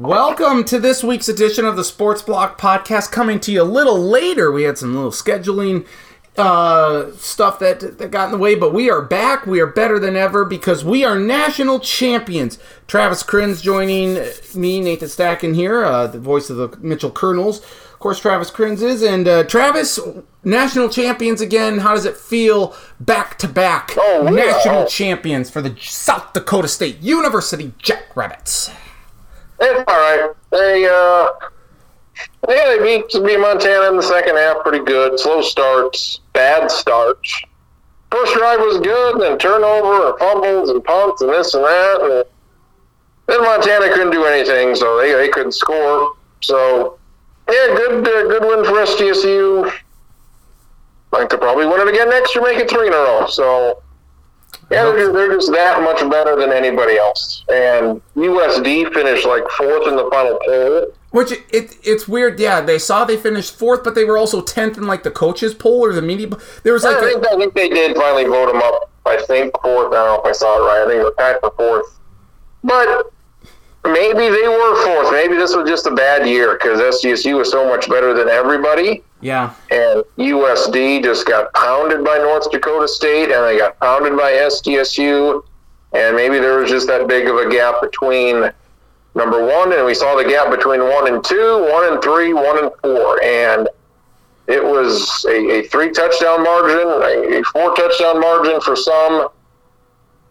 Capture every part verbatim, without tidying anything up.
Welcome to this week's edition of the Sports Block Podcast, coming to you a little later. We had some little scheduling uh, stuff that, that got in the way, but we are back. We are better than ever because we are national champions. Travis Kriens joining me, Nathan Stacken here, uh, the voice of the Mitchell Colonels. Of course, Travis Kriens is. And uh, Travis, national champions again. How does it feel? Back-to-back oh, yeah. national champions for the South Dakota State University Jackrabbits. It's all right. They, uh, yeah, they beat, beat Montana in the second half pretty good. Slow starts, bad starts. First drive was good, then turnover and fumbles and punts and this and that. And then Montana couldn't do anything, so they, they couldn't score. So, yeah, good uh, good win for S D S U. Like, they'll probably win it again next year, make it three in a row. So, yeah, they're just, they're just that much better than anybody else. And U S D finished, like, fourth in the final poll. Which, it, it it's weird, yeah. They saw they finished fourth, but they were also tenth in, like, the coaches' poll or the media poll. There was, like, I, think, a, I think they did finally vote them up, I think, fourth. I don't know if I saw it right. I think they were tied for fourth. But maybe they were fourth. Maybe this was just a bad year because S D S U was so much better than everybody. Yeah. And U S D just got pounded by North Dakota State, and they got pounded by S D S U. And maybe there was just that big of a gap between number one, and we saw the gap between one and two, one and three, one and four. And it was a, a three-touchdown margin, a four-touchdown margin for some.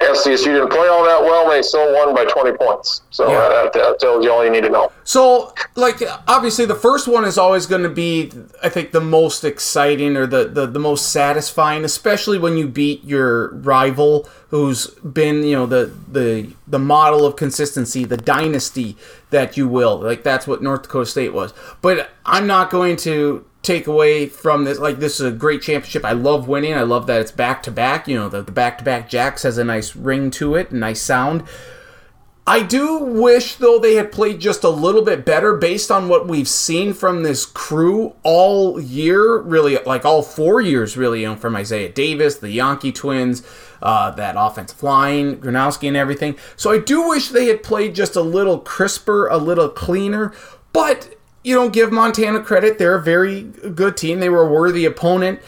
S D S U didn't play all that well. They still won by twenty points. So yeah. that, that tells you all you need to know. So, like, obviously the first one is always going to be, I think, the most exciting or the, the, the most satisfying, especially when you beat your rival who's been, you know, the, the the model of consistency, the dynasty that you will. Like, that's what North Dakota State was. But I'm not going to take away from this, like, this is a great championship. I love winning. I love that it's back-to-back. You know, the, the back-to-back Jacks has a nice ring to it, a nice sound. I do wish, though, they had played just a little bit better based on what we've seen from this crew all year, really, like all four years, really, you know, from Isaiah Davis, the Yankee twins, uh, that offensive line, Gronkowski and everything. So I do wish they had played just a little crisper, a little cleaner, but you don't give Montana credit. They're a very good team. They were a worthy opponent.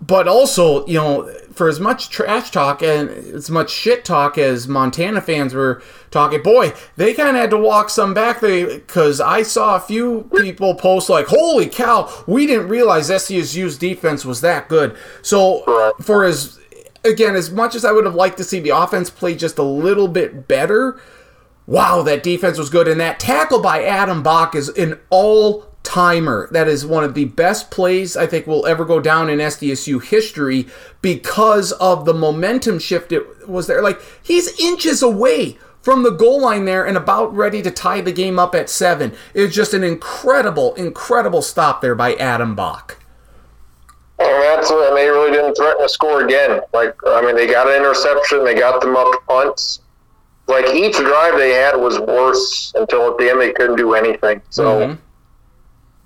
But also, you know, for as much trash talk and as much shit talk as Montana fans were talking, boy, they kind of had to walk some back there because I saw a few people post like, holy cow, we didn't realize S D S U's defense was that good. So for as, again, as much as I would have liked to see the offense play just a little bit better, wow, that defense was good. And that tackle by Adam Bach is an all-timer. That is one of the best plays I think will ever go down in S D S U history because of the momentum shift it was there. Like, he's inches away from the goal line there and about ready to tie the game up at seven. It's just an incredible, incredible stop there by Adam Bach. And that's when they really didn't threaten to score again. Like, I mean, they got an interception. They got them up punts. Like, each drive they had was worse until at the end they couldn't do anything. So, mm-hmm.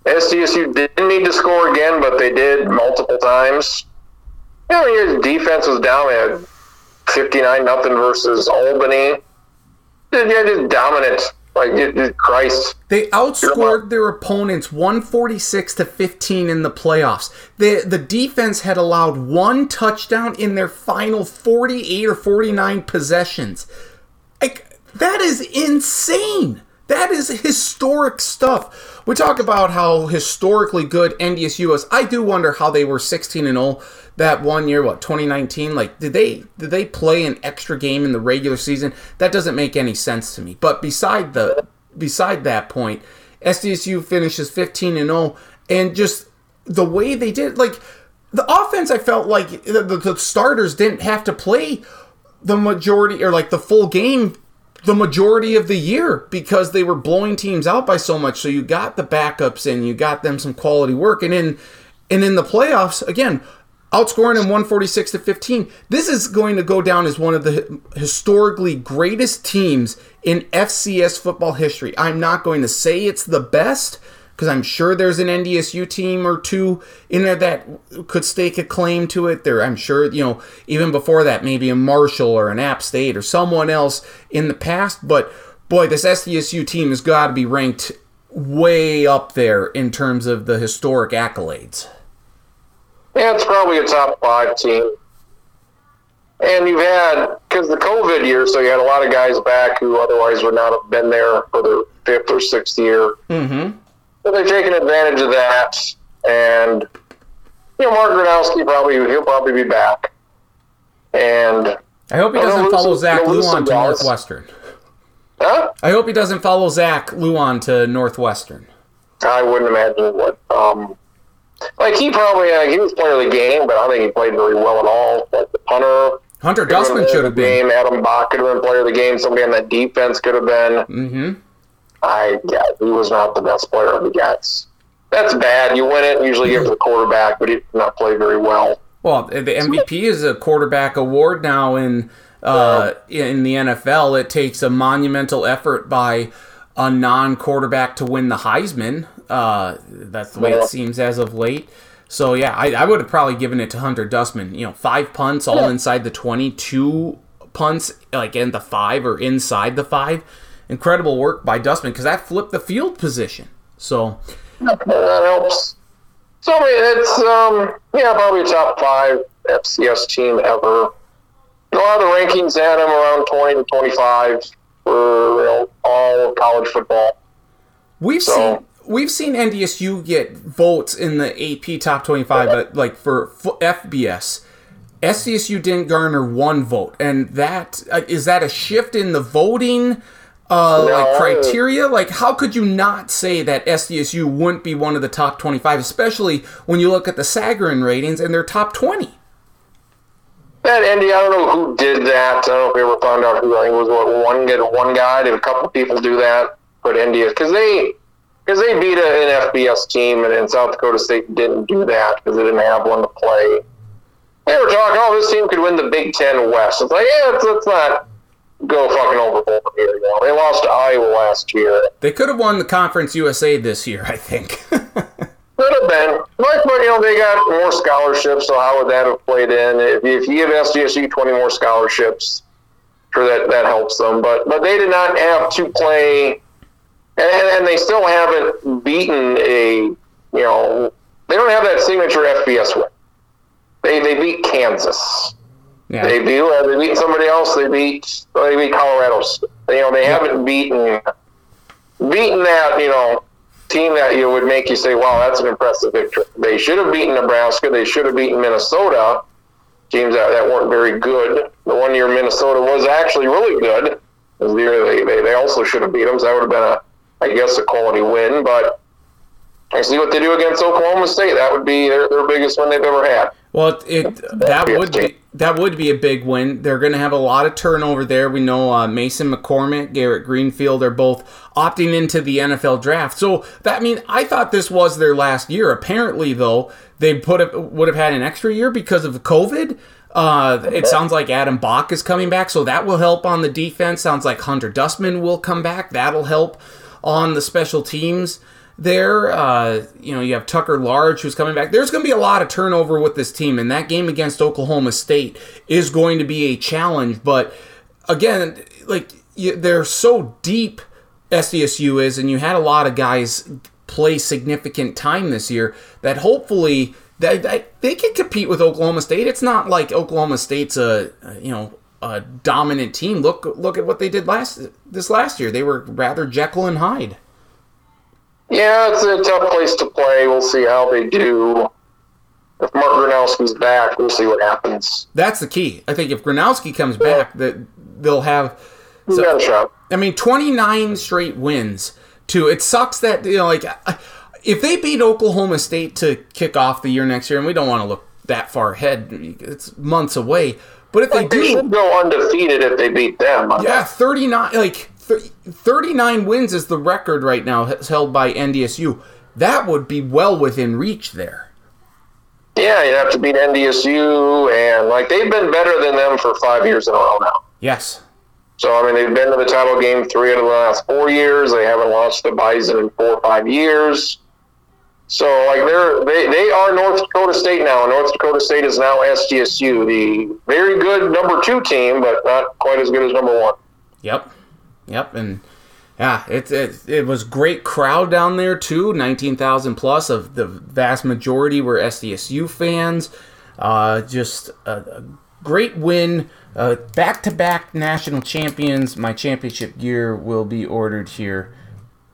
S D S U didn't need to score again, but they did multiple times. You know, your defense was down at fifty-nine nothing versus Albany. They're just dominant. Like, it, it, Christ. They outscored their opponents one forty-six to fifteen in the playoffs. The, the defense had allowed one touchdown in their final forty-eight or forty-nine possessions. Like, that is insane. That is historic stuff. We talk about how historically good N D S U is. I do wonder how they were sixteen and oh that one year, what, twenty nineteen? Like, did they did they play an extra game in the regular season? That doesn't make any sense to me. But beside the beside that point, S D S U finishes fifteen and oh, and just the way they did, like, the offense, I felt like the, the, the starters didn't have to play the majority, or like the full game, the majority of the year because they were blowing teams out by so much. So you got the backups in, you got them some quality work. And in and in the playoffs, again, outscoring them one forty-six to fifteen. This is going to go down as one of the historically greatest teams in F C S football history. I'm not going to say it's the best because I'm sure there's an N D S U team or two in there that could stake a claim to it. There, I'm sure, you know, even before that, maybe a Marshall or an App State or someone else in the past. But boy, this S D S U team has got to be ranked way up there in terms of the historic accolades. Yeah, it's probably a top five team. And you've had, because the COVID year, so you had a lot of guys back who otherwise would not have been there for their fifth or sixth year. Mm-hmm. So they've taken advantage of that. And, you know, Mark Gronkowski, probably, he'll probably be back. And I hope he doesn't follow Zach Luan to Northwestern. Huh? I hope he doesn't follow Zach Luan to Northwestern. I wouldn't imagine it would. Um, like, he probably, like, he was player of the game, but I don't think he played very well at all. Like, the punter. Hunter Dustman should have been. Adam Bach could have been player of the game. Somebody on that defense could have been. Mm-hmm. I, yeah, he was not the best player of the guys. That's bad. You win it, usually give it to the quarterback, but he did not play very well. Well, the M V P is a quarterback award now in uh, in the N F L. It takes a monumental effort by a non-quarterback to win the Heisman. Uh, that's the way it seems as of late. So, yeah, I, I would have probably given it to Hunter Dustman. You know, five punts all inside the twenty, two punts like in the five or inside the five. Incredible work by Dustman because that flipped the field position. So that helps. So, it's, um, yeah, probably a top five F C S team ever. A lot of the rankings had them around twenty to twenty-five for, you know, all of college football. We've so. seen we've seen N D S U get votes in the A P top twenty-five, yeah. But, like, for F B S, S D S U didn't garner one vote. And that uh, is that a shift in the voting Uh, no, like criteria? Like, how could you not say that S D S U wouldn't be one of the top twenty-five, especially when you look at the Sagarin ratings and their top twenty? That Andy, I don't know who did that. I don't know if we ever found out who. I think it was what, one get one guy. Did a couple people do that? But India, because they because they beat an F B S team, and, and South Dakota State didn't do that because they didn't have one to play. They were talking, oh, this team could win the Big Ten West. It's like, yeah, it's, it's not. Go fucking overboard here. You know? They lost to Iowa last year. They could have won the Conference U S A this year, I think. Could have been. But, you know, they got more scholarships, so how would that have played in? If, if you give S D S U twenty more scholarships, sure, that, that helps them. But but they did not have to play, and, and they still haven't beaten a, you know, they don't have that signature F B S win. They, they beat Kansas. Yeah. They do. Uh, they beat somebody else. They beat. They beat Colorado. You know, they yeah. haven't beaten beaten that, you know, team that you would make you say, "Wow, that's an impressive victory." They should have beaten Nebraska. They should have beaten Minnesota. Teams that, that weren't very good. The one year Minnesota was actually really good. The year they, they they also should have beat them. So that would have been a, I guess, a quality win. But I see what they do against Oklahoma State. That would be their, their biggest win they've ever had. Well, it that would be that would be a big win. They're going to have a lot of turnover there. We know uh, Mason McCormick, Garrett Greenfield are both opting into the N F L draft. So that mean I thought this was their last year. Apparently, though, they put a, would have had an extra year because of COVID. Uh, it sounds like Adam Bach is coming back, so that will help on the defense. Sounds like Hunter Dustman will come back. That'll help on the special teams. There, uh, you know, you have Tucker Large who's coming back. There's going to be a lot of turnover with this team, and that game against Oklahoma State is going to be a challenge. But again, like you, they're so deep, S D S U is, and you had a lot of guys play significant time this year that hopefully that they, they can compete with Oklahoma State. It's not like Oklahoma State's a you know a dominant team. Look look at what they did last this last year. They were rather Jekyll and Hyde. Yeah, it's a tough place to play. We'll see how they do. If Mark Gronowski's back, we'll see what happens. That's the key. I think if Gronowski comes yeah. back, that they'll have. So, you got a shot. I mean, twenty-nine straight wins. Too. It sucks that you know, like, if they beat Oklahoma State to kick off the year next year, and we don't want to look that far ahead. It's months away. But if they, they do, should go undefeated if they beat them. Yeah, thirty-nine. Like. thirty-nine wins is the record right now held by N D S U. That would be well within reach there. Yeah, you'd have to beat N D S U, and like they've been better than them for five years in a row now. Yes. So, I mean, they've been to the title game three out of the last four years. They haven't lost to Bison in four or five years. So, like, they're, they, they are North Dakota State now, and North Dakota State is now S D S U, the very good number two team, but not quite as good as number one. Yep. Yep, and Yeah, it, it, it was great crowd down there, too. nineteen thousand plus of the vast majority were S D S U fans. Uh, just a, a great win. Uh, back-to-back national champions. My championship gear will be ordered here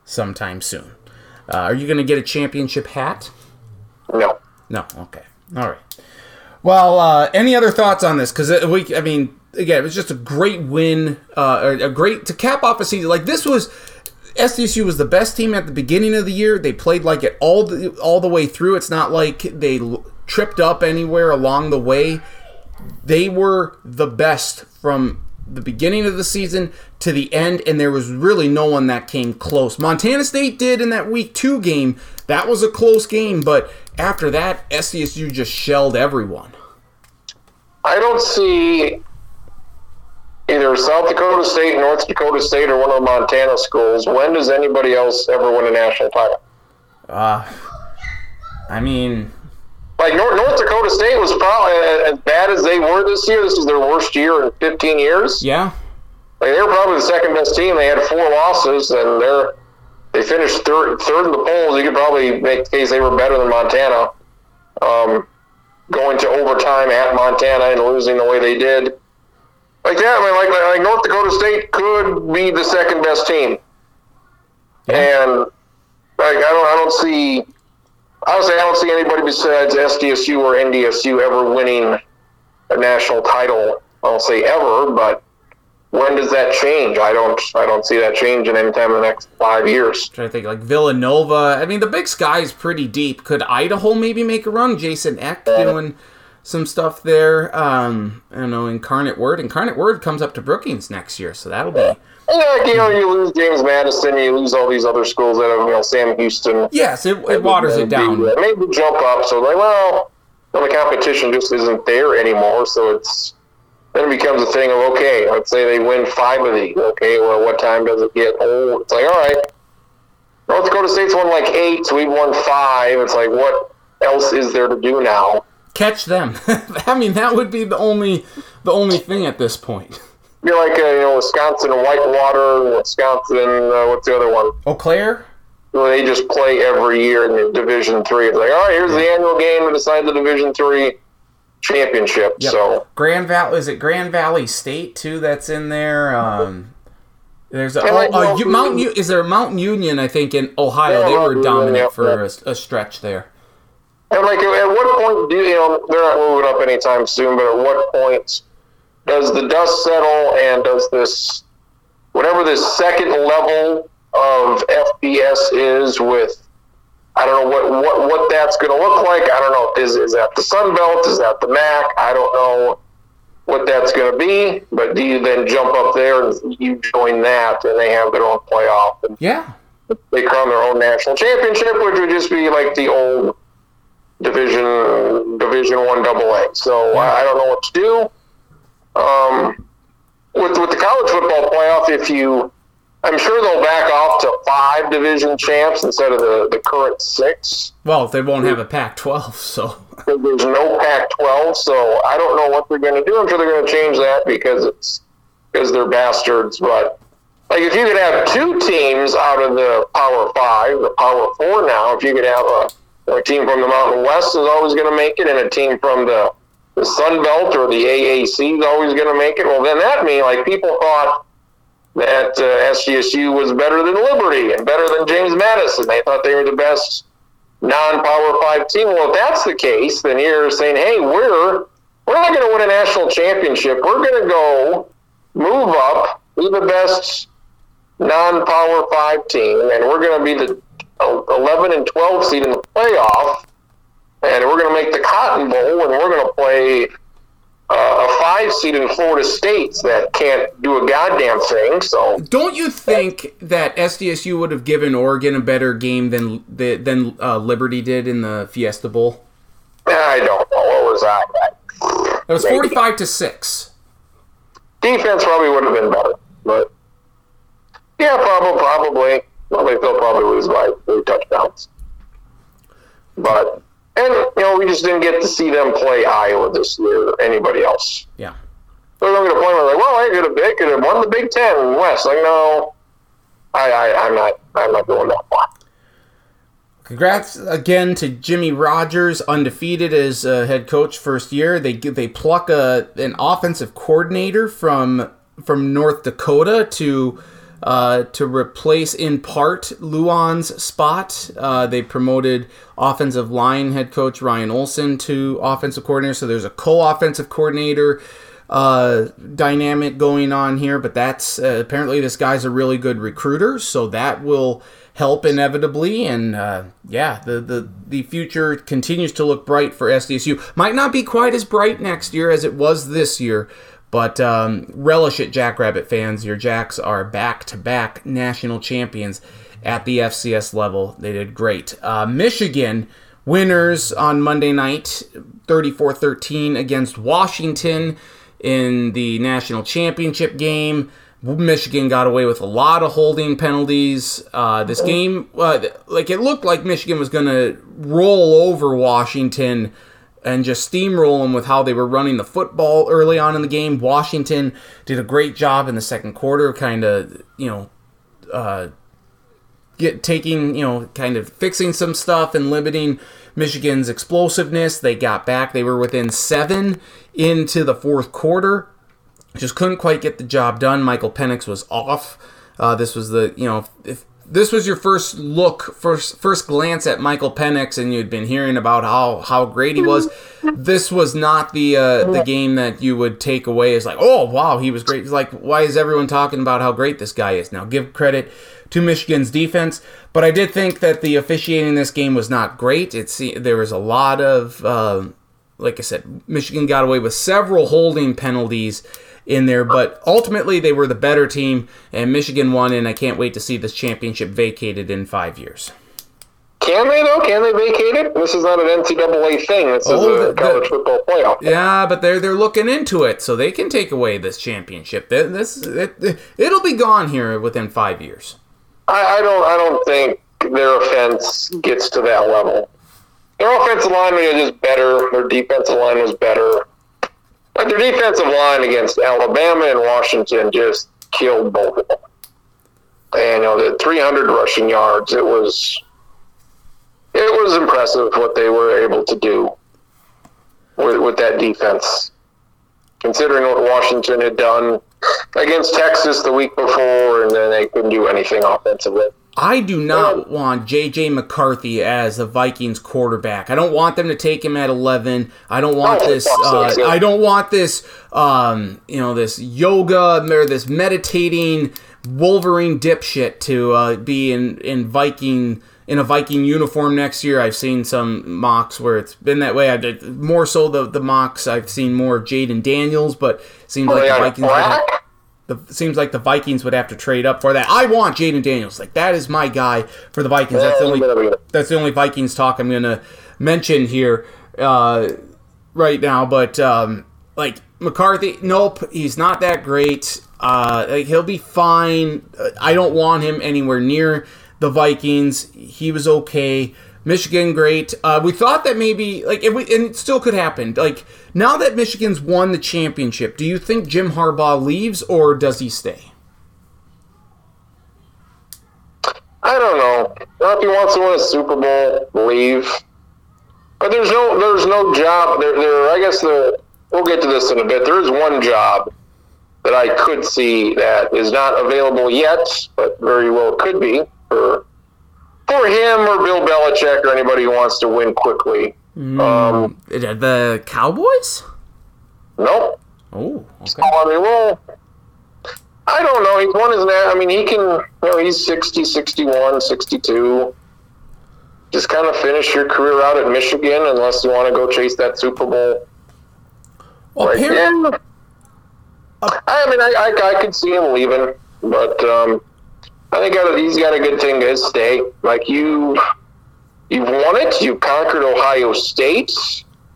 sometime soon. Uh, are you going to get a championship hat? No. No, okay. All right. Well, uh, any other thoughts on this? Because we, I mean... Again, it was just a great win, uh, a great to cap off a season. Like this was, S D S U was the best team at the beginning of the year. They played like it all the, all the way through. It's not like they tripped up anywhere along the way. They were the best from the beginning of the season to the end, and there was really no one that came close. Montana State did in that week two game. That was a close game, but after that, S D S U just shelled everyone. I don't see... Either South Dakota State, North Dakota State, or one of the Montana schools. When does anybody else ever win a national title? Uh, I mean... Like, North, North Dakota State was probably, as bad as they were this year, this was their worst year in fifteen years. Yeah. Like, they were probably the second-best team. They had four losses, and they're they finished third, third in the polls. You could probably make the case they were better than Montana. Um, going to overtime at Montana and losing the way they did. Like, yeah, I mean, like, like North Dakota State could be the second best team, yeah. And like I don't, I don't see, honestly, I don't see anybody besides S D S U or N D S U ever winning a national title. I don't say ever, but when does that change? I don't, I don't see that change in any time in the next five years. I'm trying to think, like Villanova. I mean, the Big Sky is pretty deep. Could Idaho maybe make a run? Jason Eck yeah. doing. Some stuff there. Um, I don't know, Incarnate Word. Incarnate Word comes up to Brookings next year, so that'll be... Yeah, you know, you lose James Madison, you lose all these other schools that have, you know, Sam Houston. Yes, it, it waters maybe, it down. Maybe jump up, so like, well, well, the competition just isn't there anymore, so it's... Then it becomes a thing of, okay, let's say they win five of these. Okay, well, what time does it get old? It's like, all right, North Dakota State's won like eight, so we've won five. It's like, what else is there to do now? Catch them. I mean, that would be the only the only thing at this point. You're like, uh, you know, Wisconsin Whitewater, Wisconsin, uh, what's the other one? Eau Claire? Well, they just play every year in Division Three. It's like, all right, here's the annual game to decide the Division Three championship. Yep. So Grand Valley, is it Grand Valley State, too, that's in there? Um, there's a, oh, like, uh, you, Mountain, is there a Mountain Union, I think, in Ohio? They were dominant for a, a stretch there. And, like, at what point do you know, they're not moving up anytime soon, but at what point does the dust settle and does this, whatever this second level of F B S is with, I don't know what, what, what that's going to look like. I don't know. Is, is that the Sun Belt? Is that the M A C? I don't know what that's going to be, but do you then jump up there and you join that and they have their own playoff? And yeah. They crown their own national championship, which would just be like the old Division Division One Double A. So yeah. I, I don't know what to do. Um, with with the college football playoff, if you, I'm sure they'll back off to five division champs instead of the, the current six. Well, they won't have a Pac twelve, so there's no Pac twelve. So I don't know what they're going to do. I'm sure they're going to change that because it's because they're bastards. But like if you could have two teams out of the Power Five, the Power Four now, if you could have a A team from the Mountain West is always going to make it, and a team from the, the Sun Belt or the A A C is always going to make it. Well, then that means, like, people thought that uh, S D S U was better than Liberty and better than James Madison. They thought they were the best non-Power five team. Well, if that's the case, then you're saying, hey, we're, we're not going to win a national championship. We're going to go move up, be the best non-Power five team, and we're going to be the eleven and twelve seed in the playoff, and we're going to make the Cotton Bowl, and we're going to play uh, a five seed in Florida State that can't do a goddamn thing. So, don't you think that S D S U would have given Oregon a better game than than uh, Liberty did in the Fiesta Bowl? I don't know. What was that? It was forty-five to six. Defense probably would have been better, but yeah, probably, probably. Well, they still probably lose by three touchdowns. But, and, you know, we just didn't get to see them play Iowa this year or anybody else. Yeah. They're going to play, like, well, I could have won the Big Ten West. Like, no, I, I, I'm not. I'm not going that far. Congrats again to Jimmy Rogers, undefeated as uh, head coach first year. They they pluck a an offensive coordinator from from North Dakota to uh, to replace in part Luon's spot. Uh, they promoted offensive line head coach Ryan Olsen to offensive coordinator. So there's a co-offensive coordinator uh, dynamic going on here. But that's uh, apparently this guy's a really good recruiter, so that will help inevitably, and uh, yeah, the, the, the future continues to look bright for S D S U. Might not be quite as bright next year as it was this year, but um, relish it, Jackrabbit fans. Your Jacks are back-to-back national champions at the F C S level. They did great. Uh, Michigan winners on Monday night, thirty-four thirteen against Washington in the national championship game. Michigan got away with a lot of holding penalties. Uh, this game, uh, like it looked like Michigan was going to roll over Washington and just steamroll them with how they were running the football early on in the game. Washington did a great job in the second quarter, kind of, you know, uh, get taking, you know, kind of fixing some stuff and limiting Michigan's explosiveness. They got back. They were within seven into the fourth quarter. Just couldn't quite get the job done. Michael Penix was off. Uh, this was the, you know, if this was your first look, first first glance at Michael Penix, and you'd been hearing about how, how great he was, this was not the uh, the game that you would take away as like, oh, wow, he was great. It's like, why is everyone talking about how great this guy is? Now, give credit to Michigan's defense, but I did think that the officiating in this game was not great. It's, there was a lot of, uh, like I said, Michigan got away with several holding penalties in there, but ultimately they were the better team, and Michigan won, and I can't wait to see this championship vacated in five years. Can they, though? Can they vacate it? This is not an N C double A thing. This oh, is a the, college football playoff. Yeah, but they're they're looking into it, so they can take away this championship. This it, it'll be gone here within five years. I, I don't I don't think their offense gets to that level. Their offensive line was just better. Their defensive line was better. But their defensive line against Alabama and Washington just killed both of them. And you know, the three hundred rushing yards, it was it was impressive what they were able to do with, with that defense. Considering what Washington had done against Texas the week before, and then they couldn't do anything offensively. I do not um, want J J McCarthy as the Vikings quarterback. I don't want them to take him at eleven. I don't want this. Uh, I don't want this. Um, you know, this yoga or this meditating Wolverine dipshit to uh, be in, in Viking in a Viking uniform next year. I've seen some mocks where it's been that way. I did more so the the mocks. I've seen more of Jaden Daniels, but seems oh, like the Vikings. Have, The, seems like the Vikings would have to trade up for that. I want Jaden Daniels. Like, that is my guy for the Vikings. That's the only that's the only Vikings talk I'm going to mention here uh, right now. But, um, like, McCarthy, nope, he's not that great. Uh, like, he'll be fine. I don't want him anywhere near the Vikings. He was okay. Michigan, great. Uh, we thought that maybe, like, if we, and it still could happen. Like, now that Michigan's won the championship, do you think Jim Harbaugh leaves or does he stay? I don't know. Not if he wants to win a Super Bowl, leave. But there's no, there's no job. There, there. I guess the we'll get to this in a bit. There is one job that I could see that is not available yet, but very well could be for. For him or Bill Belichick or anybody who wants to win quickly. Mm, um, the Cowboys? Nope. Oh, okay. So, I mean, well, I don't know. He's won his I mean, he can, you know, he's sixty, sixty-one, sixty-two. Just kind of finish your career out at Michigan unless you want to go chase that Super Bowl. Well, right apparently, uh, I mean, I, I, I could see him leaving, but, um, I think he's got a good thing to stay. Like, you, you've won it. You conquered Ohio State.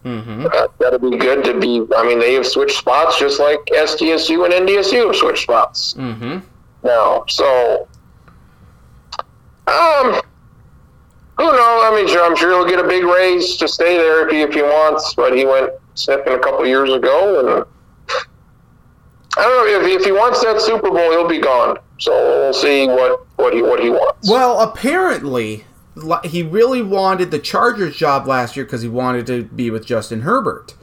Mm-hmm. Uh, that'd be good to be. I mean, they have switched spots just like S D S U and N D S U have switched spots. Mm-hmm. Now, so, um, who knows? I mean, sure, I'm sure he'll get a big raise to stay there if he, if he wants. But he went sniffing a couple years ago, and I don't know if if he wants that Super Bowl, he'll be gone. So we'll see what, what he what he wants. Well, apparently he really wanted the Chargers job last year because he wanted to be with Justin Herbert.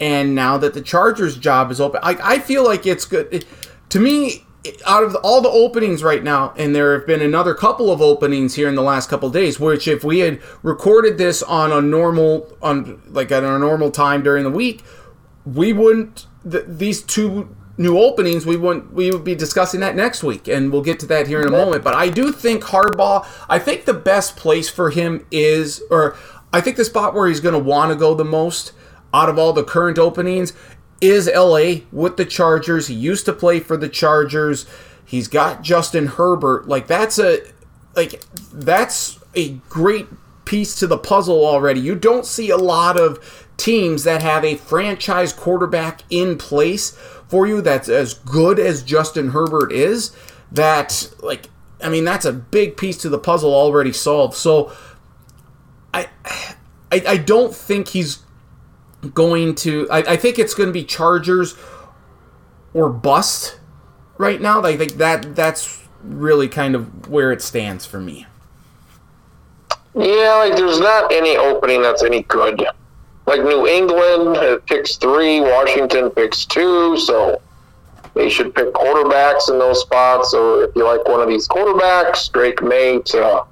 And now that the Chargers job is open, I, I feel like it's good. It, to me, out of all the openings right now, and there have been another couple of openings here in the last couple of days, which if we had recorded this on a normal, on like at a normal time during the week, we wouldn't, th- these two new openings, we wouldn't, we would be discussing that next week, and we'll get to that here in a moment. But I do think Harbaugh, I think the best place for him is, or I think the spot where he's going to want to go the most out of all the current openings is L A with the Chargers. He used to play for the Chargers. He's got Justin Herbert. Like that's a like that's a great piece to the puzzle already. You don't see a lot of teams that have a franchise quarterback in place for you that's as good as Justin Herbert is. That like I mean that's a big piece to the puzzle already solved. So I I, I don't think he's going to, I, I think it's going to be Chargers or bust right now. I think that that's really kind of where it stands for me. Yeah, like there's not any opening that's any good. Like New England picks three, Washington picks two, so they should pick quarterbacks in those spots. So if you like one of these quarterbacks, Drake May to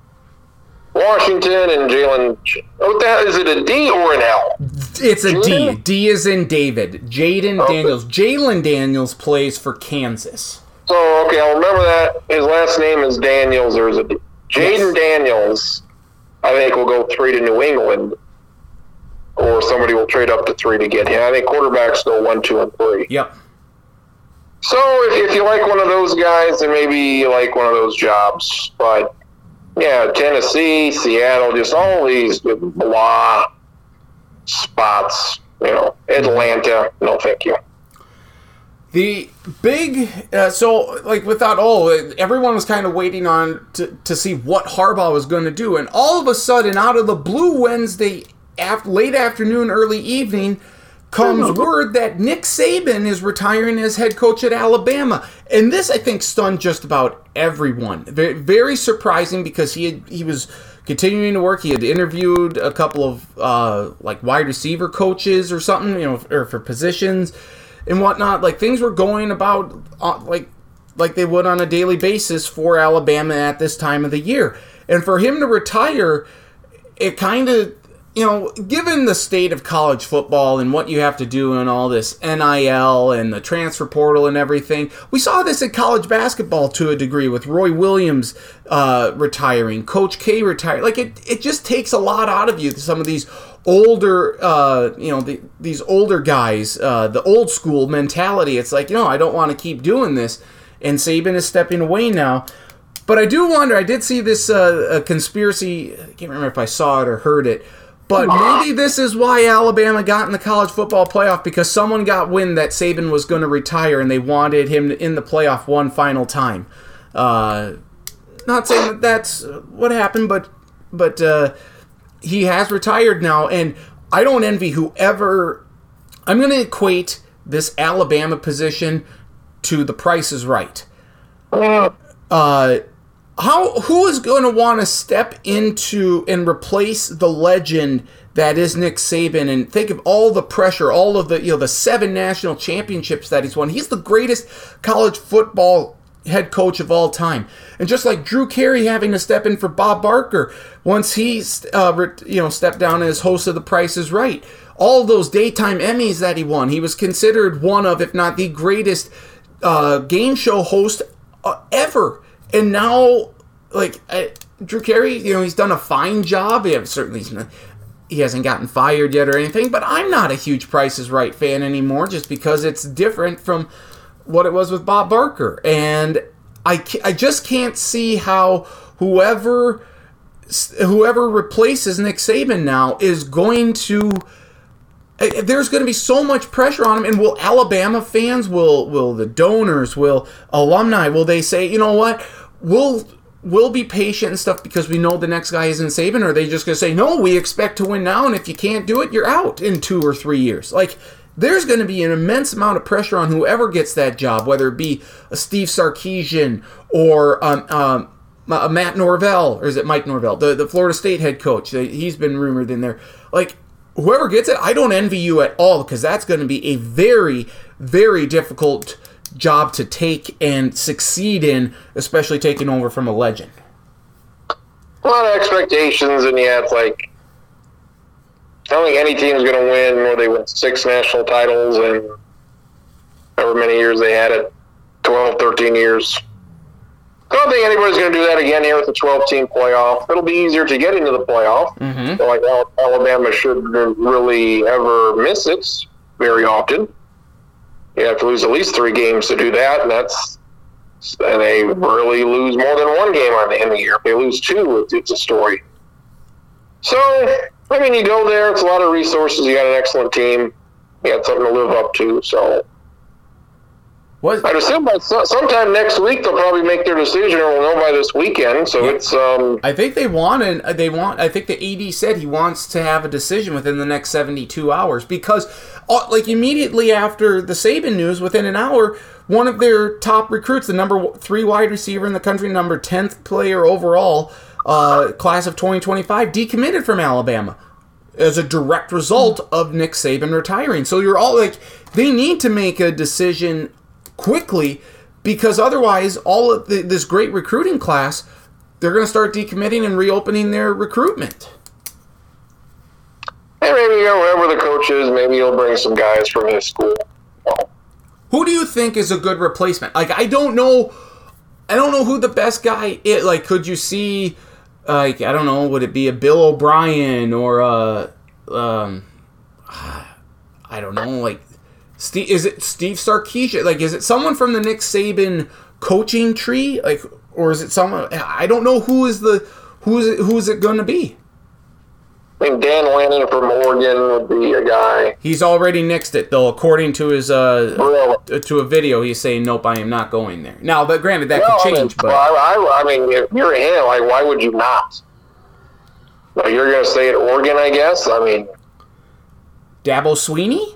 Washington and Jalen. What the hell? Is it a D or an L? It's a Jaden? D. D is in David. Jaden oh, Daniels. Jalen Daniels plays for Kansas. Oh, okay. I'll remember that. His last name is Daniels, or is it Jaden yes. Daniels? I think will go three to New England, or somebody will trade up to three to get him. I think quarterbacks go one, two, and three. Yep. So if, if you like one of those guys, then maybe you like one of those jobs, but. Yeah, Tennessee, Seattle, just all these blah spots, you know, Atlanta, no thank you. The big, uh, so, like, without all, everyone was kind of waiting on to, to see what Harbaugh was going to do, and all of a sudden, out of the blue Wednesday, af- late afternoon, early evening, comes word that Nick Saban is retiring as head coach at Alabama. And this, I think, stunned just about everyone. Very, very surprising because he had, he was continuing to work. He had interviewed a couple of uh, like wide receiver coaches or something, you know, or for positions and whatnot. Like things were going about uh, like like they would on a daily basis for Alabama at this time of the year. And for him to retire, it kind of, you know, given the state of college football and what you have to do and all this N I L and the transfer portal and everything, we saw this in college basketball to a degree with Roy Williams uh, retiring, Coach K retiring. Like, it, it just takes a lot out of you. Some of these older, uh, you know, the, these older guys, uh, the old school mentality. It's like, you know, I don't want to keep doing this. And Saban is stepping away now. But I do wonder, I did see this uh, conspiracy, I can't remember if I saw it or heard it, but maybe this is why Alabama got in the college football playoff, because someone got wind that Saban was going to retire and they wanted him in the playoff one final time. Uh, not saying that that's what happened, but but uh, he has retired now, and I don't envy whoever. I'm going to equate this Alabama position to The Price is Right. Uh How who is going to want to step into and replace the legend that is Nick Saban? And think of all the pressure, all of the, you know, the seven national championships that he's won. He's the greatest college football head coach of all time. And just like Drew Carey having to step in for Bob Barker once he uh, you know stepped down as host of The Price is Right. All those daytime Emmys that he won, he was considered one of, if not the greatest uh, game show host uh, ever. And now, like, I, Drew Carey, you know, he's done a fine job. Yeah, certainly he's not, he hasn't gotten fired yet or anything, but I'm not a huge Price is Right fan anymore just because it's different from what it was with Bob Barker. And I, I just can't see how whoever whoever replaces Nick Saban now is going to... There's going to be so much pressure on him, and will Alabama fans, will will the donors, will alumni, will they say, you know what, we'll we'll be patient and stuff because we know the next guy isn't Saban? Or are they just going to say, no, we expect to win now, and if you can't do it, you're out in two or three years? Like, there's going to be an immense amount of pressure on whoever gets that job, whether it be a Steve Sarkisian or um, um, Matt Norvell, or is it Mike Norvell, the, the Florida State head coach. He's been rumored in there. Like, whoever gets it, I don't envy you at all, because that's going to be a very, very difficult job to take and succeed in, especially taking over from a legend. A lot of expectations, and yeah, it's like, I don't think any team's going to win, or they win six national titles in however many years they had it, twelve, thirteen years. I don't think anybody's going to do that again here with the twelve-team playoff. It'll be easier to get into the playoff. Mm-hmm. So like Alabama shouldn't really ever miss it very often. You have to lose at least three games to do that, and that's and they really lose more than one game at the end of the year. If they lose two, it's a story. So, I mean, you go there. It's a lot of resources. You got an excellent team. You got something to live up to, so... What? I'd assume by sometime next week they'll probably make their decision, or we'll know by this weekend. So yeah. it's. Um, I think they want, and they want. I think the A D said he wants to have a decision within the next seventy-two hours, because, like, immediately after the Saban news, within an hour, one of their top recruits, the number three wide receiver in the country, number tenth player overall, uh, class of twenty twenty-five, decommitted from Alabama as a direct result of Nick Saban retiring. So you're all like, they need to make a decision quickly, because otherwise all of the, this great recruiting class, they're going to start decommitting and reopening their recruitment. And maybe, you know, whoever the coach is, maybe he'll bring some guys from his school. Well, who do you think is a good replacement? Like, I don't know, I don't know who the best guy is. Like, could you see, like, I don't know, would it be a Bill O'Brien or a, um, I don't know, like, Steve, is it Steve Sarkisian? Like, is it someone from the Nick Saban coaching tree? Like, or is it someone? I don't know who is the who is it, who is it going to be? I think Dan Lanning from Oregon would be a guy. He's already nixed it, though. According to his uh really? to a video, he's saying, "Nope, I am not going there." Now, but granted, that well, could change. I mean, but I, I, I mean, if you're in, like, why would you not? Like, you're going to stay at Oregon, I guess. I mean, Dabo Swinney.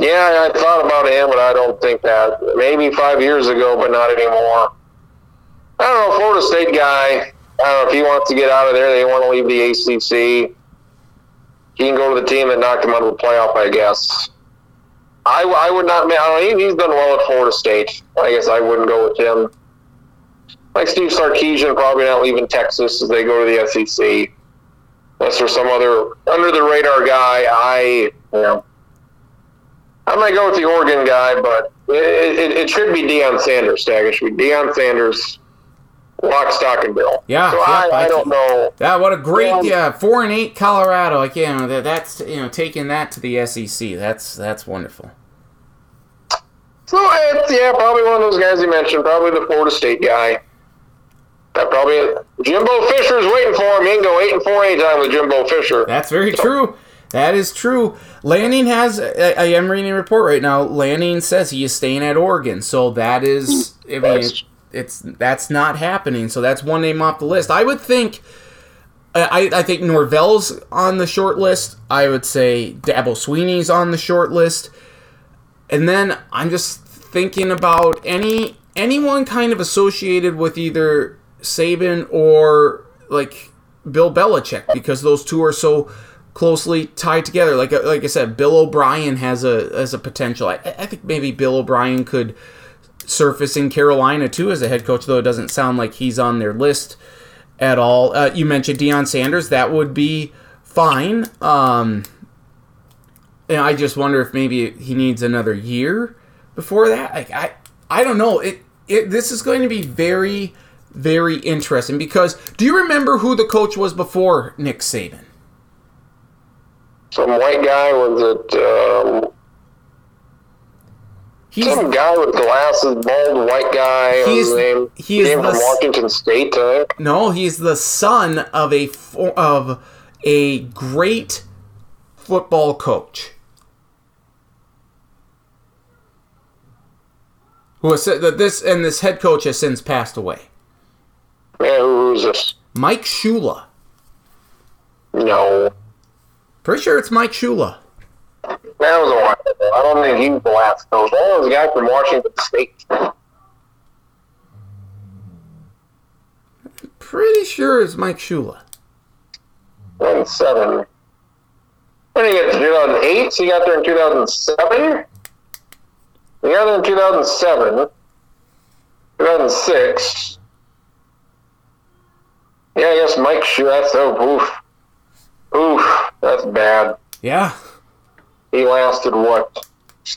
Yeah, I thought about him, but I don't think that. Maybe five years ago, but not anymore. I don't know, Florida State guy, I don't know if he wants to get out of there. They want to leave the A C C. He can go to the team that knocked him out of the playoff, I guess. I, I would not, I don't know, he's done well at Florida State. I guess I wouldn't go with him. Like Steve Sarkisian, probably not leaving Texas as they go to the S E C. Unless there's some other under-the-radar guy, I, you know, I might go with the Oregon guy, but it, it, it should be Deion Sanders, Stag. It should be Deion Sanders, lock, stock, and barrel. Yeah, so yeah, I, I, I don't know. Yeah, what a great um, yeah, four and eight Colorado. Like, yeah, that, that's you know taking that to the S E C. That's that's wonderful. So it's, yeah, probably one of those guys you mentioned. Probably the Florida State guy. That probably Jimbo Fisher's waiting for him. He can go eight and four anytime with Jimbo Fisher. That's very so. true. That is true. Lanning has, I, I am reading a report right now, Lanning says he is staying at Oregon. So that is, I mean, it, it's, that's not happening. So that's one name off the list. I would think, I, I think Norvell's on the short list. I would say Dabo Swinney's on the short list. And then I'm just thinking about any anyone kind of associated with either Saban or, like, Bill Belichick, because those two are so closely tied together. Like like I said, Bill O'Brien has a as a potential. I, I think maybe Bill O'Brien could surface in Carolina too as a head coach, though it doesn't sound like he's on their list at all. Uh, you mentioned Deion Sanders. That would be fine. Um, and I just wonder if maybe he needs another year before that. Like, I I don't know. It it this is going to be very, very interesting, because do you remember who the coach was before Nick Saban? Some white guy, was it, um, he's, some guy with glasses, bald white guy, he is, his name, he is name the, from Washington State, I think. No, he's the son of a, of a great football coach. Who has said that this, and this head coach has since passed away. Man, who is this? Mike Shula. No. Pretty sure it's Mike Shula. That was a while ago. I don't think he was the last coach. That was a guy from Washington State. I'm pretty sure it's Mike Shula. two thousand seven. When did he get to two thousand eight? So he got there in two thousand seven? He got there in two thousand seven. two thousand six. Yeah, I guess Mike Shula. That's so oof. Oof. That's bad. Yeah. He lasted, what,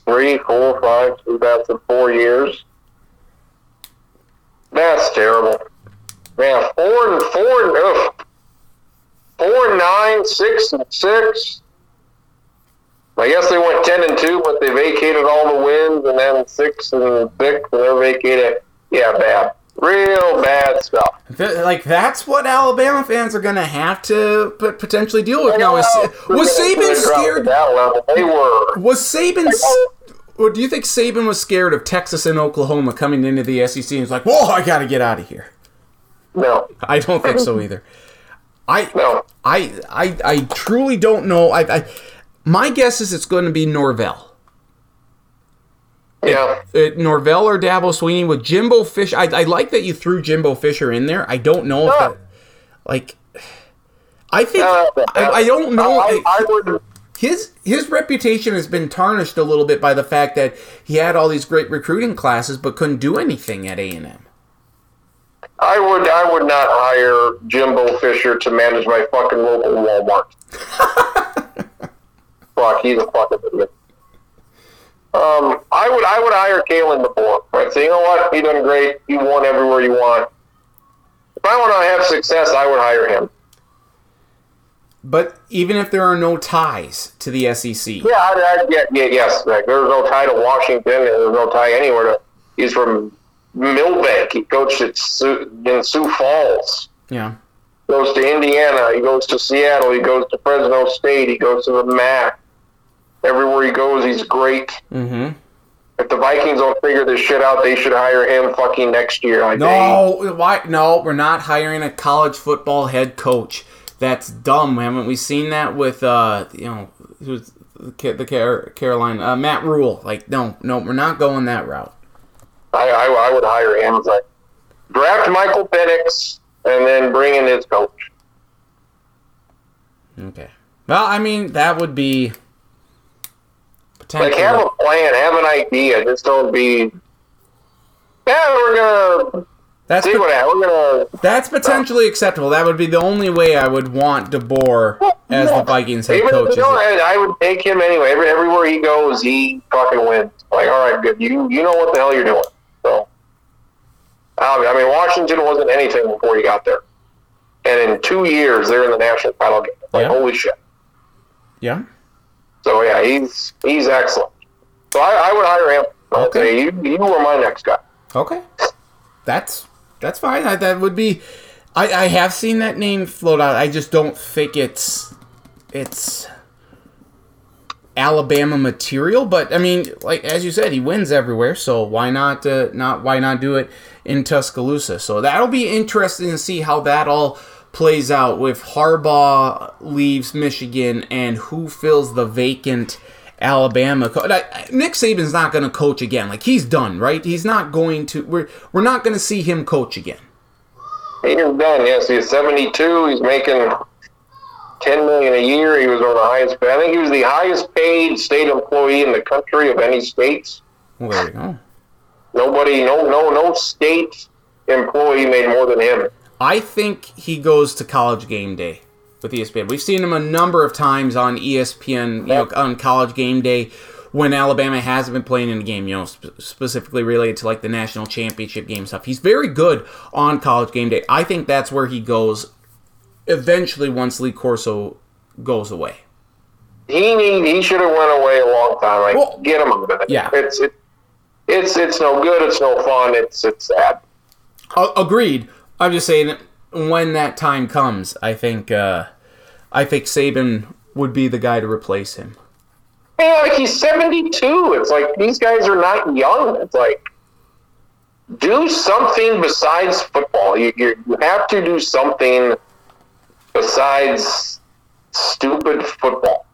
three, four, five, two, that's four years? That's terrible. Man, four and four, ugh. Four and nine, six and six. I guess they went ten and two, but they vacated all the wins, and then six and six, and they're vacated. Yeah, bad. Real bad stuff. Like, that's what Alabama fans are going to have to potentially deal with now. Is, was Saban scared? They were. Was Saban... Or do you think Saban was scared of Texas and Oklahoma coming into the S E C and was like, whoa, I got to get out of here? No. I don't think so either. I no. I, I I truly don't know. I, I My guess is it's going to be Norvell. Yeah, it, it, Norvell or Dabo Swinney with Jimbo Fisher. I, I like that you threw Jimbo Fisher in there. I don't know if that, like, I think uh, I, I don't know. I, I would. His his reputation has been tarnished a little bit by the fact that he had all these great recruiting classes but couldn't do anything at A and M. I would I would not hire Jimbo Fisher to manage my fucking local Walmart. Fuck, he's a fucking idiot. Um, I would I would hire Kalen before, right? So you know what? He done great. He won everywhere you want. If I want to have success, I would hire him. But even if there are no ties to the S E C, yeah, I, I, yeah, yeah yes, like, there's no tie to Washington. And there's no tie anywhere to. He's from Millbank. He coached at Sioux, in Sioux Falls. Yeah, he goes to Indiana. He goes to Seattle. He goes to Fresno State. He goes to the M A C. Everywhere he goes, he's great. Mm-hmm. If the Vikings don't figure this shit out, they should hire him fucking next year. I no, think. Why? No, we're not hiring a college football head coach. That's dumb. Haven't we seen that with uh, you know, who's the, the Car- Carolina uh, Matt Rule? Like, no, no, we're not going that route. I, I, I would hire him. It's like, draft Michael Penix and then bring in his coach. Okay. Well, I mean, that would be. Like, have a plan, have an idea. Just don't be. Yeah, we're gonna. That's see pot- what I, we're gonna. That's potentially uh, acceptable. That would be the only way I would want DeBoer as no. the Vikings head Even coach. If, no, I, I would take him anyway. Every, everywhere he goes, he fucking wins. Like, all right, good. You you know what the hell you're doing. So, um, I mean, Washington wasn't anything before he got there, and in two years they're in the national title game. Like, yeah. Holy shit. Yeah. So, yeah, he's he's excellent. So, I, I would hire him. I'll okay. Say, you, you were my next guy. Okay. That's that's fine. I, that would be... I, I have seen that name float out. I just don't think it's... It's... Alabama material. But, I mean, like, as you said, he wins everywhere. So, why not, uh, not, why not do it in Tuscaloosa? So, that'll be interesting to see how that all... plays out with Harbaugh leaves Michigan and who fills the vacant Alabama coach. Nick Saban's not going to coach again. Like, he's done, right? He's not going to. We're we're not going to see him coach again. He's done. Yes, he's seventy-two. He's making ten million a year. He was on the highest. I think he was the highest paid state employee in the country of any states. Well, there you go. Nobody, no, no, no state employee made more than him. I think he goes to College Game Day with E S P N. We've seen him a number of times on E S P N, you know, on College Game Day when Alabama hasn't been playing in a game, you know, sp- specifically related to, like, the national championship game stuff. He's very good on College Game Day. I think that's where he goes eventually once Lee Corso goes away. He need, he should have went away a long time. Like, well, get him out of it. Yeah. It's, it, it's, it's no good. It's no fun. It's, it's sad. Uh, agreed. I'm just saying, when that time comes, I think uh, I think Saban would be the guy to replace him. Yeah, like, he's seventy-two. It's like, these guys are not young. It's like, do something besides football. You, you have to do something besides stupid football.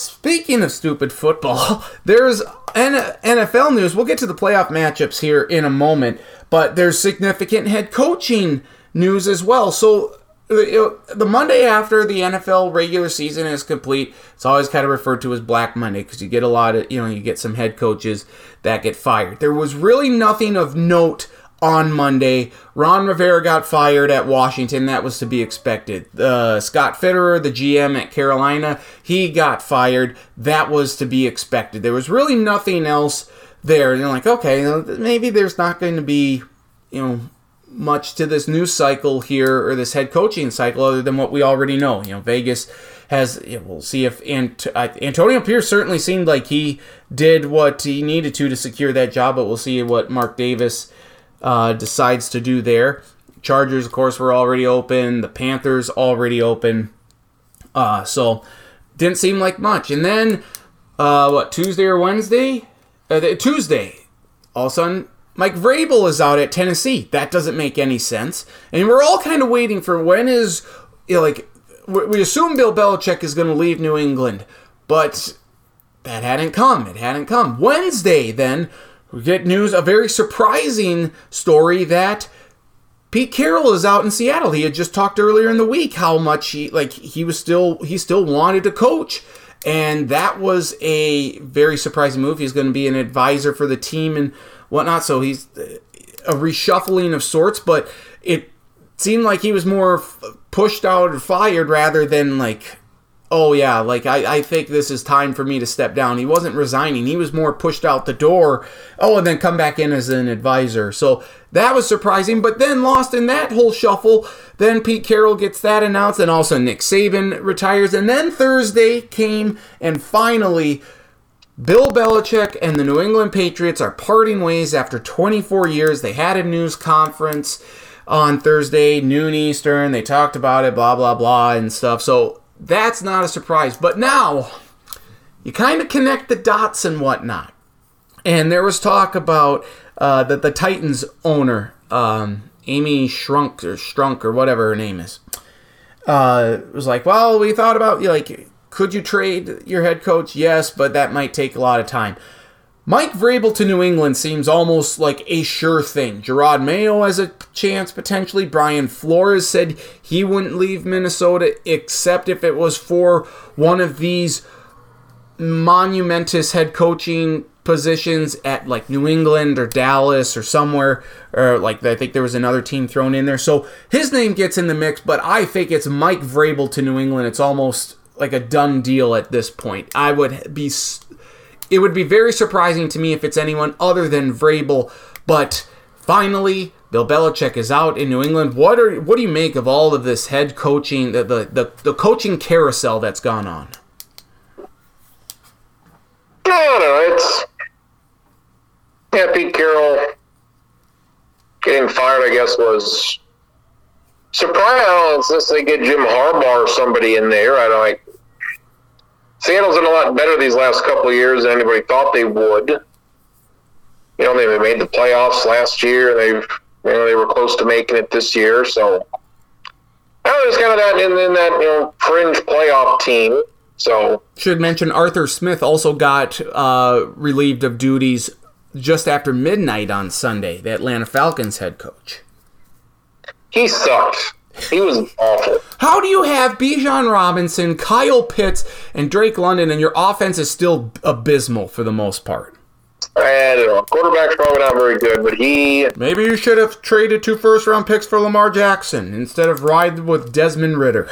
Speaking of stupid football, there's N F L news. We'll get to the playoff matchups here in a moment, but there's significant head coaching news as well. So the Monday after the N F L regular season is complete, it's always kind of referred to as Black Monday because you get a lot of, you know, you get some head coaches that get fired. There was really nothing of note on Monday. Ron Rivera got fired at Washington. That was to be expected. Uh, Scott Fitterer, the G M at Carolina, he got fired. That was to be expected. There was really nothing else there. And you're like, okay, you know, maybe there's not going to be, you know, much to this news cycle here or this head coaching cycle other than what we already know. You know, Vegas has, you know, we'll see if Ant, uh, Antonio Pierce certainly seemed like he did what he needed to to secure that job, but we'll see what Mark Davis uh, decides to do there. Chargers, of course, were already open. The Panthers already open. Uh, so didn't seem like much. And then, uh, what, Tuesday or Wednesday? Uh, Tuesday, all of a sudden, Mike Vrabel is out at Tennessee. That doesn't make any sense. And we're all kind of waiting for when is, you know, like, we assume Bill Belichick is going to leave New England, but that hadn't come. It hadn't come. Wednesday, then, we get news, a very surprising story that Pete Carroll is out in Seattle. He had just talked earlier in the week how much he, like, he was still, he still wanted to coach. And that was a very surprising move. He's going to be an advisor for the team and whatnot, so he's a reshuffling of sorts, but it seemed like he was more f- pushed out or fired rather than like, oh yeah, like I, I think this is time for me to step down. He wasn't resigning. He was more pushed out the door, oh, and then come back in as an advisor. So that was surprising, but then lost in that whole shuffle, then Pete Carroll gets that announced, and also Nick Saban retires, and then Thursday came, and finally Bill Belichick and the New England Patriots are parting ways after twenty-four years. They had a news conference on Thursday, noon Eastern. They talked about it, blah, blah, blah, and stuff. So that's not a surprise. But now you kind of connect the dots and whatnot. And there was talk about uh, that the Titans owner, um, Amy Shrunk or Strunk or whatever her name is, uh, was like, well, we thought about, you know, like, could you trade your head coach? Yes, but that might take a lot of time. Mike Vrabel to New England seems almost like a sure thing. Gerard Mayo has a chance, potentially. Brian Flores said he wouldn't leave Minnesota except if it was for one of these monumentous head coaching positions at like New England or Dallas or somewhere, or like I think there was another team thrown in there. So his name gets in the mix, but I think it's Mike Vrabel to New England. It's almost like a done deal at this point. I would be, it would be very surprising to me if it's anyone other than Vrabel. But finally, Bill Belichick is out in New England. What are what do you make of all of this head coaching, the the the, the coaching carousel that's gone on? No, no, it's yeah, Pete Carroll getting fired, I guess, was surprise! Unless they get Jim Harbaugh or somebody in there, I don't like. Seattle's been a lot better these last couple of years than anybody thought they would. You know, they made the playoffs last year. They've, you know, they were close to making it this year. So I don't know, it's kind of that in, in that, you know, fringe playoff team. So should mention Arthur Smith also got uh, relieved of duties just after midnight on Sunday. The Atlanta Falcons head coach. He sucked. He was awful. How do you have Bijan Robinson, Kyle Pitts, and Drake London, and your offense is still abysmal for the most part? I don't know. Quarterback's probably not very good, but he... Maybe you should have traded two first-round picks for Lamar Jackson instead of ride with Desmond Ritter.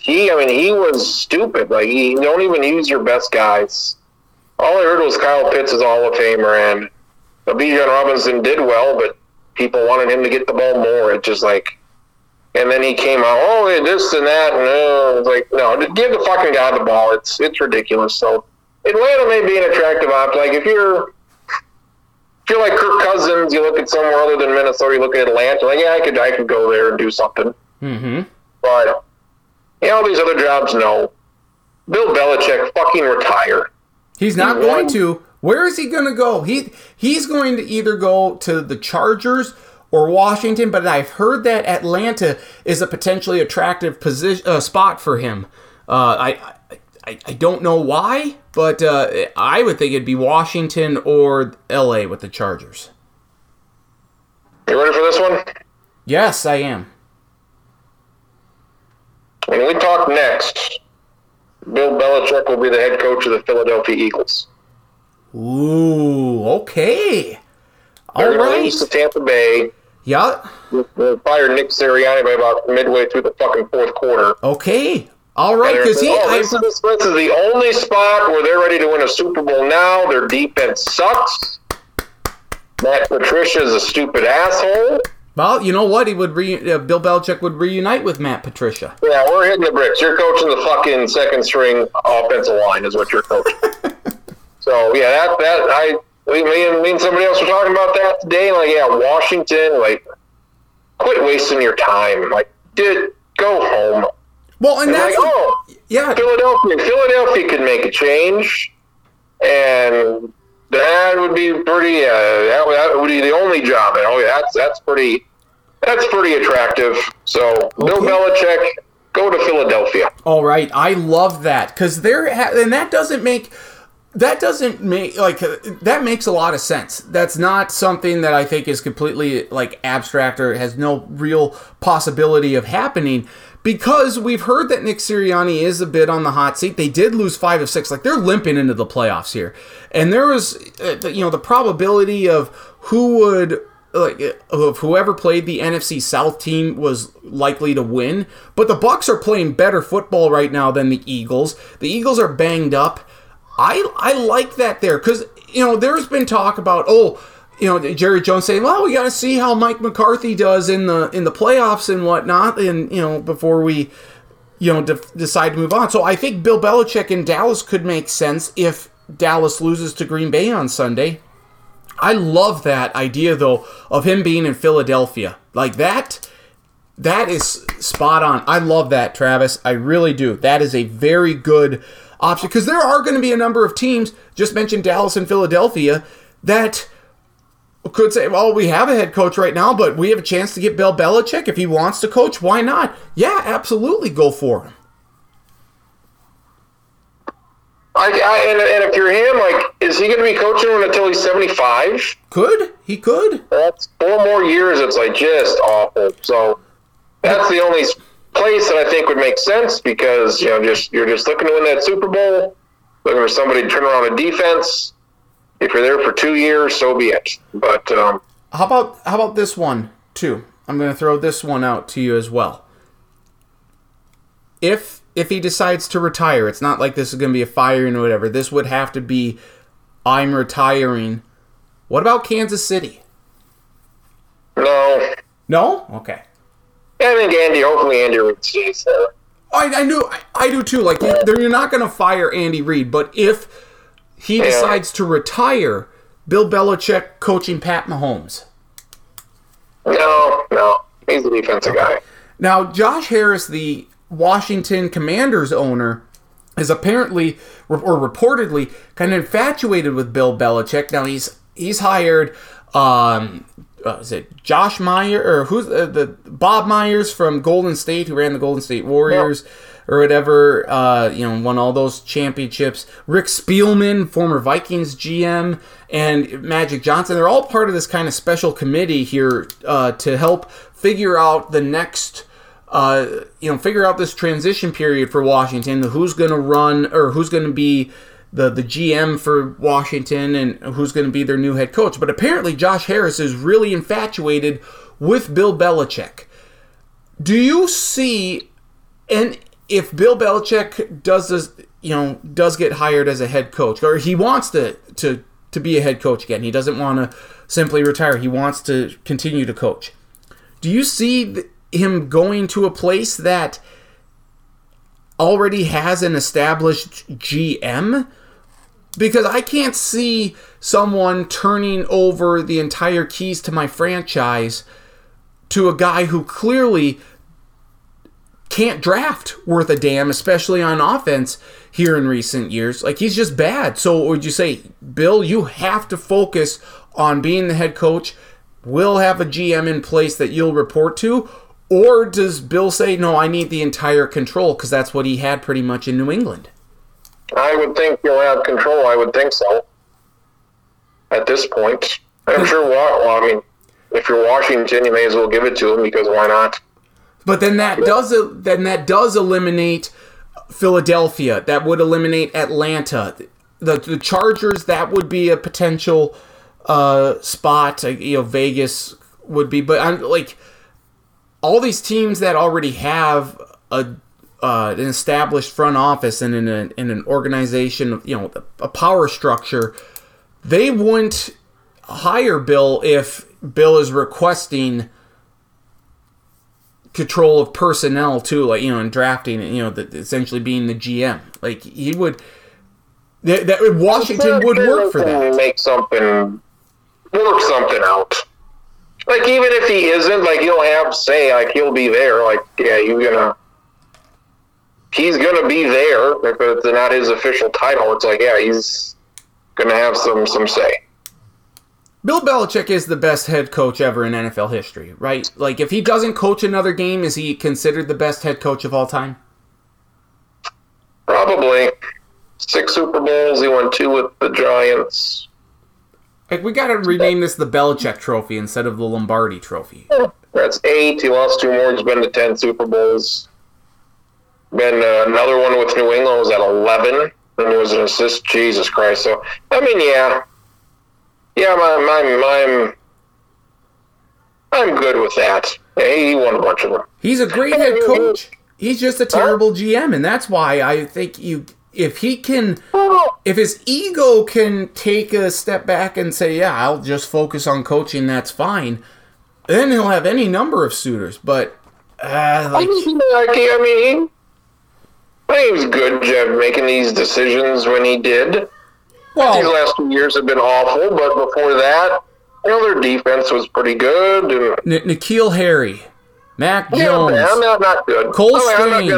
He, I mean, he was stupid. Like, he don't even use your best guys. All I heard was Kyle Pitts is a Hall of Famer, and Bijan Robinson did well, but people wanted him to get the ball more. It's just like, and then he came out, oh, this and that, and uh, like, no, just give the fucking guy the ball. It's it's ridiculous. So Atlanta may be an attractive option. Like, if you're, if you're like Kirk Cousins, you look at somewhere other than Minnesota, you look at Atlanta, like, yeah, I could I could go there and do something. Mm-hmm. But yeah, all these other jobs, no. Bill Belichick, fucking retire. He's not he going won- to. Where is he going to go? He he's going to either go to the Chargers or Washington, but I've heard that Atlanta is a potentially attractive position uh, spot for him. Uh, I, I I, I don't know why, but uh, I would think it'd be Washington or L A with the Chargers. You ready for this one? Yes, I am. When we talk next, Bill Belichick will be the head coach of the Philadelphia Eagles. Ooh, okay. All They're right. They're going to lose to Tampa Bay. Yeah. They fired Nick Sirianni by about midway through the fucking fourth quarter. Okay. All right. Because he, oh, this, this, this is the only spot where they're ready to win a Super Bowl now. Their defense sucks. Matt Patricia is a stupid asshole. Well, you know what? He would re- uh, Bill Belichick would reunite with Matt Patricia. Yeah, we're hitting the bricks. You're coaching the fucking second string offensive line, is what you're coaching. So yeah, that that I me, me and somebody else were talking about that today. Like, yeah, Washington, like, quit wasting your time. Like, dude, go home. Well, and, and that's like, a, oh, yeah, Philadelphia. Philadelphia could make a change, and that would be pretty. Uh, that, would, that would be the only job. Oh, yeah, that's that's pretty. That's pretty attractive. So, okay. Bill Belichick, go to Philadelphia. All right, I love that because there, ha- and that doesn't make. That doesn't make like that makes a lot of sense. That's not something that I think is completely like abstract or has no real possibility of happening. Because we've heard that Nick Sirianni is a bit on the hot seat. They did lose five of six. Like, they're limping into the playoffs here. And there was, you know, the probability of who would, like, of whoever played the N F C South team was likely to win. But the Bucs are playing better football right now than the Eagles. The Eagles are banged up. I I like that there. Because, you know, there's been talk about, oh, you know, Jerry Jones saying, well, we got to see how Mike McCarthy does in the in the playoffs and whatnot, and, you know, before we, you know, de- decide to move on. So I think Bill Belichick in Dallas could make sense if Dallas loses to Green Bay on Sunday. I love that idea, though, of him being in Philadelphia. Like, that, that is spot on. I love that, Travis. I really do. That is a very good option. Because there are going to be a number of teams, just mentioned Dallas and Philadelphia, that could say, well, we have a head coach right now, but we have a chance to get Bill Belichick. If he wants to coach, why not? Yeah, absolutely, go for him. I, I and, and if you're him, like, is he going to be coaching him until he's seventy-five? Could. He could. That's four more years. It's, like, just awful. So that's the only place that I think would make sense because, you know, just you're just looking to win that Super Bowl, looking for somebody to turn around a defense. If you're there for two years, so be it. But um, how about how about this one too? I'm going to throw this one out to you as well. If if he decides to retire, it's not like this is going to be a firing or whatever. This would have to be, I'm retiring. What about Kansas City? No. No? Okay. I think Andy. Hopefully, Andy would see that. I I knew I, I do too. Like, you're not going to fire Andy Reid, but if he decides to retire, Bill Belichick coaching Pat Mahomes. No, no. He's a defensive guy. Now, Josh Harris, the Washington Commanders owner, is apparently, or reportedly, kind of infatuated with Bill Belichick. Now, he's he's hired, um, uh, is it Josh Myers, or who's uh, the Bob Myers from Golden State, who ran the Golden State Warriors. Yep. Or whatever, uh, you know, won all those championships. Rick Spielman, former Vikings G M, and Magic Johnson, they're all part of this kind of special committee here uh, to help figure out the next, uh, you know, figure out this transition period for Washington, who's going to run, or who's going to be the, the G M for Washington, and who's going to be their new head coach. But apparently Josh Harris is really infatuated with Bill Belichick. Do you see an... If Bill Belichick does this, you know, does get hired as a head coach, or he wants to, to, to be a head coach again, he doesn't want to simply retire. He wants to continue to coach. Do you see him going to a place that already has an established G M? Because I can't see someone turning over the entire keys to my franchise to a guy who clearly can't draft worth a damn, especially on offense here in recent years. Like, he's just bad. So would you say, Bill, you have to focus on being the head coach? We'll have a G M in place that you'll report to? Or does Bill say, no, I need the entire control because that's what he had pretty much in New England? I would think you'll have control. I would think so. At this point, I'm sure. Well, I mean, if you're Washington, you may as well give it to them because why not? But then that does then that does eliminate Philadelphia. That would eliminate Atlanta. The the Chargers, that would be a potential uh, spot. You know, Vegas would be, but I'm like all these teams that already have a uh, an established front office and in an in an organization, you know, a power structure. They wouldn't hire Bill if Bill is requesting control of personnel too, like, you know, and drafting, you know, the, essentially being the G M. Like he would, that, that Washington would work for that. Make something, work something out. Like even if he isn't, like he'll have say, like he'll be there. Like yeah, you're gonna, he's gonna be there. If it's not his official title, it's like yeah, he's gonna have some some say. Bill Belichick is the best head coach ever in N F L history, right? Like, if he doesn't coach another game, is he considered the best head coach of all time? Probably. Six Super Bowls. He won two with the Giants. Like, we gotta rename this the Belichick Trophy instead of the Lombardi Trophy. That's eight. He lost two more. He's been to ten Super Bowls. Been uh, another one with New England. Was at eleven. And it was an assist. Jesus Christ. So, I mean, yeah. Yeah, I'm, I'm, I'm, I'm good with that. Yeah, he won a bunch of them. He's a great head coach. He's just a terrible G M, and that's why I think you, if he can, if his ego can take a step back and say, yeah, I'll just focus on coaching, that's fine, then he'll have any number of suitors. But, uh, like... I mean, he was good at making these decisions when he did. Well, these last two years have been awful, but before that, you know, their defense was pretty good. And N- N'Keal Harry, Mac yeah, Jones, man, I'm not, not good. Cole I mean, Strange.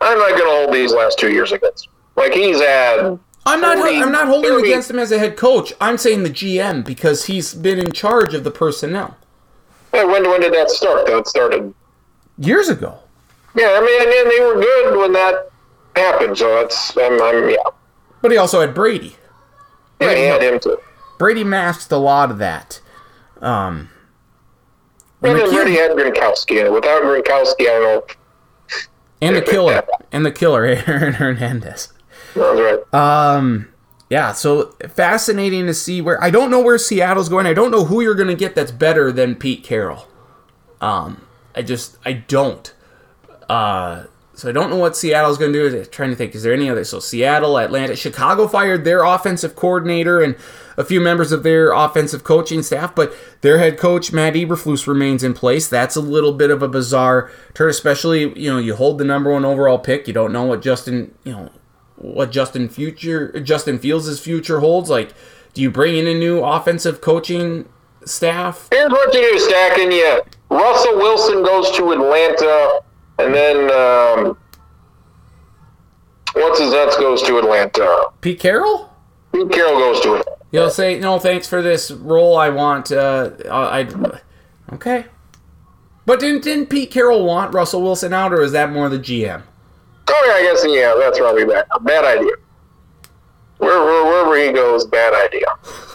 I'm not going to hold these last two years against him. Like he's had. I'm not. forty, I'm not holding thirty against him as a head coach. I'm saying the G M because he's been in charge of the personnel. Wait, when when did that start? That started years ago. Yeah, I mean, and they were good when that happened. So that's. I'm. I'm yeah. But he also had Brady. Yeah, Brady, he had him too. Brady masked a lot of that. Um, and then Brady had Gronkowski. Without Gronkowski, I don't know. And the killer. And the killer, Aaron Hernandez. That's right. Um, yeah, so fascinating to see where... I don't know where Seattle's going. I don't know who you're going to get that's better than Pete Carroll. Um, I just... I don't. Uh... So I don't know what Seattle's going to do. I'm trying to think, is there any other? So Seattle, Atlanta, Chicago fired their offensive coordinator and a few members of their offensive coaching staff, but their head coach, Matt Eberflus, remains in place. That's a little bit of a bizarre turn, especially, you know, you hold the number one overall pick. You don't know what Justin, you know, what Justin future, Justin Fields' future holds. Like, do you bring in a new offensive coaching staff? Here's what you do, Stacken. Yeah, Russell Wilson goes to Atlanta. And then, um, what's his nuts goes to Atlanta? Pete Carroll? Pete Carroll goes to Atlanta. He'll say, no, thanks for this role I want. Uh, I Okay. But didn't, didn't Pete Carroll want Russell Wilson out, or is that more the G M? Oh, yeah, I guess, yeah, that's probably bad. A bad idea. Where, where, wherever he goes, bad idea.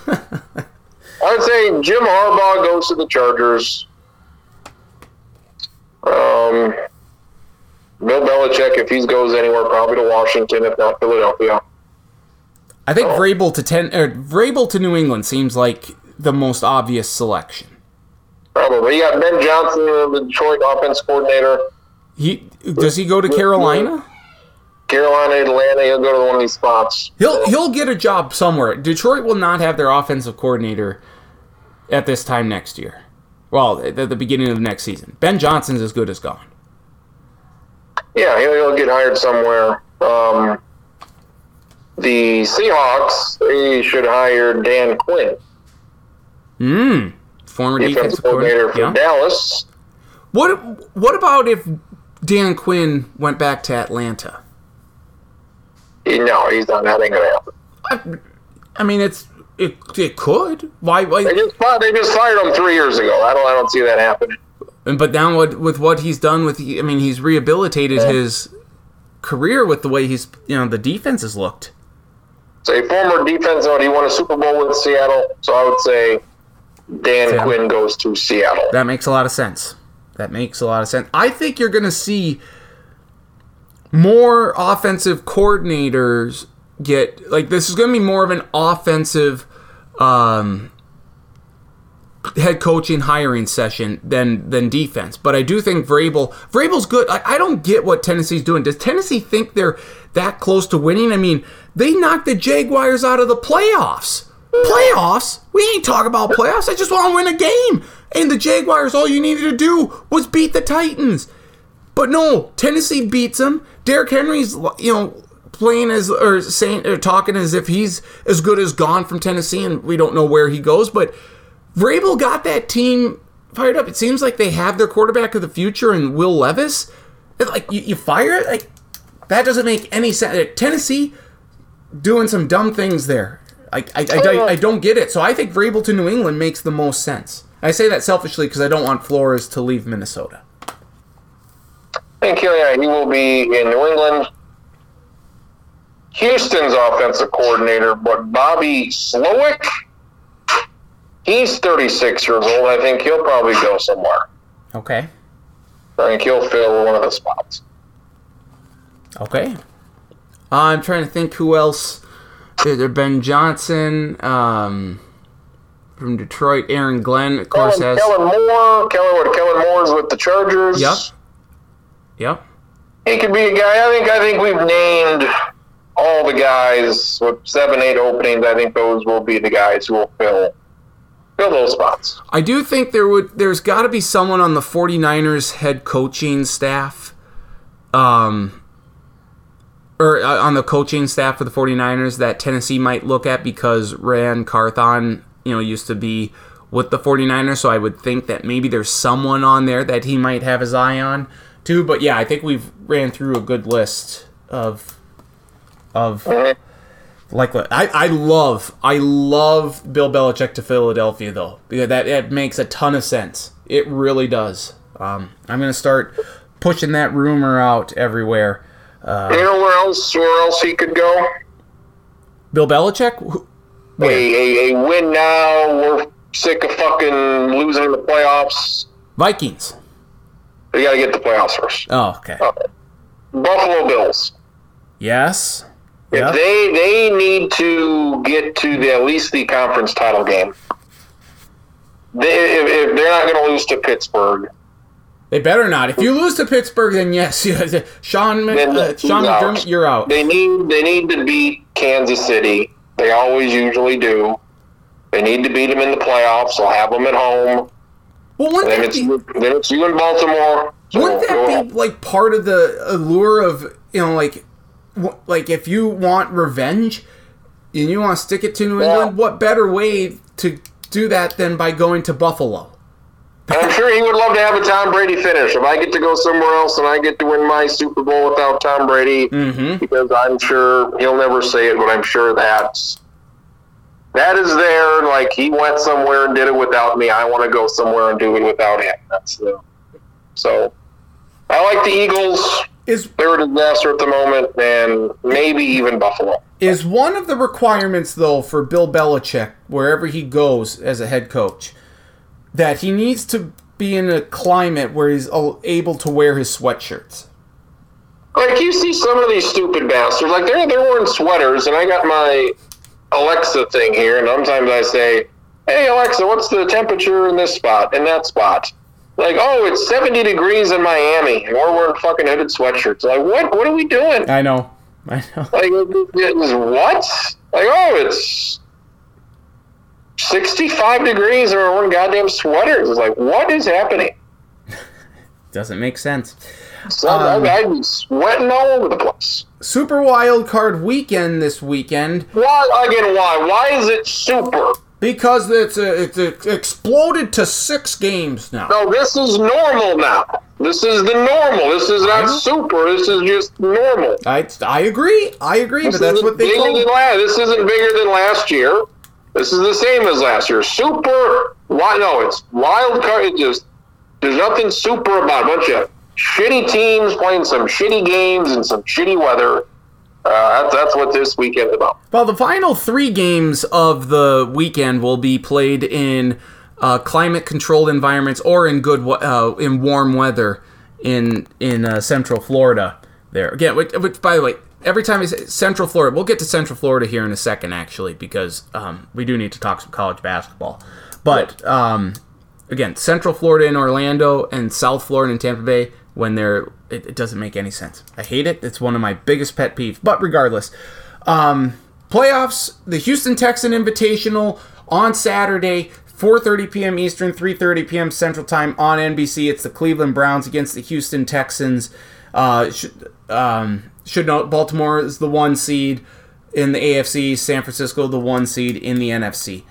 I would say Jim Harbaugh goes to the Chargers. Um... Bill Belichick, if he goes anywhere, probably to Washington, if not Philadelphia. I think oh. Vrabel to ten, or Vrabel to New England seems like the most obvious selection. Probably. You got Ben Johnson, the Detroit offense coordinator. He does he go to Carolina? Carolina, Atlanta. He'll go to one of these spots. He'll he'll get a job somewhere. Detroit will not have their offensive coordinator at this time next year. Well, at the beginning of next season, Ben Johnson's as good as gone. Yeah, he'll, he'll get hired somewhere. Um, the Seahawks, they should hire Dan Quinn. Mm. Former defensive coordinator for yeah. Dallas. What What about if Dan Quinn went back to Atlanta? No, he's not having it happen. I, I mean, it's it it could. Why? why? They just they just fired him three years ago. I don't I don't see that happening. But now with what he's done with, I mean, he's rehabilitated yeah. his career with the way he's, you know, the defense has looked. So a former defensive end, he won a Super Bowl with Seattle. So I would say Dan Seattle. Quinn goes to Seattle. That makes a lot of sense. That makes a lot of sense. I think you're going to see more offensive coordinators get, like, this is going to be more of an offensive um, head coaching hiring session than than defense. But I do think Vrabel, Vrabel's good. I, I don't get what Tennessee's doing. Does Tennessee think they're that close to winning? I mean, they knocked the Jaguars out of the playoffs. Playoffs? We ain't talking about playoffs. I just want to win a game. And the Jaguars, all you needed to do was beat the Titans. But no, Tennessee beats them. Derrick Henry's, you know, playing as or saying or talking as if he's as good as gone from Tennessee, and we don't know where he goes. But Vrabel got that team fired up. It seems like they have their quarterback of the future in Will Levis. Like you, you fire it, like that doesn't make any sense. Tennessee doing some dumb things there. I I, I, I don't get it. So I think Vrabel to New England makes the most sense. I say that selfishly because I don't want Flores to leave Minnesota. I think yeah, he will be in New England. Houston's offensive coordinator, but Bobby Slowick, he's thirty-six years old. I think he'll probably go somewhere. Okay. I think he'll fill one of the spots. Okay. Uh, I'm trying to think who else. There's Ben Johnson um, from Detroit. Aaron Glenn, of course, Kellen, has... Kellen Moore. Kellen, Kellen Moore's with the Chargers. Yep. Yep. He could be a guy. I think. I think we've named all the guys with seven, eight openings. I think those will be the guys who will fill fill those spots. I do think there would. There's got to be someone on the 49ers head coaching staff. Um. Or on the coaching staff for the 49ers that Tennessee might look at because Ran Carthon, you know, used to be with the 49ers. So I would think that maybe there's someone on there that he might have his eye on too. But yeah, I think we've ran through a good list of of like I, I love I love Bill Belichick to Philadelphia though. Yeah, that it makes a ton of sense. It really does. Um, I'm gonna start pushing that rumor out everywhere. Uh, you know where else where else he could go? Bill Belichick? A, a, a win now. We're sick of fucking losing in the playoffs. Vikings. We got to get the playoffs first. Oh, okay. Uh, Buffalo Bills. Yes. Yep. They they need to get to the, at least the conference title game. They, if, if they're not going to lose to Pittsburgh. They better not. If you lose to Pittsburgh, then yes, Sean, uh, Sean McDermott, you're out. They need they need to beat Kansas City. They always usually do. They need to beat them in the playoffs. They'll have them at home. Well, wouldn't then, that it's, be, then it's you in Baltimore. So wouldn't that be like part of the allure of, you know, like like if you want revenge and you want to stick it to New England, yeah. What better way to do that than by going to Buffalo? I'm sure he would love to have a Tom Brady finish. If I get to go somewhere else and I get to win my Super Bowl without Tom Brady, mm-hmm. because I'm sure he'll never say it, but I'm sure that's that is there. Like he went somewhere and did it without me. I want to go somewhere and do it without him. That's the, so. I like the Eagles. Is, They're a disaster at the moment, and maybe even Buffalo. Is one of the requirements though for Bill Belichick wherever he goes as a head coach? That he needs to be in a climate where he's able to wear his sweatshirts. Like, you see some of these stupid bastards. Like, they're, they're wearing sweaters, and I got my Alexa thing here, and sometimes I say, hey, Alexa, what's the temperature in this spot, in that spot? Like, oh, it's seventy degrees in Miami, and we're wearing fucking hooded sweatshirts. Like, what? What are we doing? I know. I know. Like, it was, what? Like, oh, it's sixty-five degrees or one goddamn sweater. It's like, what is happening? Doesn't make sense. So um, I'm sweating all over the place. Super Wild Card Weekend this weekend. Why again? Why? Why is it super? Because it's a, it's a exploded to six games now. No, this is normal now. This is the normal. This is not super. This is just normal. I I agree. I agree. This but that's what they call it. This isn't bigger than last year. This is the same as last year. Super, why no? It's wild card. It just there's nothing super about it. A bunch of shitty teams playing some shitty games and some shitty weather. Uh, that's, that's what this weekend's about. Well, the final three games of the weekend will be played in uh, climate-controlled environments or in good uh, in warm weather in in uh, Central Florida. There again, which, which by the way, every time I say Central Florida, we'll get to Central Florida here in a second, actually, because um, we do need to talk some college basketball. But um, again, Central Florida in Orlando and South Florida in Tampa Bay. When they're, it, it doesn't make any sense. I hate it. It's one of my biggest pet peeves. But regardless, um, playoffs, the Houston Texan Invitational on Saturday, four thirty p.m. Eastern, three thirty p.m. Central Time on N B C. It's the Cleveland Browns against the Houston Texans. Uh, should, um, should note, Baltimore is the one seed in the A F C. San Francisco, the one seed in the N F C.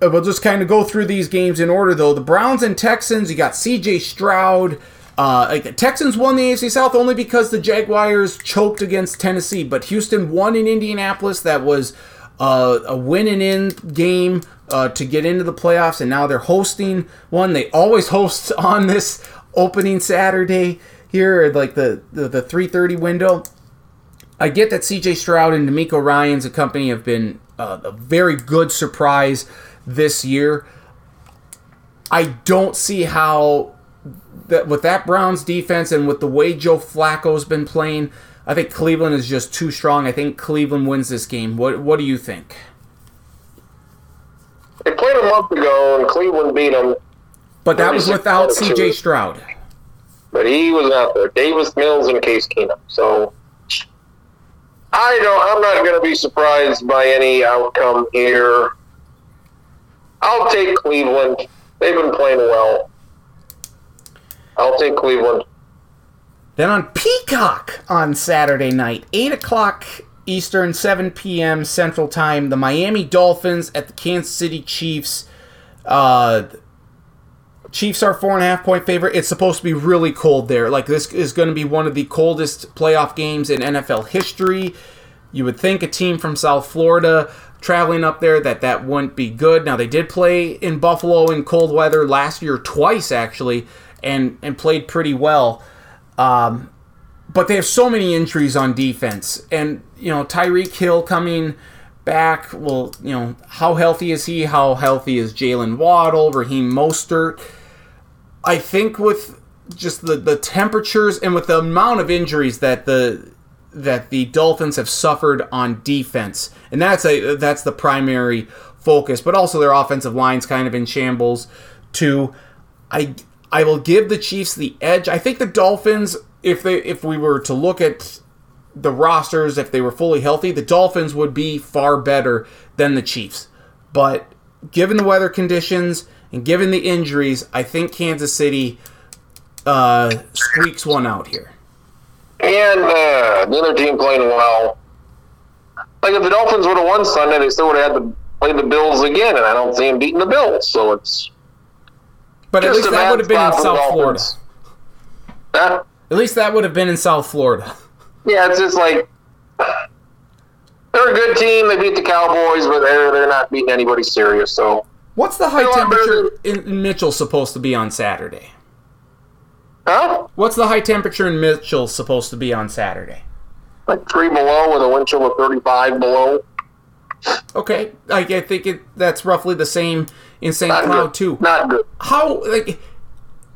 We'll just kind of go through these games in order, though. The Browns and Texans, you got C J Stroud. Uh, the Texans won the A F C South only because the Jaguars choked against Tennessee, but Houston won in Indianapolis. That was uh, a win and in game uh, to get into the playoffs, and now they're hosting one. They always host on this opening Saturday here, like the, the, the three thirty window. I get that C J Stroud and DeMeco Ryans and company have been uh, a very good surprise this year. I don't see how... That with that Browns defense and with the way Joe Flacco's been playing, I think Cleveland is just too strong. I think Cleveland wins this game. What What do you think? They played a month ago, and Cleveland beat them. But that was without C J Stroud. But he was out there. Davis Mills and Case Keenum. So I don't. I'm not going to be surprised by any outcome here. I'll take Cleveland. They've been playing well. I'll take Cleveland. Then on Peacock on Saturday night, eight o'clock Eastern, seven p.m. Central Time, the Miami Dolphins at the Kansas City Chiefs. Uh, Chiefs are four and a half point favorite. It's supposed to be really cold there. Like, this is going to be one of the coldest playoff games in N F L history. You would think a team from South Florida traveling up there that that wouldn't be good. Now, they did play in Buffalo in cold weather last year, twice actually, and and played pretty well. Um, but they have so many injuries on defense. And, you know, Tyreek Hill coming back, well, you know, how healthy is he? How healthy is Jaylen Waddle, Raheem Mostert? I think with just the, the temperatures and with the amount of injuries that the that the Dolphins have suffered on defense, and that's a that's the primary focus, but also their offensive line's kind of in shambles too. I... I will give the Chiefs the edge. I think the Dolphins, if they if we were to look at the rosters, if they were fully healthy, the Dolphins would be far better than the Chiefs. But given the weather conditions and given the injuries, I think Kansas City uh, squeaks one out here. And uh, the other team playing well. Like, if the Dolphins would have won Sunday, they still would have had to play the Bills again, and I don't see them beating the Bills, so it's... But at least that would have been in South Florida. Huh? At least that would have been in South Florida. Yeah, it's just like, they're a good team. They beat the Cowboys, but they're, they're not beating anybody serious. So, what's the high temperature in Mitchell supposed to be on Saturday? Huh? What's the high temperature in Mitchell supposed to be on Saturday? Like three below with a wind chill of thirty-five below. Okay, like, I think it, that's roughly the same in Saint Not Cloud good. too. Not good. How like,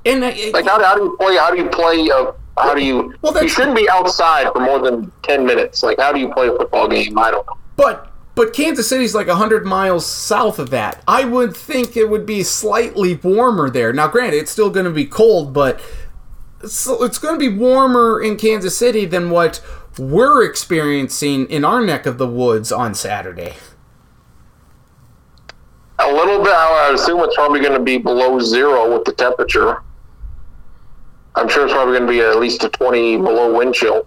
and uh, like how, how do you play? How do you play? Uh, how do you? Well, you shouldn't be outside for more than ten minutes. Like, how do you play a football game? I don't know. But but Kansas City's like a hundred miles south of that. I would think it would be slightly warmer there. Now, granted, it's still going to be cold, but it's, it's going to be warmer in Kansas City than what we're experiencing in our neck of the woods on Saturday. A little bit. I assume it's probably going to be below zero with the temperature. I'm sure it's probably going to be at least a twenty below wind chill.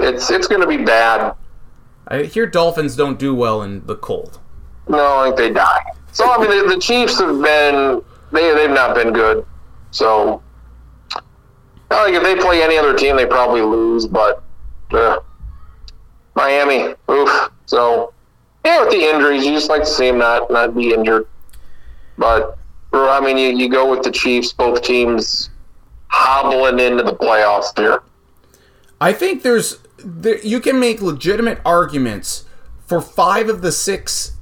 It's it's going to be bad. I hear Dolphins don't do well in the cold. No, I think they die. So I mean, the, the Chiefs have been they they've not been good. So. Like, if they play any other team, they probably lose, but uh, Miami, oof. So, yeah, with the injuries, you just like to see them not, not be injured. But, I mean, you, you go with the Chiefs. Both teams hobbling into the playoffs here. I think there's there, you can make legitimate arguments for five of the six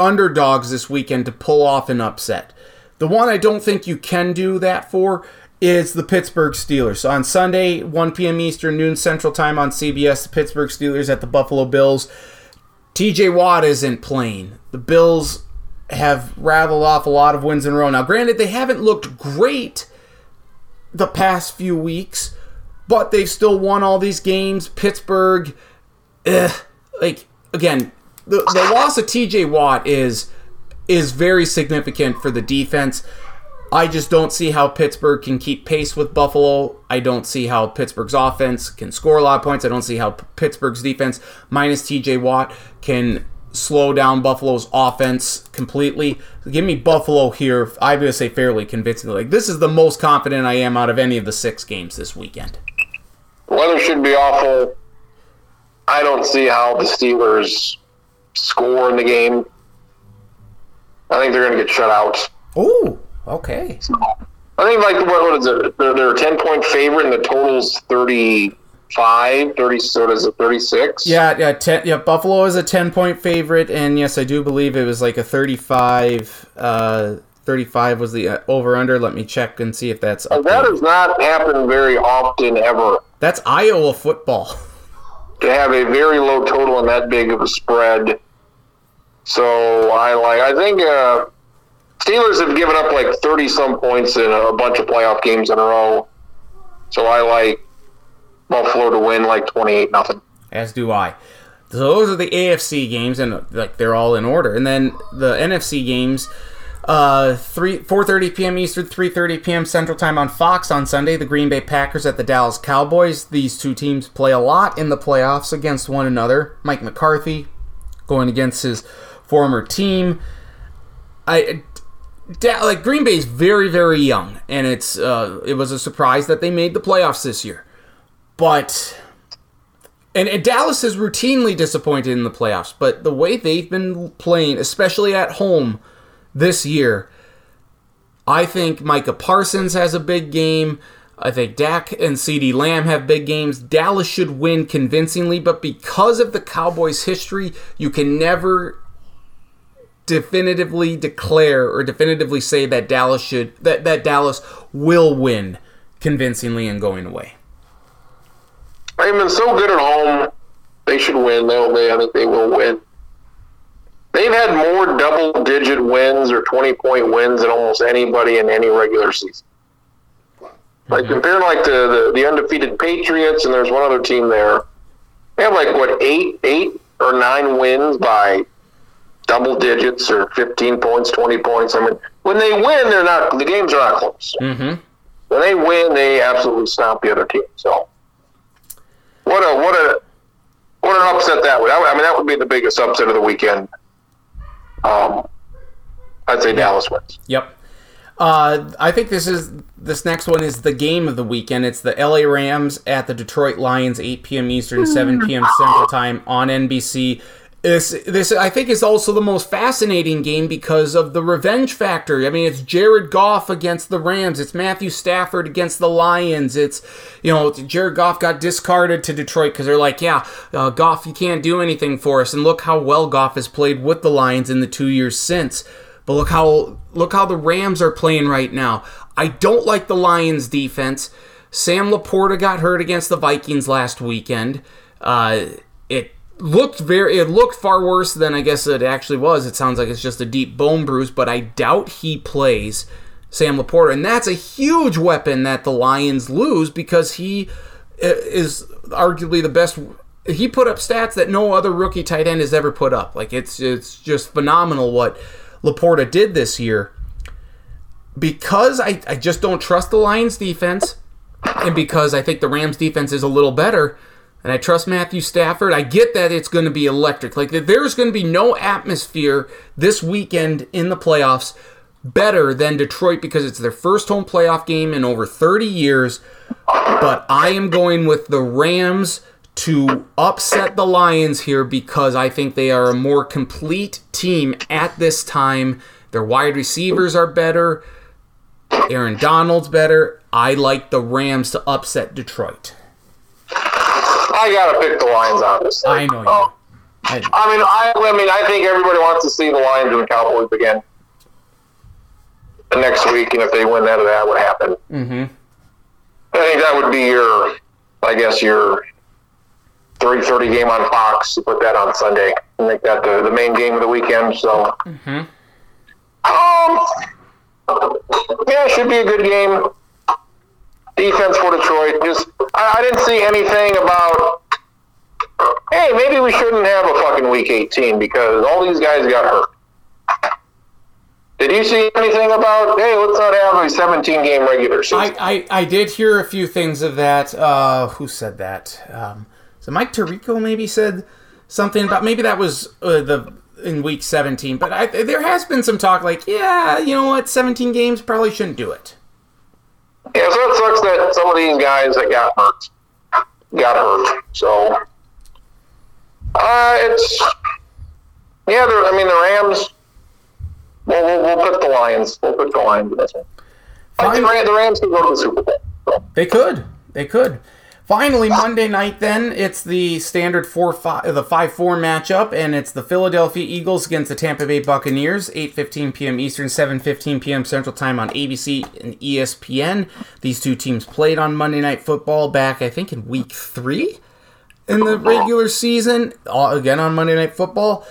underdogs this weekend to pull off an upset. The one I don't think you can do that for is the Pittsburgh Steelers. So on Sunday, one p.m. Eastern, noon Central Time on C B S, the Pittsburgh Steelers at the Buffalo Bills. T J Watt isn't playing. The Bills have rattled off a lot of wins in a row. Now, granted, they haven't looked great the past few weeks, but they've still won all these games. Pittsburgh, ugh, like, again, the, the loss of T J Watt is is very significant for the defense. I just don't see how Pittsburgh can keep pace with Buffalo. I don't see how Pittsburgh's offense can score a lot of points. I don't see how Pittsburgh's defense, minus T J Watt, can slow down Buffalo's offense completely. Give me Buffalo here, I'm going to say fairly convincingly. Like, this is the most confident I am out of any of the six games this weekend. Weather should be awful. I don't see how the Steelers score in the game. I think they're going to get shut out. Ooh, okay. So, I think, like, what, what is it? They're, they're a ten-point favorite, and the total's thirty-five, thirty, so does it thirty-six? Yeah, yeah, ten, yeah. Buffalo is a ten-point favorite, and yes, I do believe it was like a thirty-five. Uh, thirty-five was the over-under. Let me check and see if that's up. That does not happen very often ever. That's Iowa football. To have a very low total and that big of a spread. So I like. I think uh, Steelers have given up like thirty some points in a bunch of playoff games in a row. So I like Buffalo to win like twenty-eight nothing. As do I. So those are the A F C games, and like they're all in order. And then the N F C games. Uh, three four thirty p.m. Eastern, three thirty p.m. Central Time on Fox on Sunday. The Green Bay Packers at the Dallas Cowboys. These two teams play a lot in the playoffs against one another. Mike McCarthy going against his former team. I da, like Green Bay's very very young, and it's uh, it was a surprise that they made the playoffs this year. But and, and Dallas is routinely disappointed in the playoffs, but the way they've been playing, especially at home this year, I think Micah Parsons has a big game. I think Dak and CeeDee Lamb have big games. Dallas should win convincingly, but because of the Cowboys' history, you can never definitively declare or definitively say that Dallas should that, that Dallas will win convincingly and going away. They've been so good at home, they should win. They'll, they, I think they will win. They've had more double-digit wins or twenty-point wins than almost anybody in any regular season. Like, mm-hmm. compared like to the, the undefeated Patriots, and there's one other team there, they have like, what, eight, eight or nine wins by double digits or fifteen points, twenty points. I mean, when they win, they're not the games are not close. Mm-hmm. When they win, they absolutely stomp the other team. So, what a what a what an upset that would. I mean, that would be the biggest upset of the weekend. Um, I'd say Dallas wins. Yep. Uh, I think this is this next one is the game of the weekend. It's the L A Rams at the Detroit Lions, eight p.m. Eastern, seven p.m. Central Time on N B C. This this I think is also the most fascinating game because of the revenge factor. I mean, it's Jared Goff against the Rams. It's Matthew Stafford against the Lions. It's, you know, Jared Goff got discarded to Detroit because they're like, yeah, uh, Goff, you can't do anything for us. And look how well Goff has played with the Lions in the two years since. But look how look how the Rams are playing right now. I don't like the Lions defense. Sam Laporta got hurt against the Vikings last weekend. Uh, it. Looked very. It looked far worse than I guess it actually was. It sounds like it's just a deep bone bruise, but I doubt he plays Sam Laporta, and that's a huge weapon that the Lions lose because he is arguably the best. He put up stats that no other rookie tight end has ever put up. Like it's it's just phenomenal what Laporta did this year. Because I, I just don't trust the Lions defense, and because I think the Rams defense is a little better. And I trust Matthew Stafford. I get that it's going to be electric. Like, there's going to be no atmosphere this weekend in the playoffs better than Detroit because it's their first home playoff game in over thirty years. But I am going with the Rams to upset the Lions here because I think they are a more complete team at this time. Their wide receivers are better. Aaron Donald's better. I like the Rams to upset Detroit. I gotta pick the Lions, obviously. I know you. Oh, I, know. I mean, I, I mean, I think everybody wants to see the Lions and the Cowboys again next week, and if they win, that that would happen. Mm-hmm. I think that would be your, I guess your three thirty game on Fox. You put that on Sunday and make that the, the main game of the weekend. So, mm-hmm. um, yeah, it should be a good game. Defense for Detroit. Just I, I didn't see anything about, hey, maybe we shouldn't have a fucking week eighteen because all these guys got hurt. Did you see anything about, hey, let's not have a seventeen-game regular season? I, I, I did hear a few things of that. Uh, who said that? Um, so Mike Tirico maybe said something about, maybe that was uh, the in week seventeen. But I, there has been some talk like, yeah, you know what, seventeen games, probably shouldn't do it. Yeah, so it sucks that some of these guys that got hurt got hurt. So, uh, it's, yeah, I mean, the Rams... We'll, we'll, we'll put the Lions. We'll put the Lions in this one. Like the, the Rams could go to the Super Bowl. So. They could. They could. Finally, Monday night then, it's the standard four five, the five four matchup, and it's the Philadelphia Eagles against the Tampa Bay Buccaneers, eight fifteen p.m. Eastern, seven fifteen p.m. Central Time on A B C and E S P N. These two teams played on Monday Night Football back, I think, in week three in the regular season, again on Monday Night Football.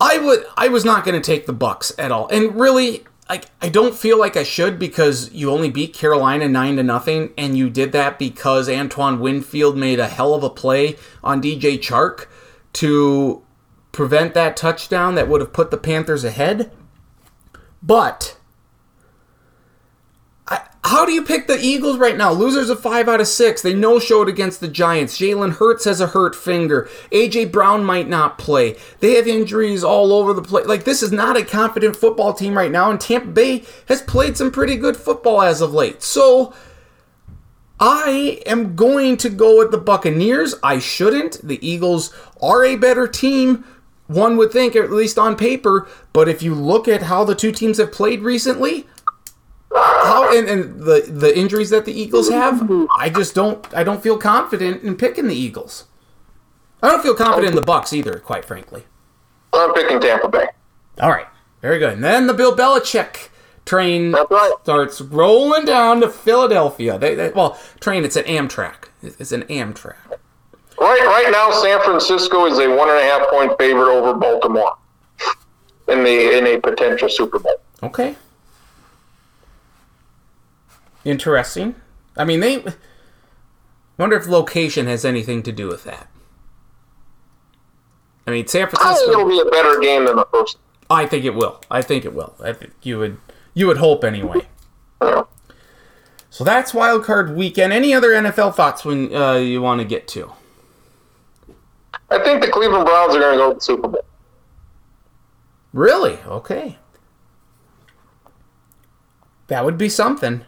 I would. I was not going to take the Bucks at all, and really, like, I don't feel like I should because you only beat Carolina nine to nothing, and you did that because Antoine Winfield made a hell of a play on D J Chark to prevent that touchdown that would have put the Panthers ahead. But I, how do you pick the Eagles right now? Losers of five out of six. They no-showed against the Giants. Jalen Hurts has a hurt finger. A J. Brown might not play. They have injuries all over the place. Like, this is not a confident football team right now, and Tampa Bay has played some pretty good football as of late. So, I am going to go with the Buccaneers. I shouldn't. The Eagles are a better team, one would think, at least on paper. But if you look at how the two teams have played recently... How and, and the the injuries that the Eagles have, I just don't I don't feel confident in picking the Eagles. I don't feel confident in the Bucs either, quite frankly. I'm picking Tampa Bay. All right, very good. And then the Bill Belichick train right. starts rolling down to Philadelphia. They, they well, train. It's an Amtrak. It's an Amtrak. Right, right now, San Francisco is a one and a half point favorite over Baltimore in the in a potential Super Bowl. Okay. Interesting. I mean, they... wonder if location has anything to do with that. I mean, San Francisco... I think it'll be a better game than the first. I think it will. I think it will. I think you would, you would hope anyway. Yeah. So that's Wild Card Weekend. Any other N F L thoughts when uh, you want to get to? I think the Cleveland Browns are going to go to the Super Bowl. Really? Okay. That would be something.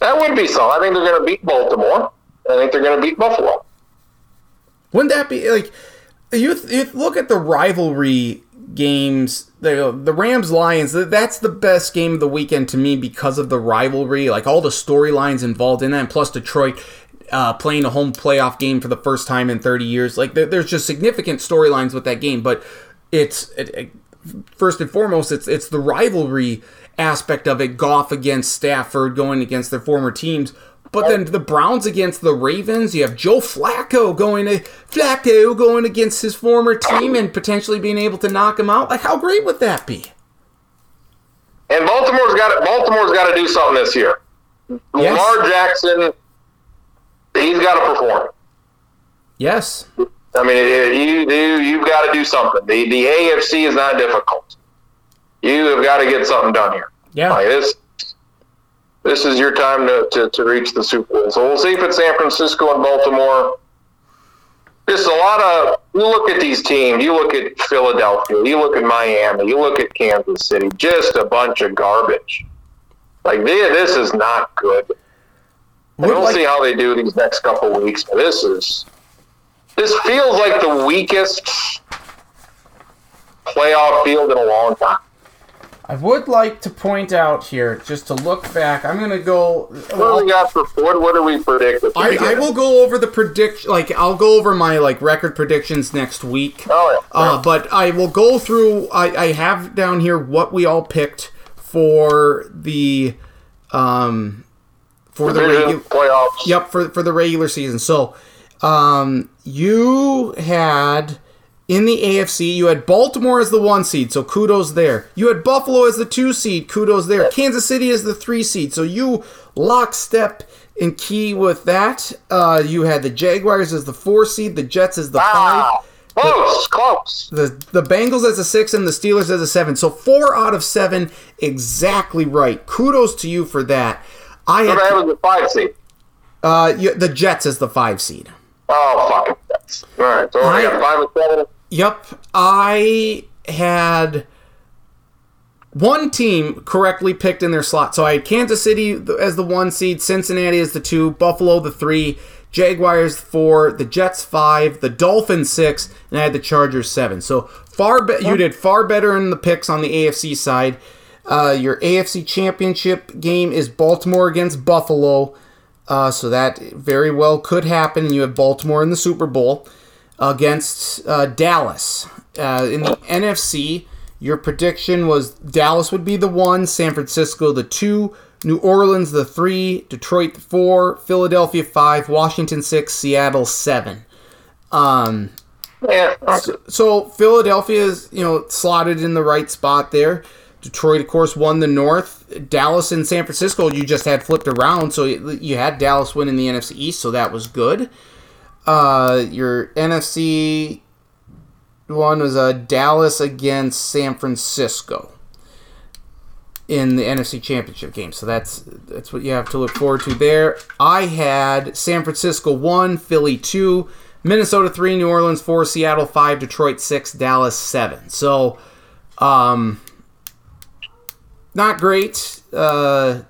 That would be so. I think they're going to beat Baltimore. I think they're going to beat Buffalo. Wouldn't that be, like, you, th- you look at the rivalry games, the, the Rams-Lions, that's the best game of the weekend to me because of the rivalry, like all the storylines involved in that, and plus Detroit uh, playing a home playoff game for the first time in thirty years. Like, there, there's just significant storylines with that game, but it's... It, it, First and foremost, it's it's the rivalry aspect of it. Goff against Stafford going against their former teams. But then the Browns against the Ravens. You have Joe Flacco going to, Flacco going against his former team and potentially being able to knock him out. Like, how great would that be? And Baltimore's got Baltimore's got to do something this year. Yes. Lamar Jackson, he's got to perform. Yes. I mean, you do. You've got to do something. The the A F C is not difficult. You have got to get something done here. Yeah, like this this is your time to, to, to reach the Super Bowl. So we'll see if it's San Francisco and Baltimore. Just a lot of you look at these teams. You look at Philadelphia. You look at Miami. You look at Kansas City. Just a bunch of garbage. Like this, this is not good. We'll like, see how they do these next couple of weeks. But this is. This feels like the weakest playoff field in a long time. I would like to point out here, just to look back, I'm going to go... What do we got for Ford? What do we predict? I, I will go over the prediction... Like, I'll go over my, like, record predictions next week. Oh, yeah. Uh, but I will go through... I, I have down here what we all picked for the... Um, for the... Regu- playoffs. Yep, for, for the regular season. So, um, you had... In the A F C, you had Baltimore as the one seed, so kudos there. You had Buffalo as the two seed, kudos there. Kansas City as the three seed, so you lockstep and key with that. Uh, you had the Jaguars as the four seed, the Jets as the wow. five. Close, the, close. The, the Bengals as a six and the Steelers as a seven. So four out of seven, exactly right. Kudos to you for that. I had, I was the five seed. Uh, you, the Jets as the five seed. Oh, fuck it. All right, so I got five or seven. Yep, I had one team correctly picked in their slot. So I had Kansas City as the one seed, Cincinnati as the two, Buffalo the three, Jaguars four, the Jets five, the Dolphins six, and I had the Chargers seven. So far, be- you did far better in the picks on the A F C side. Uh, your A F C championship game is Baltimore against Buffalo. Uh, so that very well could happen. You have Baltimore in the Super Bowl against uh, Dallas. Uh, in the N F C, your prediction was Dallas would be the one, San Francisco the two, New Orleans the three, Detroit the four, Philadelphia five, Washington six, Seattle seven. Um, yeah. so, so Philadelphia is, you know, slotted in the right spot there. Detroit, of course, won the North. Dallas and San Francisco, you just had flipped around, so you had Dallas win in the N F C East, so that was good. Uh, your N F C one was uh, Dallas against San Francisco in the N F C Championship game, so that's that's what you have to look forward to there. I had San Francisco one, Philly two, Minnesota three, New Orleans four, Seattle five, Detroit six, Dallas seven. So, um... not great, uh,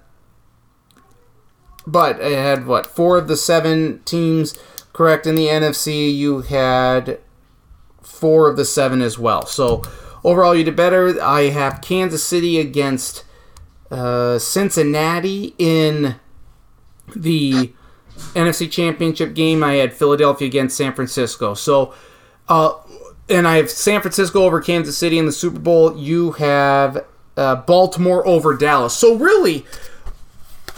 but I had, what, four of the seven teams correct in the N F C. You had four of the seven as well. So, overall, you did better. I have Kansas City against uh, Cincinnati in the N F C Championship game. I had Philadelphia against San Francisco. So, uh, and I have San Francisco over Kansas City in the Super Bowl. You have... Uh, Baltimore over Dallas. So really,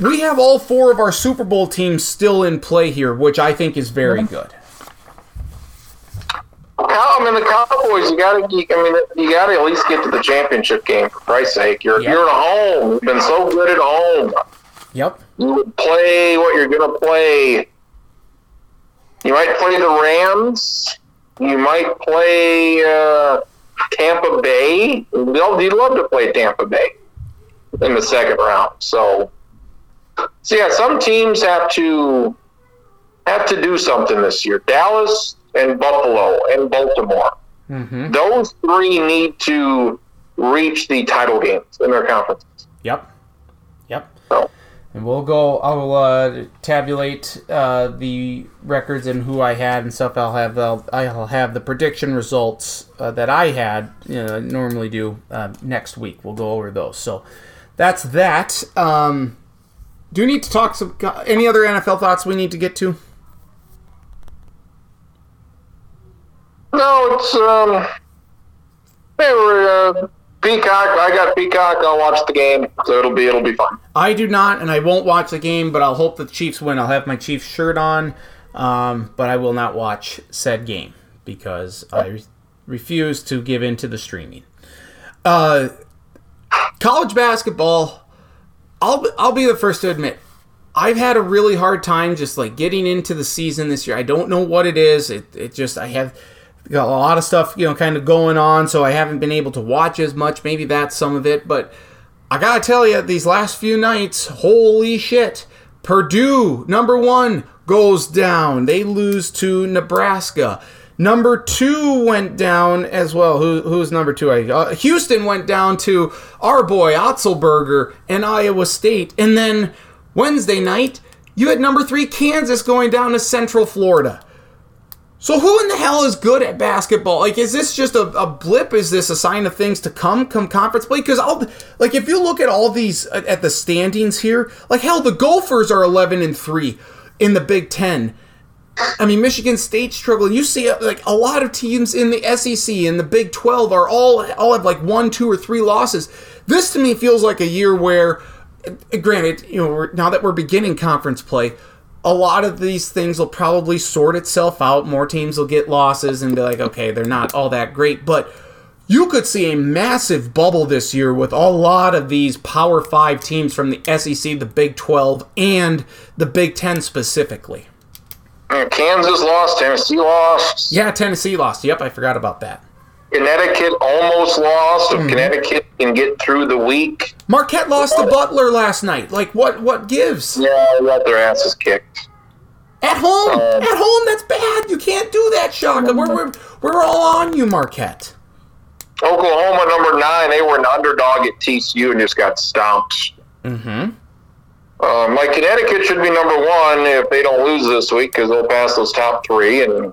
we have all four of our Super Bowl teams still in play here, which I think is very good. I mean, the Cowboys, you gotta, I mean, you gotta at least get to the championship game for Christ's sake. You're yep. you're at home. You've been so good at home. Yep. You play what you're gonna play. You might play the Rams. You might play. Uh, Tampa Bay, they'd love to play Tampa Bay in the second round. So, so yeah, some teams have to have to do something this year. Dallas and Buffalo and Baltimore, mm-hmm. those three need to reach the title games in their conferences. Yep, yep. So. And we'll go. I'll uh, tabulate uh, the records and who I had and stuff. I'll have the I'll have the prediction results uh, that I had. You know, normally do uh, next week. We'll go over those. So that's that. Um, do you need to talk some any other N F L thoughts we need to get to? No, it's um. They were, uh... Peacock, I got Peacock, I'll watch the game, so it'll be it'll be fun. I do not, and I won't watch the game, but I'll hope the Chiefs win. I'll have my Chiefs shirt on, um, but I will not watch said game because I re- refuse to give in to the streaming. Uh, college basketball, I'll I'll be the first to admit, I've had a really hard time just like getting into the season this year. I don't know what it is. It it just I have. Got a lot of stuff, you know, kind of going on, so I haven't been able to watch as much. Maybe that's some of it, but I gotta tell you, these last few nights, holy shit! Purdue, number one, goes down. They lose to Nebraska. Number two went down as well. Who, who's number two? Uh, Houston went down to our boy Otzelberger and Iowa State. And then Wednesday night, you had number three Kansas going down to Central Florida. So who in the hell is good at basketball? Like, is this just a, a blip? Is this a sign of things to come, come conference play? Because, like, if you look at all these, at the standings here, like, hell, the Gophers are eleven and three in the Big Ten. I mean, Michigan State struggling. You see, like, a lot of teams in the S E C and the Big twelve are all, all have, like, one, two, or three losses. This, to me, feels like a year where, granted, you know, we're, now that we're beginning conference play, a lot of these things will probably sort itself out. More teams will get losses and be like, okay, they're not all that great. But you could see a massive bubble this year with a lot of these Power five teams from the S E C, the Big twelve, and the Big ten specifically. And Kansas lost, Tennessee lost. Yeah, Tennessee lost. Yep, I forgot about that. Connecticut almost lost. If mm-hmm. Connecticut can get through the week. Marquette lost to Butler last night. Like, what What gives? Yeah, they got their asses kicked. At home. Um, At home, that's bad. You can't do that, Shaka. We're, we're, we're all on you, Marquette. Oklahoma, number nine, they were an underdog at T C U and just got stomped. Mm-hmm. Um, like, Connecticut should be number one if they don't lose this week because they'll pass those top three, and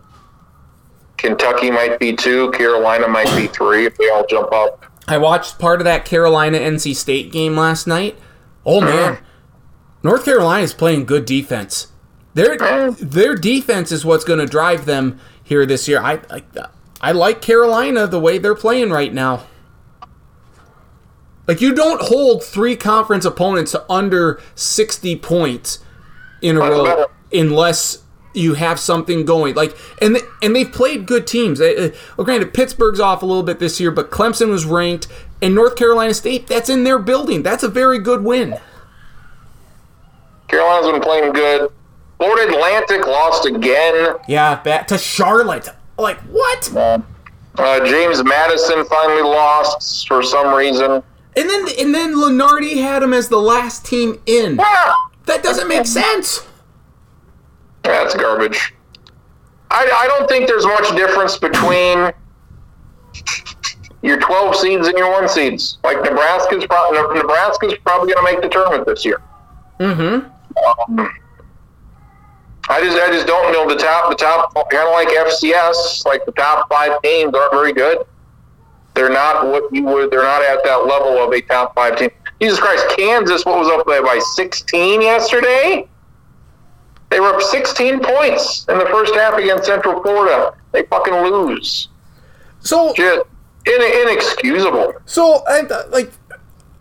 Kentucky might be two, Carolina might be three if they all jump up. I watched part of that Carolina-N C State game last night. Oh, man. North Carolina is playing good defense. Their their defense is what's going to drive them here this year. I, I I like Carolina the way they're playing right now. Like, you don't hold three conference opponents to under sixty points in a row unless you have something going. Like, and they, and they've played good teams. Well, granted, Pittsburgh's off a little bit this year, but Clemson was ranked, and North Carolina State, that's in their building. That's a very good win. Carolina's been playing good. Florida Atlantic lost again. Yeah, back to Charlotte. Like, what? Uh, James Madison finally lost for some reason. And then and then Lunardi had him as the last team in. Yeah. That doesn't make sense. That's garbage. I, I don't think there's much difference between your twelve seeds and your one seeds. Like, Nebraska's, pro- Nebraska's probably going to make the tournament this year. Mm-hmm. Um, I just I just don't know the top the top kind of like F C S. Like, the top five teams aren't very good. They're not what you would. They're not at that level of a top five team. Jesus Christ, Kansas! What was up by by sixteen yesterday? They were up sixteen points in the first half against Central Florida. They fucking lose. So just in, inexcusable. So I like.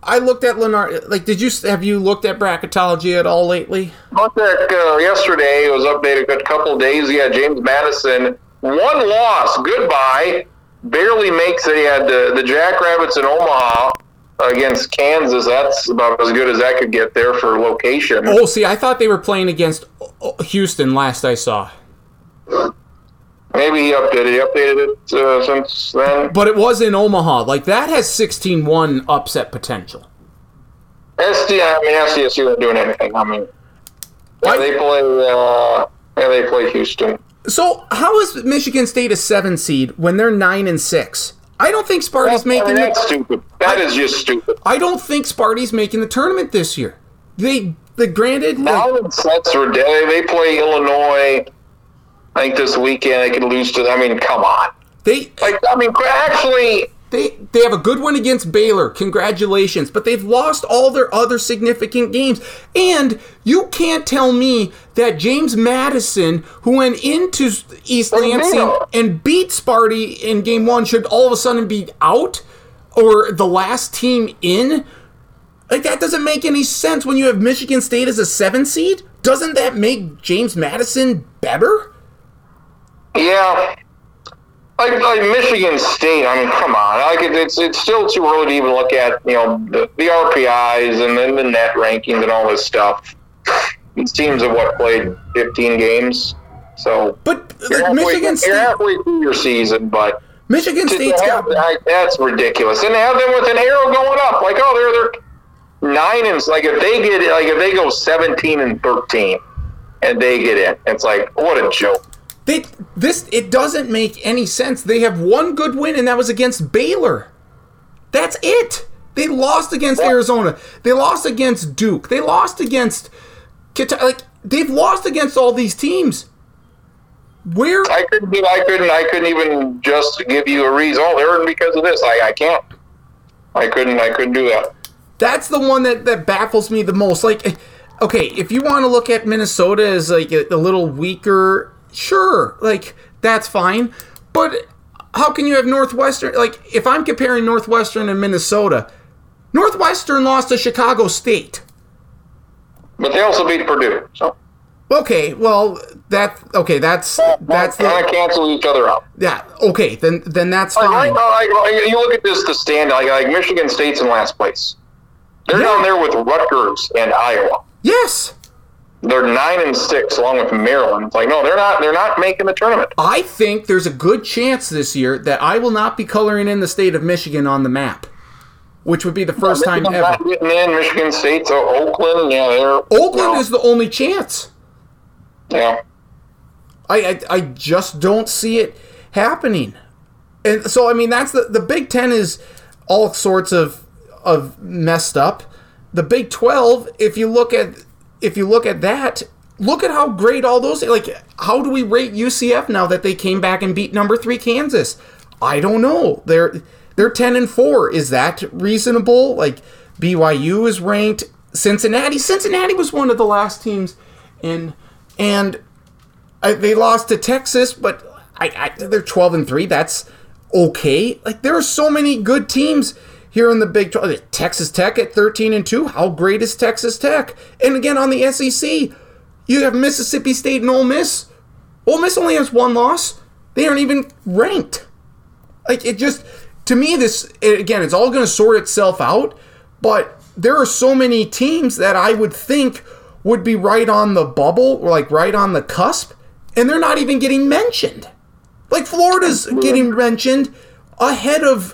I looked at Lenard. Like, did you have you looked at bracketology at all lately? Looked at uh, yesterday. It was updated a couple days. Yeah, James Madison, one loss. Goodbye. Barely makes it. He had the, the Jackrabbits in Omaha against Kansas. That's about as good as that could get there for location. Oh, see, I thought they were playing against Houston last I saw. Maybe he updated, he updated it uh, since then. But it was in Omaha. Like, that has sixteen one upset potential. S D, I mean, S D S U isn't doing anything. I mean, yeah, they play, uh, yeah, they play Houston. So how is Michigan State a seven seed when they're nine and six? I don't think Sparty's that's, making. I mean, that's the, stupid. That I, is just stupid. I don't think Sparty's making the tournament this year. They, the granted, like, that's ridiculous. They play Illinois. I think this weekend they could lose to. I mean, come on. They like. I mean, actually, they they have a good one against Baylor. Congratulations, but they've lost all their other significant games. And you can't tell me that James Madison, who went into East Lansing and beat Sparty in game one, should all of a sudden be out or the last team in? Like, that doesn't make any sense when you have Michigan State as a seven seed. Doesn't that make James Madison better? Yeah. Like, like Michigan State, I mean, come on. Like, it, it's it's still too early to even look at, you know, the, the R P Is and then the net rankings and all this stuff. These teams have, what, played fifteen games? So, but you're like halfway, Michigan State, you're halfway through your season, but Michigan State's have, got I, that's ridiculous. And they have them with an arrow going up, like, oh, they're they're nine and like if they get like if they go seventeen and thirteen, and they get in, it's like, what a joke. They this it doesn't make any sense. They have one good win, and that was against Baylor. That's it. They lost against yeah. Arizona. They lost against Duke. They lost against Like they've lost against all these teams. Where I couldn't, I couldn't, I couldn't even just give you a reason. Oh, they're hurting because of this. I, I can't. I couldn't, I couldn't do that. That's the one that, that baffles me the most. Like, okay, if you want to look at Minnesota as like a, a little weaker, sure, like that's fine. But how can you have Northwestern? Like, if I'm comparing Northwestern and Minnesota, Northwestern lost to Chicago State, but they also beat Purdue. So. Okay, well, that okay, that's that's kind of cancel each other out. Yeah, okay, then then that's fine. Like, like, like, you look at this to stand like, like Michigan State's in last place. They're yeah. down there with Rutgers and Iowa. Yes, they're nine and six, along with Maryland. It's like no, they're not. They're not making the tournament. I think there's a good chance this year that I will not be coloring in the state of Michigan on the map, which would be the first yeah, time ever. Not getting in Michigan State, so Oakland, yeah, they're Oakland well, is the only chance. Yeah, I, I I just don't see it happening, and so I mean that's the the Big Ten is all sorts of of messed up. The Big twelve, if you look at if you look at that, look at how great all those like. How do we rate U C F now that they came back and beat number three Kansas? I don't know. They're they're ten and four. Is that reasonable? Like B Y U is ranked. Cincinnati. Cincinnati was one of the last teams in. And I, they lost to Texas, but I, I, they're twelve and three. That's okay. Like there are so many good teams here in the Big twelve. Texas Tech at thirteen and two. How great is Texas Tech? And again on the S E C, you have Mississippi State and Ole Miss. Ole Miss only has one loss. They aren't even ranked. Like it just to me, this it, again, it's all going to sort itself out. But there are so many teams that I would think would be right on the bubble, or like right on the cusp, and they're not even getting mentioned. Like Florida's getting mentioned ahead of,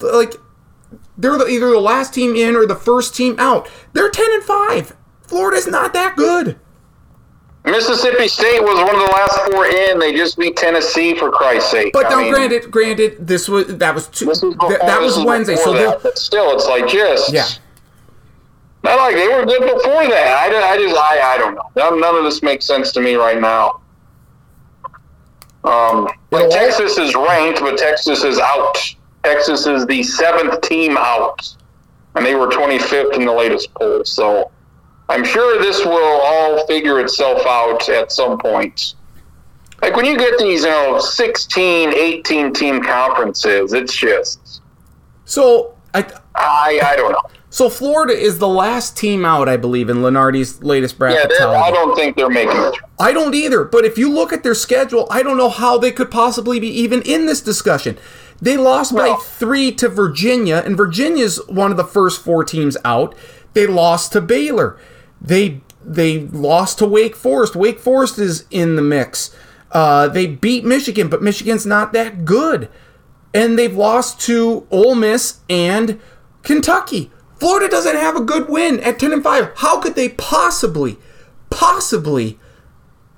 like, they're the, either the last team in or the first team out. They're ten and five. Florida's not that good. Mississippi State was one of the last four in. They just beat Tennessee for Christ's sake. But I now, mean, granted, granted, this was that was two, th- that was Wednesday. So that. But still, it's like just yeah. I like they were good before that. I, I just I, I don't know. None, none of this makes sense to me right now. Um, like Texas is ranked, but Texas is out. Texas is the seventh team out, and they were twenty-fifth in the latest poll. So I'm sure this will all figure itself out at some point. Like when you get these, you know, sixteen, eighteen team conferences, it's just so I I I don't know. So Florida is the last team out, I believe, in Lenardi's latest bracket. Yeah, I don't think they're making it. I don't either. But if you look at their schedule, I don't know how they could possibly be even in this discussion. They lost well, by three to Virginia, and Virginia's one of the first four teams out. They lost to Baylor. They they lost to Wake Forest. Wake Forest is in the mix. Uh, they beat Michigan, but Michigan's not that good. And they've lost to Ole Miss and Kentucky. Florida doesn't have a good win at ten and five. How could they possibly, possibly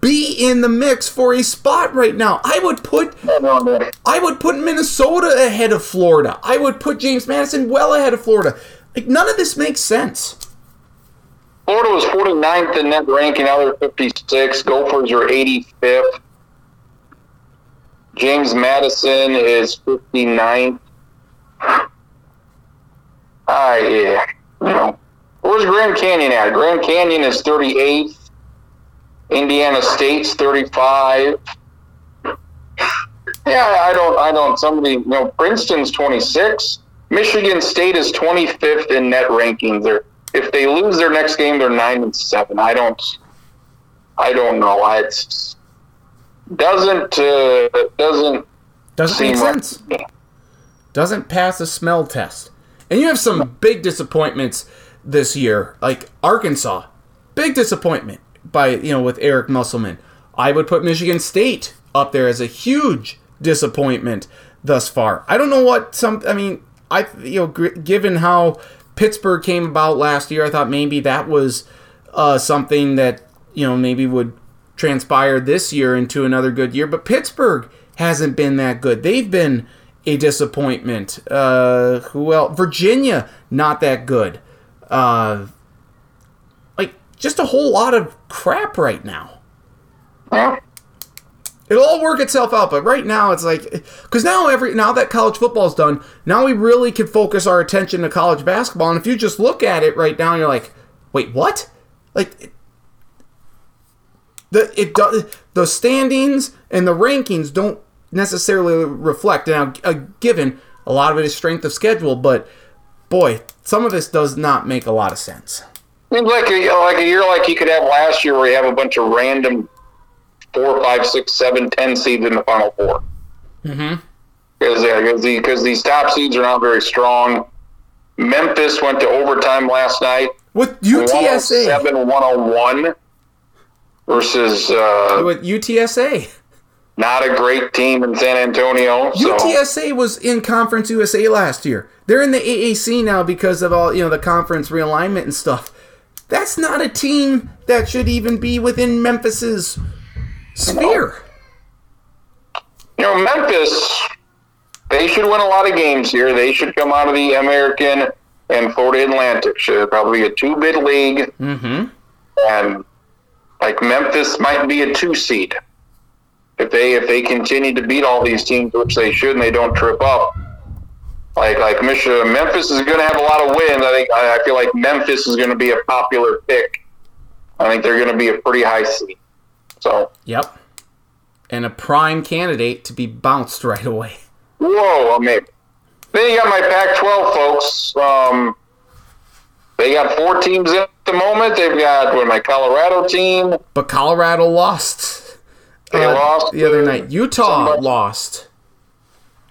be in the mix for a spot right now? I would put I would put Minnesota ahead of Florida. I would put James Madison well ahead of Florida. Like none of this makes sense. Florida was forty-ninth in net ranking, now they're fifty-six. Gophers are eighty-fifth. James Madison is fifty-ninth. Ah, uh, yeah. You know, where's Grand Canyon at? Grand Canyon is thirty-eighth. Indiana State's thirty-five. Yeah, I don't, I don't, somebody, you know, Princeton's twenty-six. Michigan State is twenty-fifth in net rankings. They're, if they lose their next game, they're nine and seven. I don't, I don't know. It doesn't, uh, doesn't, doesn't seem make sense. Right. Doesn't pass a smell test. And you have some big disappointments this year, like Arkansas. Big disappointment by, you know, with Eric Musselman. I would put Michigan State up there as a huge disappointment thus far. I don't know what some, I mean, I, you know, given how Pittsburgh came about last year, I thought maybe that was uh, something that, you know, maybe would transpire this year into another good year. But Pittsburgh hasn't been that good. They've been a disappointment. Uh, who else? Virginia, not that good. Uh, like, just a whole lot of crap right now. Yeah. It'll all work itself out, but right now it's like, because now every now that college football's done, now we really can focus our attention to college basketball. And if you just look at it right now, you're like, wait, what? Like it, the it does the standings and the rankings don't necessarily reflect. Now, a given a lot of it is strength of schedule, but boy, some of this does not make a lot of sense. And like a, like a year like you could have last year, where you have a bunch of random four, five, six, seven, ten seeds in the Final Four. Mm-hmm. Because yeah, the, these top seeds are not very strong. Memphis went to overtime last night. With U T S A. one oh seven one oh one versus... Uh, With U T S A. Not a great team in San Antonio. So. U T S A was in Conference U S A last year. They're in the A A C now because of all, you know, the conference realignment and stuff. That's not a team that should even be within Memphis's... sphere. You know, Memphis, they should win a lot of games here. They should come out of the American and Florida Atlantic. Should probably be a two-bid league. Mm-hmm. And, like, Memphis might be a two-seed. If they if they continue to beat all these teams, which they should, and they don't trip up. Like, like Michigan, Memphis is going to have a lot of wins. I think I feel like Memphis is going to be a popular pick. I think they're going to be a pretty high seed. So. Yep. And a prime candidate to be bounced right away. Whoa, I mean. Then you got my Pac twelve folks. Um, they got four teams in at the moment. They've got what, my Colorado team. But Colorado lost. They uh, lost. The other night. Utah somebody. lost.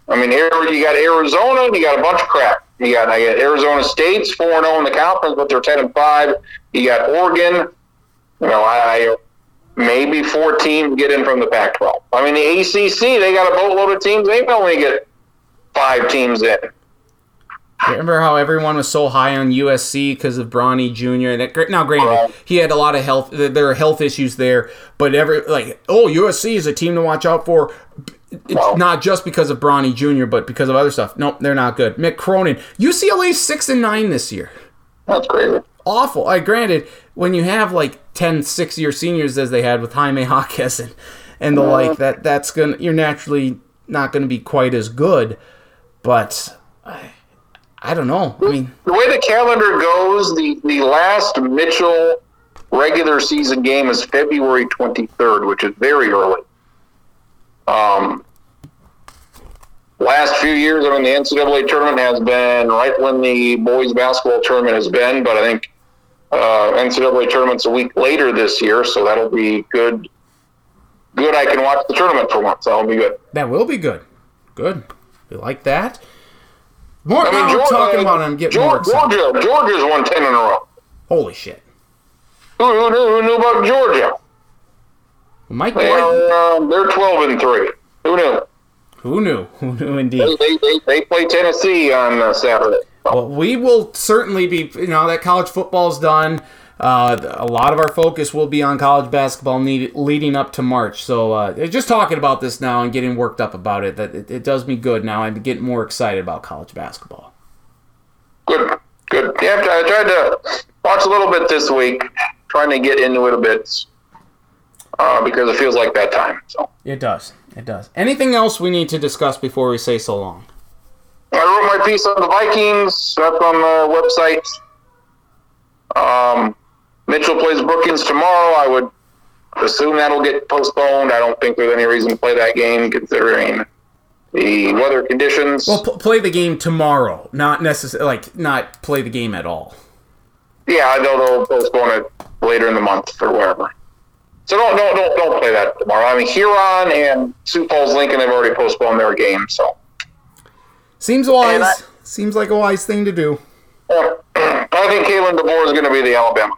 I mean, here you got Arizona, and you got a bunch of crap. You got, you got Arizona State's four and oh in the conference, but they're ten and five. You got Oregon. You know, I... I Maybe four teams get in from the Pac twelve. I mean, the A C C, they got a boatload of teams. They can only get five teams in. Remember how everyone was so high on U S C because of Bronny Junior And that, now, granted, uh, he had a lot of health. There are health issues there, but every like, oh, U S C is a team to watch out for. It's well, not just because of Bronny Junior, but because of other stuff. Nope, they're not good. Mick Cronin, U C L A six and nine this year. That's crazy. Awful. I granted, when you have like ten six-year seniors as they had with Jaime Jaquez and, and the uh, like, that that's gonna you're naturally not gonna be quite as good. But I, I don't know. I mean, the way the calendar goes, the, the last Mitchell regular season game is February twenty third, which is very early. Um, last few years, I mean, the N C double A tournament has been right when the boys basketball tournament has been, but I think uh, N C double A tournament's a week later this year, so that'll be good. Good, I can watch the tournament for once. That'll be good. That will be good. Good. We like that. More I mean, Georgia, talking about them getting Georgia, more excited. Georgia, Georgia's won ten in a row. Holy shit. Who, who, who knew about Georgia? Mike they are, uh, they're twelve and three. Who knew? Who knew? Who knew indeed? They, they, they play Tennessee on uh, Saturday. Well, we will certainly be, you know, that college football's done. Uh, a lot of our focus will be on college basketball need, leading up to March. So uh, just talking about this now and getting worked up about it, that it, it does me good now. I'm getting more excited about college basketball. Good, good. Yeah, I tried to watch a little bit this week, trying to get into it a bit uh, because it feels like that time. So it does. It does. Anything else we need to discuss before we say so long? I wrote my piece on the Vikings. That's on the website. Um, Mitchell plays Brookings tomorrow. I would assume that'll get postponed. I don't think there's any reason to play that game considering the weather conditions. Well, p- play the game tomorrow, not necessarily like not play the game at all. Yeah, they'll, they'll postpone it later in the month or wherever. So don't don't don't don't play that tomorrow. I mean, Huron and Sioux Falls Lincoln have already postponed their game. So seems wise. I, seems like a wise thing to do. Uh, I think Kalen DeBoer is going to be the Alabama.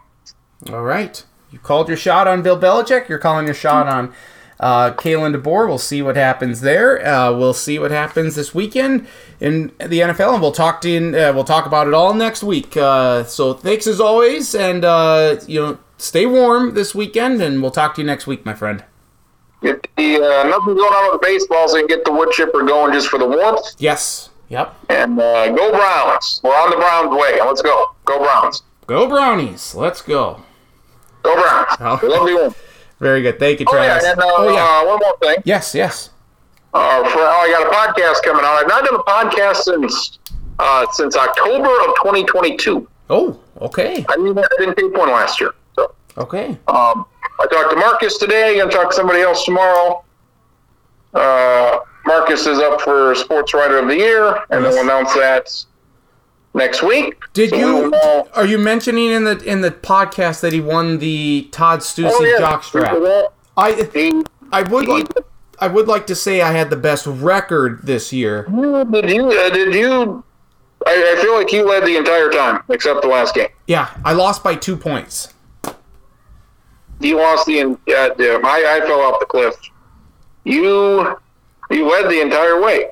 All right, you called your shot on Bill Belichick. You're calling your shot on uh, Kalen DeBoer. We'll see what happens there. Uh, we'll see what happens this weekend in the N F L, and we'll talk to you, uh, we'll talk about it all next week. Uh, so thanks as always, and uh, you know. Stay warm this weekend, and we'll talk to you next week, my friend. Get the, uh, nothing going on with baseball, so you can get the wood chipper going just for the warmth. Yes. Yep. And uh, go Browns. We're on the Browns way. Let's go. Go Browns. Go Brownies. Let's go. Go Browns. All right. Very good. Thank you, Travis. Oh, yeah, and, uh, oh, yeah. Uh, one more thing. Yes, yes. Uh, for, oh, I got a podcast coming out. I've not done a podcast since uh, since October of twenty twenty-two. Oh, okay. I didn't, I didn't take one last year. So. Okay. Um, I talked to Marcus today. I'm going to talk to somebody else tomorrow. Uh, Marcus is up for Sports Writer of the Year, and yes. then we'll announce that next week. Did so you? We all... Are you mentioning in the in the podcast that he won the Todd Stussy oh, yeah. jockstrap? I I would like I would like to say I had the best record this year. Did you? Uh, did you? I, I feel like you led the entire time except the last game. Yeah, I lost by two points. You lost the. Uh, I I fell off the cliff. You you led the entire way.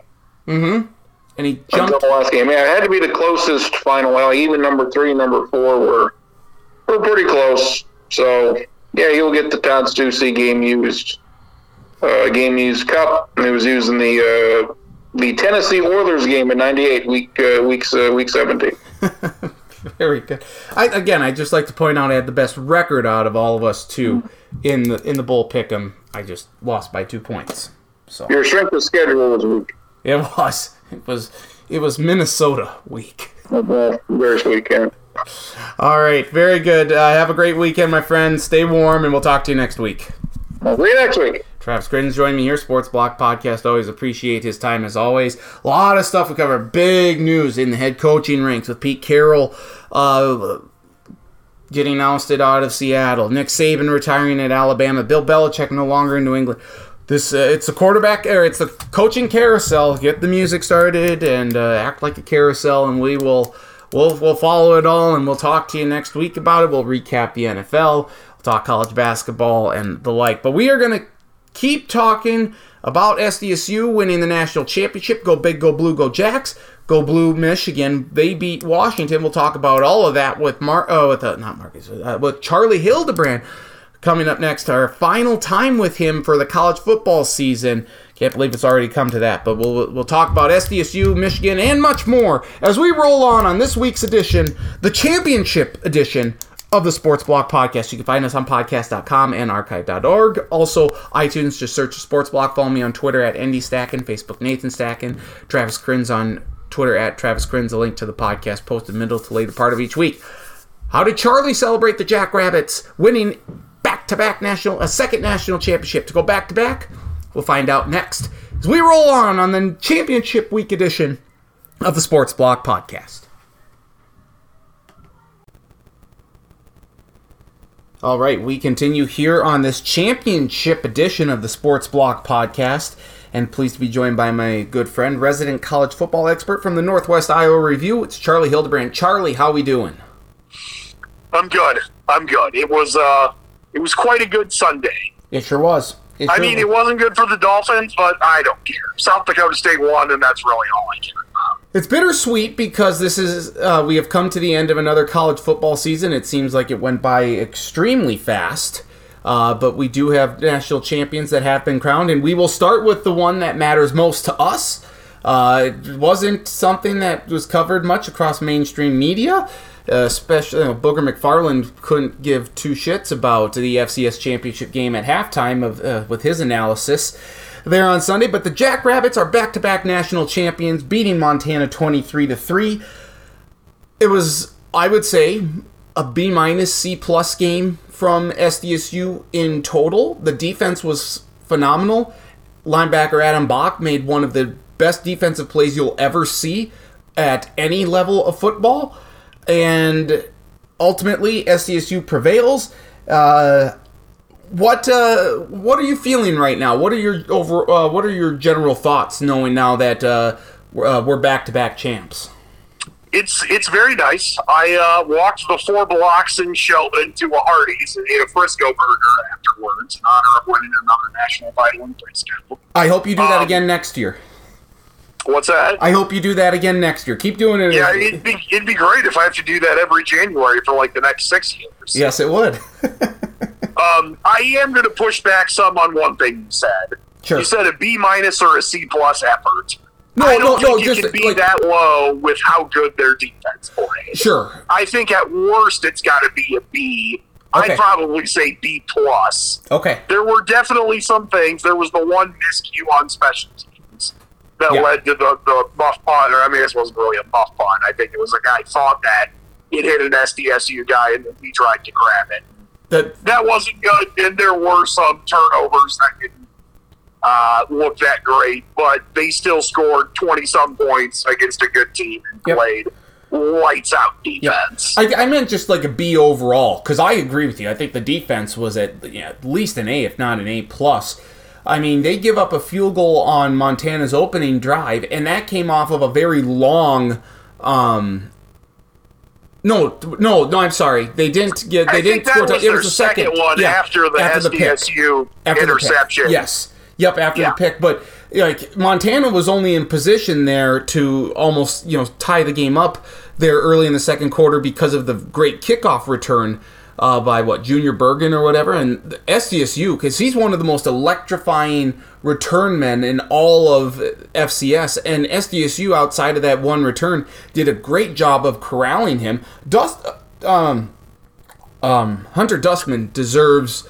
Mm-hmm. And he jumped the last game. Yeah, it had to be the closest final. Well, even number three, number four were were pretty close. So yeah, you'll get the Todd Stussy game used uh, game used cup. And it was used in the uh, the Tennessee Oilers game in ninety-eight, week uh, weeks uh, week seventeen. Very good. I, again, I just like to point out I had the best record out of all of us too in the in the bowl pick'em. I just lost by two points. So your strength of schedule was weak. It was. It was. It was Minnesota week. Very weekend. All right. Very good. Uh, have a great weekend, my friend. Stay warm, and we'll talk to you next week. I'll see you next week. Travis Kriens joined me here, Sports Block Podcast. Always appreciate his time, as always. A lot of stuff we cover. Big news in the head coaching ranks with Pete Carroll uh, getting ousted out of Seattle. Nick Saban retiring at Alabama. Bill Belichick no longer in New England. This uh, it's the quarterback, or it's the coaching carousel. Get the music started and uh, act like a carousel, and we will we'll we'll follow it all, and we'll talk to you next week about it. We'll recap the N F L, we'll talk college basketball and the like. But we are going to keep talking about S D S U winning the national championship. Go big, go blue, go Jacks. Go blue, Michigan. They beat Washington. We'll talk about all of that with Mar uh, with uh, not Marcus uh, with Charlie Hildebrand. Coming up next, our final time with him for the college football season. Can't believe it's already come to that, but we'll we'll talk about S D S U, Michigan, and much more as we roll on on this week's edition, the championship edition of the Sports Block Podcast. You can find us on podcast dot com and archive dot org. Also, iTunes, just search Sports Block. Follow me on Twitter at N D Stacken, Facebook Nathan Stacken, Travis Kriens on Twitter at Travis Kriens. A link to the podcast posted middle to later part of each week. How did Charlie celebrate the Jackrabbits winning back-to-back national, a second national championship to go back-to-back? We'll find out next as we roll on on the championship week edition of the Sports Block Podcast. All right, we continue here on this championship edition of the Sports Block Podcast, and pleased to be joined by my good friend, resident college football expert from the Northwest Iowa Review. It's Charlie Hildebrand. Charlie, how we doing? I'm good. I'm good. It was, uh, It was quite a good Sunday. It sure was. It sure I mean, was. It wasn't good for the Dolphins, but I don't care. South Dakota State won, and that's really all I care about. It's bittersweet because this is uh, we have come to the end of another college football season. It seems like it went by extremely fast, uh, but we do have national champions that have been crowned, and we will start with the one that matters most to us. Uh, it wasn't something that was covered much across mainstream media. Uh, especially, you know, Booger McFarland couldn't give two shits about the F C S championship game at halftime of uh, with his analysis there on Sunday. But the Jackrabbits are back-to-back national champions, beating Montana twenty-three to three. It was, I would say, a B-minus, C-plus game from S D S U in total. The defense was phenomenal. Linebacker Adam Bach made one of the best defensive plays you'll ever see at any level of football. And ultimately, S D S U prevails. Uh, what uh, what are you feeling right now? What are your over? Uh, what are your general thoughts, knowing now that uh, we're back to back champs? It's it's very nice. I uh, walked the four blocks in Shelton to a Hardee's and ate a Frisco burger afterwards in honor of winning another national title in Frisco. I hope you do that um, again next year. What's that? I hope you do that again next year. Keep doing it. Yeah, it'd be, it'd be great if I have to do that every January for like the next six years. Yes, it would. um, I am going to push back some on one thing you said. Sure. You said a B minus or a C plus effort. No, I don't no, think no, it just, can be like, that low with how good their defense plays. Sure. I think at worst it's got to be a B. Okay. I'd probably say B plus. Okay. There were definitely some things. There was the one miscue on special teams that yeah. led to the, the muff punt, or I mean, this wasn't really a muff punt. I think it was a guy thought that it hit an S D S U guy and then he tried to grab it. The, that wasn't good, and there were some turnovers that didn't uh, look that great, but they still scored twenty-some points against a good team and yep. played lights out defense. Yep. I, I meant just like a B overall, because I agree with you. I think the defense was at, you know, at least an A, if not an A plus. I mean, they give up a field goal on Montana's opening drive, and that came off of a very long... Um, No, no, no! I'm sorry. They didn't get. They I didn't. Think that was it their was the second, second one yeah, after the after S D S U the after interception. The yes, yep. After yeah. the pick, but like Montana was only in position there to almost you know tie the game up there early in the second quarter because of the great kickoff return uh, by what Junior Bergen or whatever, and the S D S U because he's one of the most electrifying return men in all of F C S, and S D S U outside of that one return did a great job of corralling him. Dust, um, um, Hunter Duskman deserves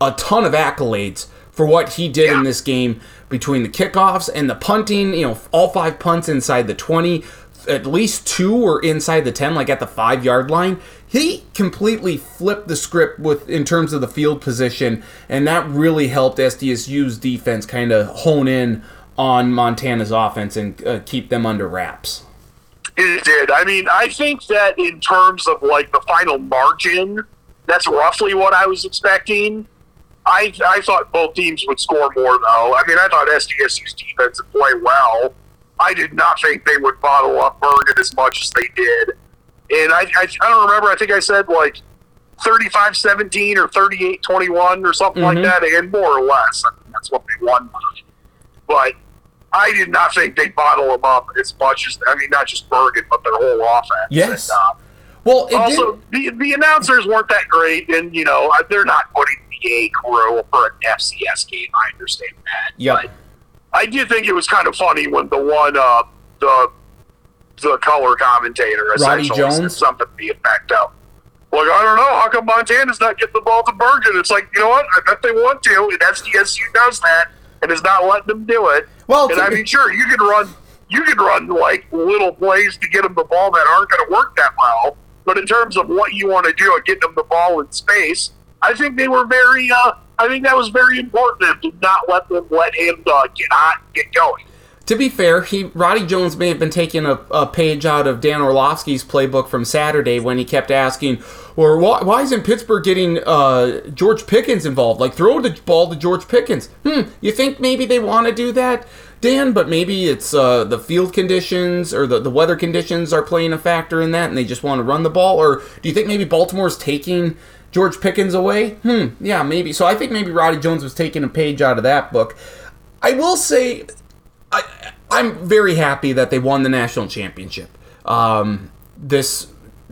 a ton of accolades for what he did yeah. in this game between the kickoffs and the punting. You know, all five punts inside the twenty, at least two were inside the ten, like at the five yard line. He completely flipped the script with in terms of the field position, and that really helped S D S U's defense kind of hone in on Montana's offense and uh, keep them under wraps. It did. I mean, I think that in terms of, like, the final margin, that's roughly what I was expecting. I, I thought both teams would score more, though. I mean, I thought S D S U's defense would play well. I did not think they would bottle up Bergen as much as they did. And I, I I don't remember, I think I said like thirty-five seventeen or thirty-eight twenty-one or something mm-hmm. like that, and more or less. I mean, that's what they won by. But I did not think they'd bottle them up as much as, I mean, not just Bergen, but their whole offense. Yes. And, uh, well, it also, the, the announcers weren't that great, and, you know, they're not putting the A crew for an F C S game. I understand that. Yeah. I do think it was kind of funny when the one, uh, the, the color commentator essentially Roddy Jones? Said something to the effect of, like, I don't know, how come Montana's not getting the ball to Bergen? It's like, you know what, I bet they want to, and S D S U does that, and is not letting them do it. Well, and I mean, sure, you can run, you can run, like, little plays to get them the ball that aren't going to work that well, but in terms of what you want to do and getting them the ball in space, I think they were very, uh, I think that was very important to not let them let him uh, get hot and get going. To be fair, he Roddy Jones may have been taking a, a page out of Dan Orlovsky's playbook from Saturday when he kept asking, "Or well, why, why isn't Pittsburgh getting uh, George Pickens involved? Like, throw the ball to George Pickens. Hmm, you think maybe they want to do that, Dan? But maybe it's uh, the field conditions or the, the weather conditions are playing a factor in that, and they just want to run the ball? Or do you think maybe Baltimore's taking George Pickens away? Hmm, yeah, maybe. So I think maybe Roddy Jones was taking a page out of that book. I will say... I, I'm very happy that they won the national championship. Um, this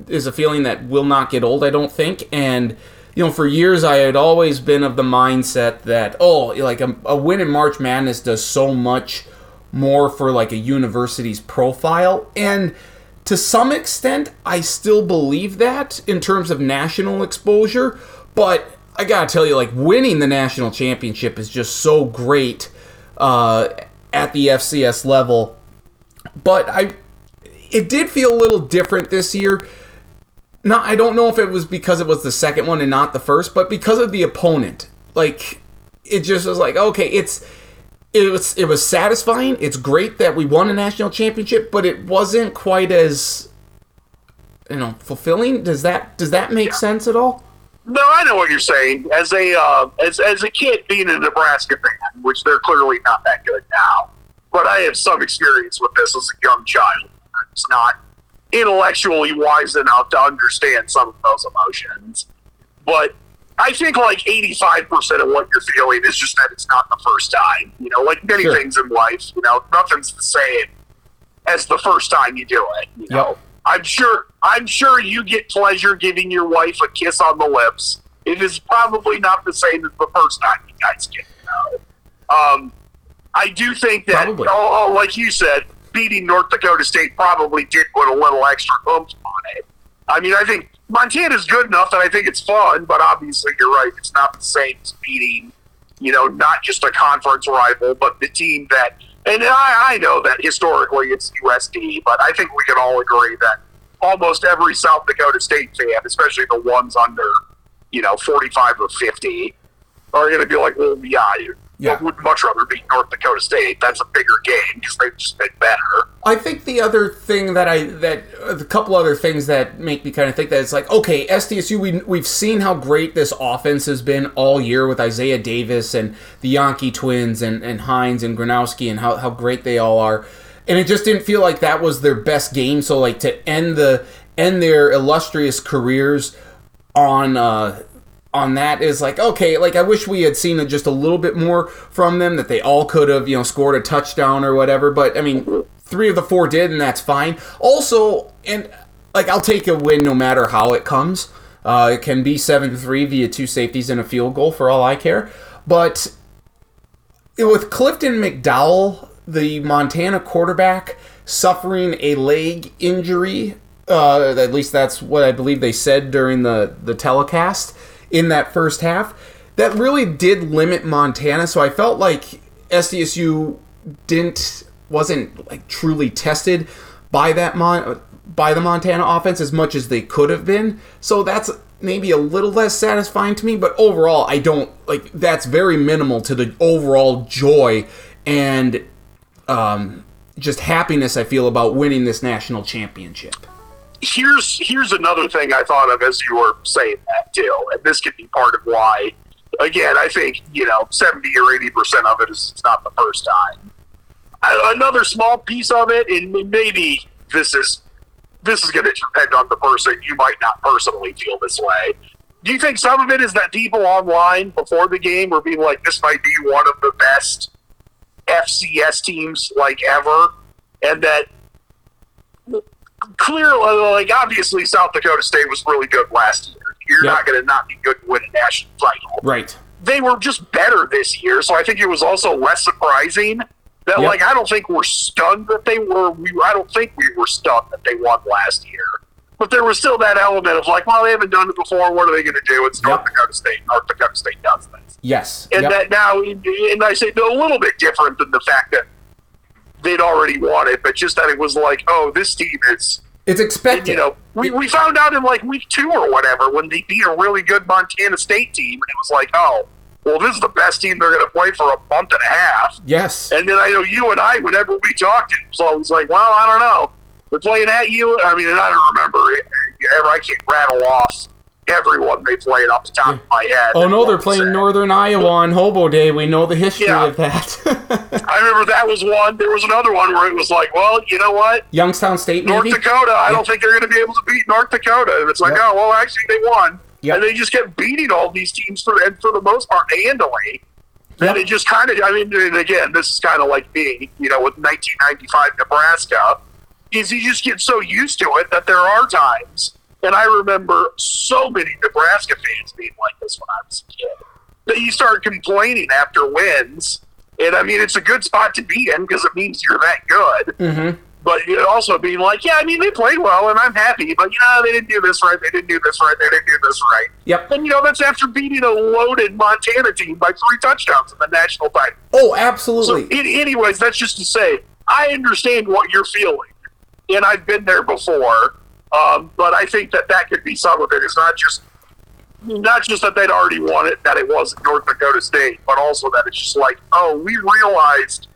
is a feeling that will not get old, I don't think. And, you know, for years I had always been of the mindset that, oh, like a, a win in March Madness does so much more for like a university's profile. And to some extent, I still believe that in terms of national exposure. But I got to tell you, like winning the national championship is just so great uh at the F C S level, but I, it did feel a little different this year. Not, I don't know if it was because it was the second one and not the first, but because of the opponent. Like, it just was like, okay, it's, it was, it was satisfying. It's great that we won a national championship, but it wasn't quite as, you know, fulfilling. Does that, does that make yeah. sense at all? No, I know what you're saying. As a uh, as as a kid being a Nebraska fan, which they're clearly not that good now, but I have some experience with this as a young child. I was not intellectually wise enough to understand some of those emotions. But I think like eighty-five percent of what you're feeling is just that it's not the first time. You know, like many sure. things in life, you know, nothing's the same as the first time you do it, you know. Yep. I'm sure I'm sure you get pleasure giving your wife a kiss on the lips. It is probably not the same as the first time you guys get married. Um, I do think that, oh, oh, like you said, beating North Dakota State probably did put a little extra oomph on it. I mean, I think Montana's good enough, and I think it's fun, but obviously you're right. It's not the same as beating, you know, not just a conference rival, but the team that, and I, I know that historically it's U S D, but I think we can all agree that almost every South Dakota State fan, especially the ones under, you know, forty-five or fifty, are going to be like, well, yeah, you yeah. would much rather beat North Dakota State. That's a bigger game because they've just been better. I think the other thing that I, that a couple other things that make me kind of think that it's like, okay, S D S U, we, we've seen how great this offense has been all year with Isaiah Davis and the Yankee twins and, and Hines and Gronkowski and how, how great they all are. And it just didn't feel like that was their best game. So like to end the, end their illustrious careers on, uh, on that is like, okay, like I wish we had seen just a little bit more from them, that they all could have, you know, scored a touchdown or whatever. But I mean, three of the four did, and that's fine. Also, and like, I'll take a win no matter how it comes. Uh, it can be seven to three via two safeties and a field goal for all I care. But with Clifton McDowell, the Montana quarterback, suffering a leg injury, uh, at least that's what I believe they said during the, the telecast, in that first half, that really did limit Montana. So I felt like S D S U didn't wasn't like truly tested by that Mon- by the Montana offense as much as they could have been. So that's maybe a little less satisfying to me. But overall, I don't like that's very minimal to the overall joy and um, just happiness I feel about winning this national championship. Here's here's another thing I thought of as you were saying that too, and this could be part of why. Again, I think you know seventy or eighty percent of it is it's not the first time. Another small piece of it, and maybe this is this is going to depend on the person. You might not personally feel this way. Do you think some of it is that people online before the game were being like, "This might be one of the best F C S teams like ever," and that? Clearly, like obviously, South Dakota State was really good last year. You're yep. not going to not be good to win a national title, right? They were just better this year, so I think it was also less surprising that, yep. like, I don't think we're stunned that they were. We, I don't think we were stunned that they won last year, but there was still that element of like, well, they haven't done it before. What are they going to do? It's North yep. Dakota State. North Dakota State does this, yes, and yep. that now, and I say a little bit different than the fact that they'd already won it, but just that it was like, oh, this team is... It's expected. And, you know, we, we found out in, like, week two or whatever when they beat a really good Montana State team, and it was like, oh, well, this is the best team they're going to play for a month and a half. Yes. And then I know you and I, whenever we talked, it was always like, well, I don't know. They're playing at you. I mean, and I don't remember. I can't rattle off everyone they played off the top of my head. Oh, no, they're playing Northern Iowa on Hobo Day. We know the history yeah. of that. I remember that was one. There was another one where it was like, well, you know what? Youngstown State, North maybe? Dakota. I yeah. don't think they're going to be able to beat North Dakota. And it's like, yep. oh, well, actually, they won. Yep. And they just kept beating all these teams, for, and for the most part, handily. Yep. And it just kind of, I mean, and again, this is kind of like me, you know, with nineteen ninety-five Nebraska, is you just get so used to it that there are times. And I remember so many Nebraska fans being like this when I was a kid. That you start complaining after wins. And, I mean, it's a good spot to be in because it means you're that good. Mm-hmm. But it also being like, yeah, I mean, they played well, and I'm happy. But, you know, they didn't do this right. They didn't do this right. They didn't do this right. Yep. And, you know, that's after beating a loaded Montana team by three touchdowns in the national title. Oh, absolutely. So, anyways, that's just to say, I understand what you're feeling. And I've been there before. Um, but I think that that could be some of it. It's not just not just that they'd already won it, that it wasn't North Dakota State, but also that it's just like, oh, we realized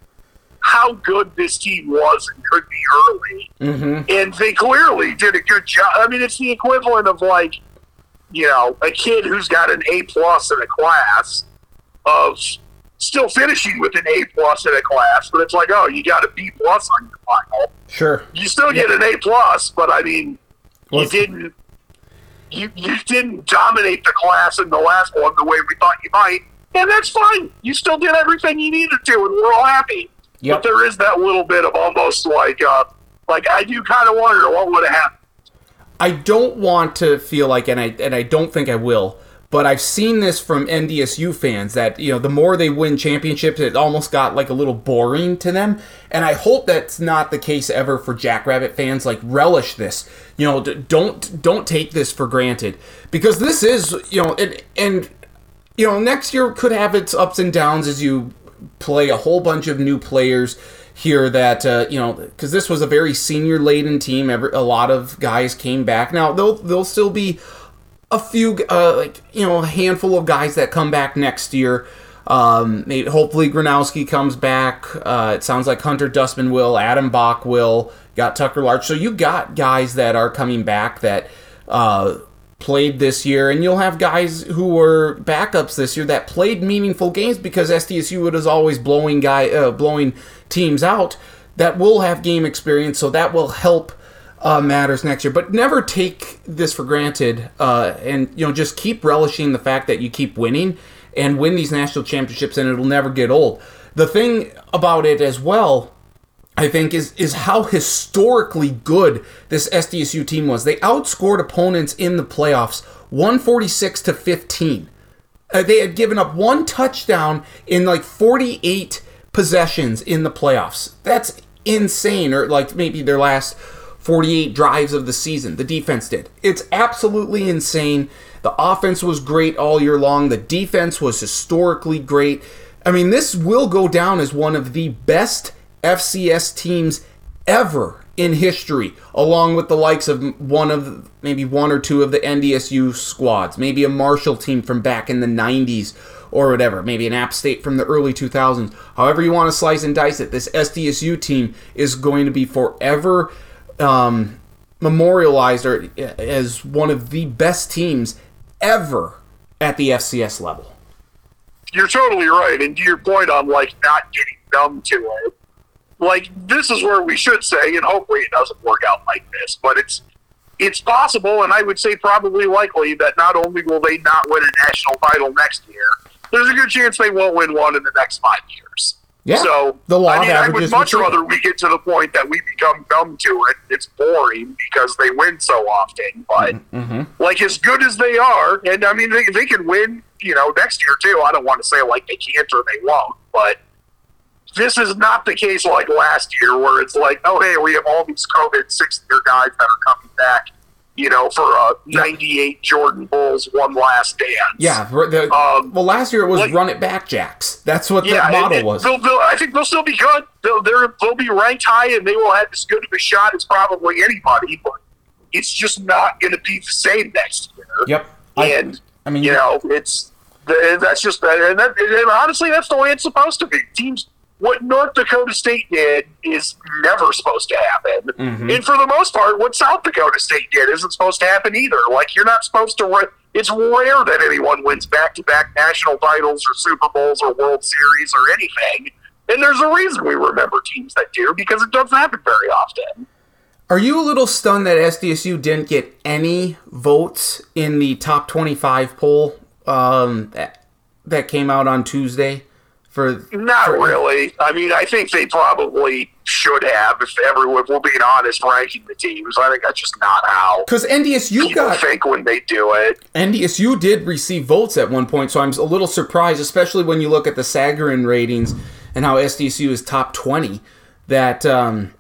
how good this team was and could be early. Mm-hmm. And they clearly did a good job. I mean, it's the equivalent of, like, you know, a kid who's got an A-plus in a class of still finishing with an A-plus in a class, but it's like, oh, you got a B-plus on your final. Sure. You still get yeah. an A-plus, but, I mean, well, you didn't you, you didn't dominate the class in the last one the way we thought you might, and that's fine. You still did everything you needed to, and we're all happy. Yep. But there is that little bit of almost like, uh, like I do kind of wonder what would have happened. I don't want to feel like, and I and I don't think I will, But I've seen this from N D S U fans that, you know, the more they win championships, it almost got like a little boring to them. And I hope that's not the case ever for Jackrabbit fans. Like, relish this. You know, don't don't take this for granted. Because this is, you know, and, and you know, next year could have its ups and downs as you play a whole bunch of new players here that, uh, you know, because this was a very senior-laden team. Every, a lot of guys came back. Now, they'll they'll still be... a few, uh, like, you know, a handful of guys that come back next year. Um, maybe, hopefully Gronkowski comes back. Uh, it sounds like Hunter Dustman will, Adam Bach will, got Tucker Larch. So you got guys that are coming back that uh, played this year, and you'll have guys who were backups this year that played meaningful games because S D S U is always blowing guy, uh, blowing teams out that will have game experience, so that will help Uh, matters next year. But never take this for granted, uh, and you know, just keep relishing the fact that you keep winning and win these national championships, and it'll never get old. The thing about it as well, I think, is is how historically good this S D S U team was. They outscored opponents in the playoffs one forty-six to fifteen. Uh, they had given up one touchdown in like forty-eight possessions in the playoffs. That's insane. Or like maybe their last forty-eight drives of the season, the defense did. It's absolutely insane. The offense was great all year long. The defense was historically great. I mean, this will go down as one of the best F C S teams ever in history, along with the likes of one of maybe one or two of the N D S U squads, maybe a Marshall team from back in the nineties or whatever, maybe an App State from the early two thousands. However you want to slice and dice it, this S D S U team is going to be forever Um, memorialized or, as one of the best teams ever at the F C S level. You're totally right. And to your point on, like, not getting numb to it, like, this is where we should say, and hopefully it doesn't work out like this, but it's it's possible, and I would say probably likely, that not only will they not win a national title next year, there's a good chance they won't win one in the next five years. Yeah, so the law I mean, I would much return. rather we get to the point that we become numb to it. It's boring because they win so often. But mm-hmm. like, as good as they are, and I mean, they, they can win, you know, next year too. I don't want to say like they can't or they won't, but this is not the case like last year where it's like, oh hey, we have all these COVID six-year guys that are coming back, you know, for a ninety-eight Jordan Bulls one last dance. Yeah, the, um, well, last year it was like, run it back, Jacks. That's what yeah, that model and, and was. They'll, they'll, I think they'll still be good. They'll, they'll be ranked high, and they will have as good of a shot as probably anybody, but it's just not going to be the same next year. Yep. And, I, I mean, you know, it's the, that's just, and, that, and honestly, that's the way it's supposed to be. Teams, what North Dakota State did is never supposed to happen. Mm-hmm. And for the most part, what South Dakota State did isn't supposed to happen either. Like, you're not supposed to – it's rare that anyone wins back-to-back national titles or Super Bowls or World Series or anything. And there's a reason we remember teams that do, because it doesn't happen very often. Are you a little stunned that S D S U didn't get any votes in the top twenty-five poll um, that, that came out on Tuesday? For, Not for, really. I mean, I think they probably should have, if everyone, if we're being honest, ranking the teams. I think that's just not how. Because N D S U got. Think when they do it. N D S U did receive votes at one point, so I'm a little surprised, especially when you look at the Sagarin ratings and how S D S U is top twenty, that um,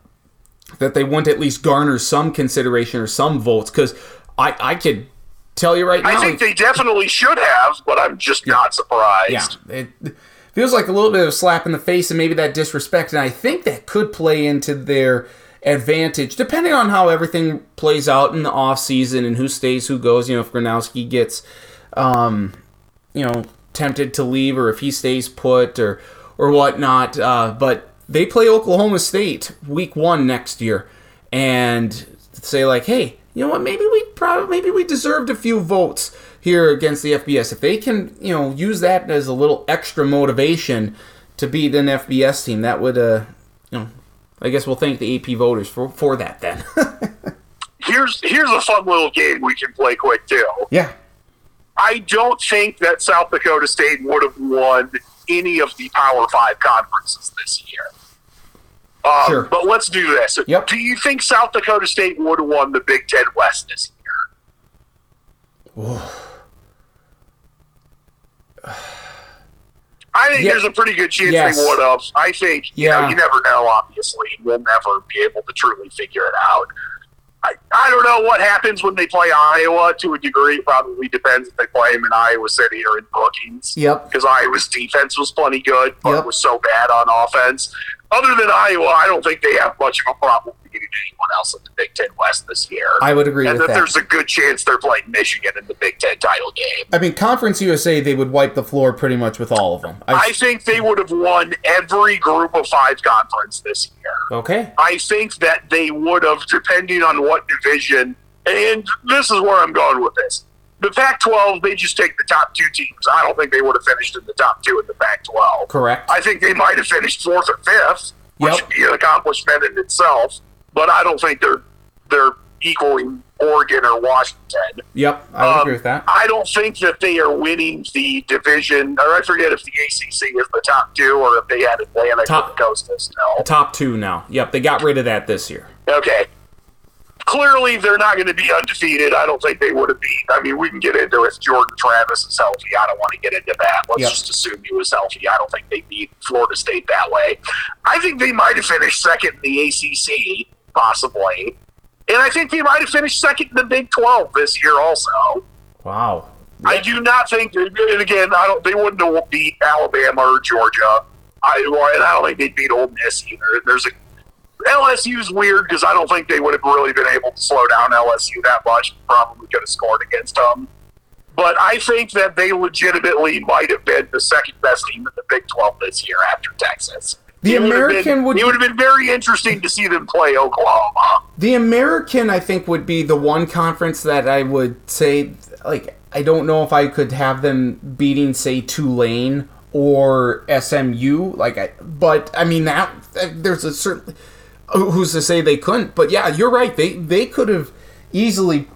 that they wouldn't at least garner some consideration or some votes. Because I, I could tell you right now. I think they definitely should have, but I'm just yeah. not surprised. Yeah. It, feels like a little bit of a slap in the face and maybe that disrespect, and I think that could play into their advantage, depending on how everything plays out in the offseason and who stays, who goes. You know, if Gronkowski gets, um, you know, tempted to leave, or if he stays put, or or whatnot. Uh, but they play Oklahoma State week one next year, and say like, hey, you know what? Maybe we probably maybe we deserved a few votes here against the F B S. If they can, you know, use that as a little extra motivation to beat an F B S team, that would, uh, you know, I guess we'll thank the A P voters for, for that then. here's here's a fun little game we can play quick too. Yeah. I don't think that South Dakota State would have won any of the Power Five conferences this year. Um, sure. But let's do this. Yep. Do you think South Dakota State would have won the Big Ten West this year? Ooh. I think yeah. there's a pretty good chance yes. they would have. I think, you yeah. know, you never know, obviously. We'll never be able to truly figure it out. I, I don't know what happens when they play Iowa. To a degree, probably depends if they play them in Iowa City or in Brookings. Yep. Because Iowa's defense was plenty good, but yep. it was so bad on offense. Other than Iowa, I don't think they have much of a problem beating anyone else in the Big Ten West this year. I would agree and with that. And there's a good chance they're playing Michigan in the Big Ten title game. I mean, Conference U S A, they would wipe the floor pretty much with all of them. I, I think they would have won every group of five conference this year. Okay. I think that they would have, depending on what division, and this is where I'm going with this. The Pac twelve, they just take the top two teams. I don't think they would have finished in the top two in the Pac twelve. Correct. I think they might have finished fourth or fifth, which yep. would be an accomplishment in itself. But I don't think they're they're equaling Oregon or Washington. Yep, I would um, agree with that. I don't think that they are winning the division. Or I forget if the A C C is the top two or if they had Atlantic top, or the Coast is now. Top two now. Yep, they got rid of that this year. Okay. Clearly, they're not going to be undefeated. I don't think they would have been. I mean, we can get into if Jordan Travis is healthy. I don't want to get into that. Let's yep. just assume he was healthy. I don't think they beat Florida State that way. I think they might have finished second in the A C C, possibly. And I think they might have finished second in the Big twelve this year also. Wow. Yep. I do not think, and again, I don't. They wouldn't have beat Alabama or Georgia. I, and I don't think they'd beat Ole Miss either. There's a L S U's weird because I don't think they would have really been able to slow down L S U that much. Probably could have scored against them. But I think that they legitimately might have been the second best team in the Big twelve this year after Texas. The it American would have been, would... It would have been very interesting to see them play Oklahoma. The American, I think, would be the one conference that I would say, like, I don't know if I could have them beating, say, Tulane or S M U. Like, I, But, I mean, that there's a certain... Who's to say they couldn't? But yeah, you're right. They they could have easily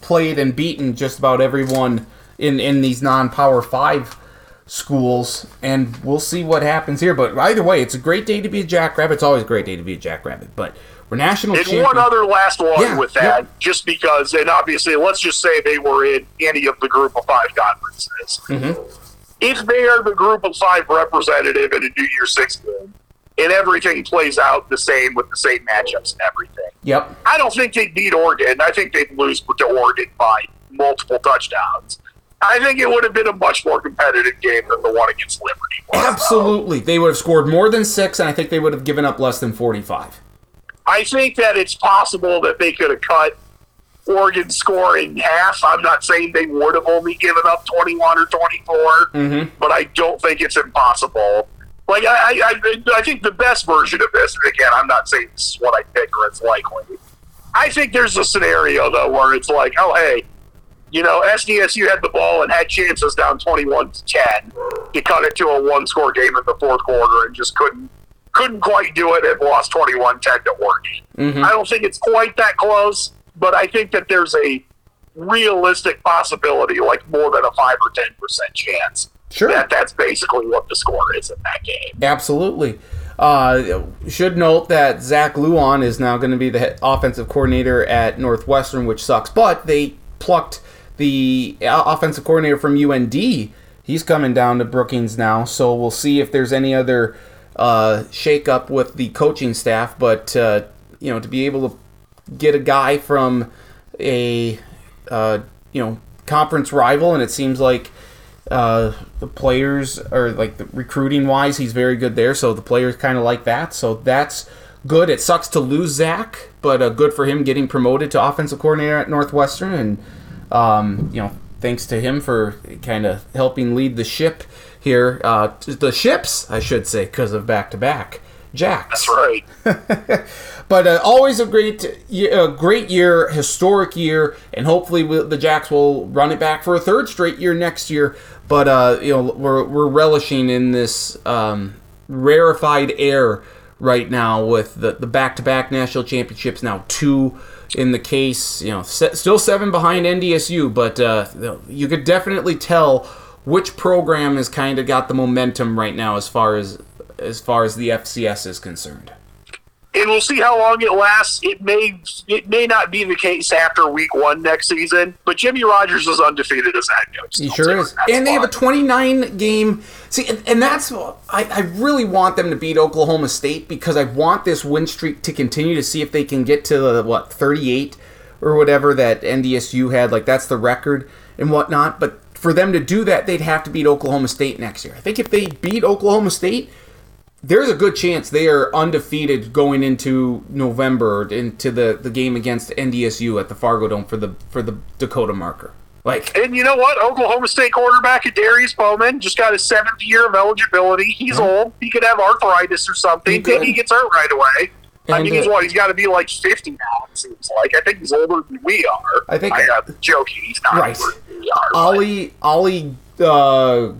played and beaten just about everyone in, in these non-power five schools, and we'll see what happens here. But either way, it's a great day to be a Jackrabbit. It's always a great day to be a Jackrabbit. But we're national champions. And one other last one yeah, with that, yeah. just because, and obviously, let's just say they were in any of the group of five conferences. Mm-hmm. If they are the group of five representative in a New Year's Six game, and everything plays out the same with the same matchups and everything. Yep. I don't think they'd beat Oregon. I think they'd lose to Oregon by multiple touchdowns. I think it would have been a much more competitive game than the one against Liberty was. Absolutely. Though. They would have scored more than six, and I think they would have given up less than forty-five. I think that it's possible that they could have cut Oregon's score in half. I'm not saying they would have only given up twenty-one or twenty-four, mm-hmm. but I don't think it's impossible. Like, I, I I think the best version of this, and again, I'm not saying this is what I pick or it's likely. I think there's a scenario, though, where it's like, oh, hey, you know, S D S U had the ball and had chances down twenty-one to ten to cut it to a one-score game in the fourth quarter and just couldn't couldn't quite do it and lost twenty-one ten to Oregon. Mm-hmm. I don't think it's quite that close, but I think that there's a realistic possibility, like more than a five or ten percent chance. Sure. That, that's basically what the score is in that game. Absolutely. Uh, should note that Zach Luon is now going to be the offensive coordinator at Northwestern, which sucks. But they plucked the offensive coordinator from U N D. He's coming down to Brookings now, so we'll see if there's any other uh, shakeup with the coaching staff. But uh, you know, to be able to get a guy from a uh, you know conference rival, and it seems like. Uh, the players are like the recruiting wise, he's very good there. So the players kind of like that. So that's good. It sucks to lose Zach, but uh, good for him getting promoted to offensive coordinator at Northwestern. And, um, you know, thanks to him for kind of helping lead the ship here. Uh, the ships, I should say, because of back to back Jacks. That's right. But uh, always a great, a great year, historic year, and hopefully we'll, the Jacks will run it back for a third straight year next year. But uh, you know we're we're relishing in this um, rarefied air right now with the the back-to-back national championships. Now two in the case, you know, se- still seven behind N D S U, but uh, you could definitely tell which program has kind of got the momentum right now as far as as far as the F C S is concerned. and we'll see how long it lasts. It may it may not be the case after week one next season, but Jimmy Rogers is undefeated as head coach. He sure is. And they have a twenty-nine game. See, and, and that's I, I really want them to beat Oklahoma State because I want this win streak to continue to see if they can get to the, what, thirty-eight or whatever that N D S U had. Like, that's the record and whatnot. But for them to do that, they'd have to beat Oklahoma State next year. I think if they beat Oklahoma State, there's a good chance they are undefeated going into November, into the, the game against N D S U at the Fargo Dome for the for the Dakota marker. Like, and you know what? Oklahoma State quarterback Darius Bowman just got his seventh year of eligibility. He's yeah. old. He could have arthritis or something. He, he gets hurt right away. And I mean, he's what? He's got to be like fifty now, it seems like. I think he's older than we are. I think. I'm uh, joking. He's not right. older than we are. Ollie, Ollie, uh...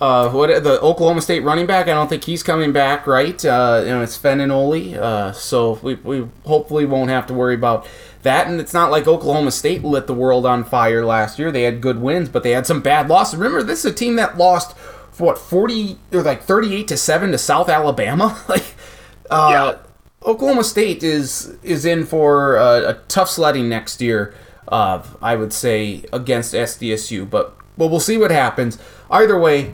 Uh, what the Oklahoma State running back? I don't think he's coming back, right? Uh, you know, it's Fenninoli, uh, so we we hopefully won't have to worry about that. And it's not like Oklahoma State lit the world on fire last year. They had good wins, but they had some bad losses. Remember, this is a team that lost what forty or like thirty-eight to seven to South Alabama. like, uh, yeah. Oklahoma State is is in for a, a tough sledding next year. Uh, I would say against S D S U, but but we'll see what happens. Either way.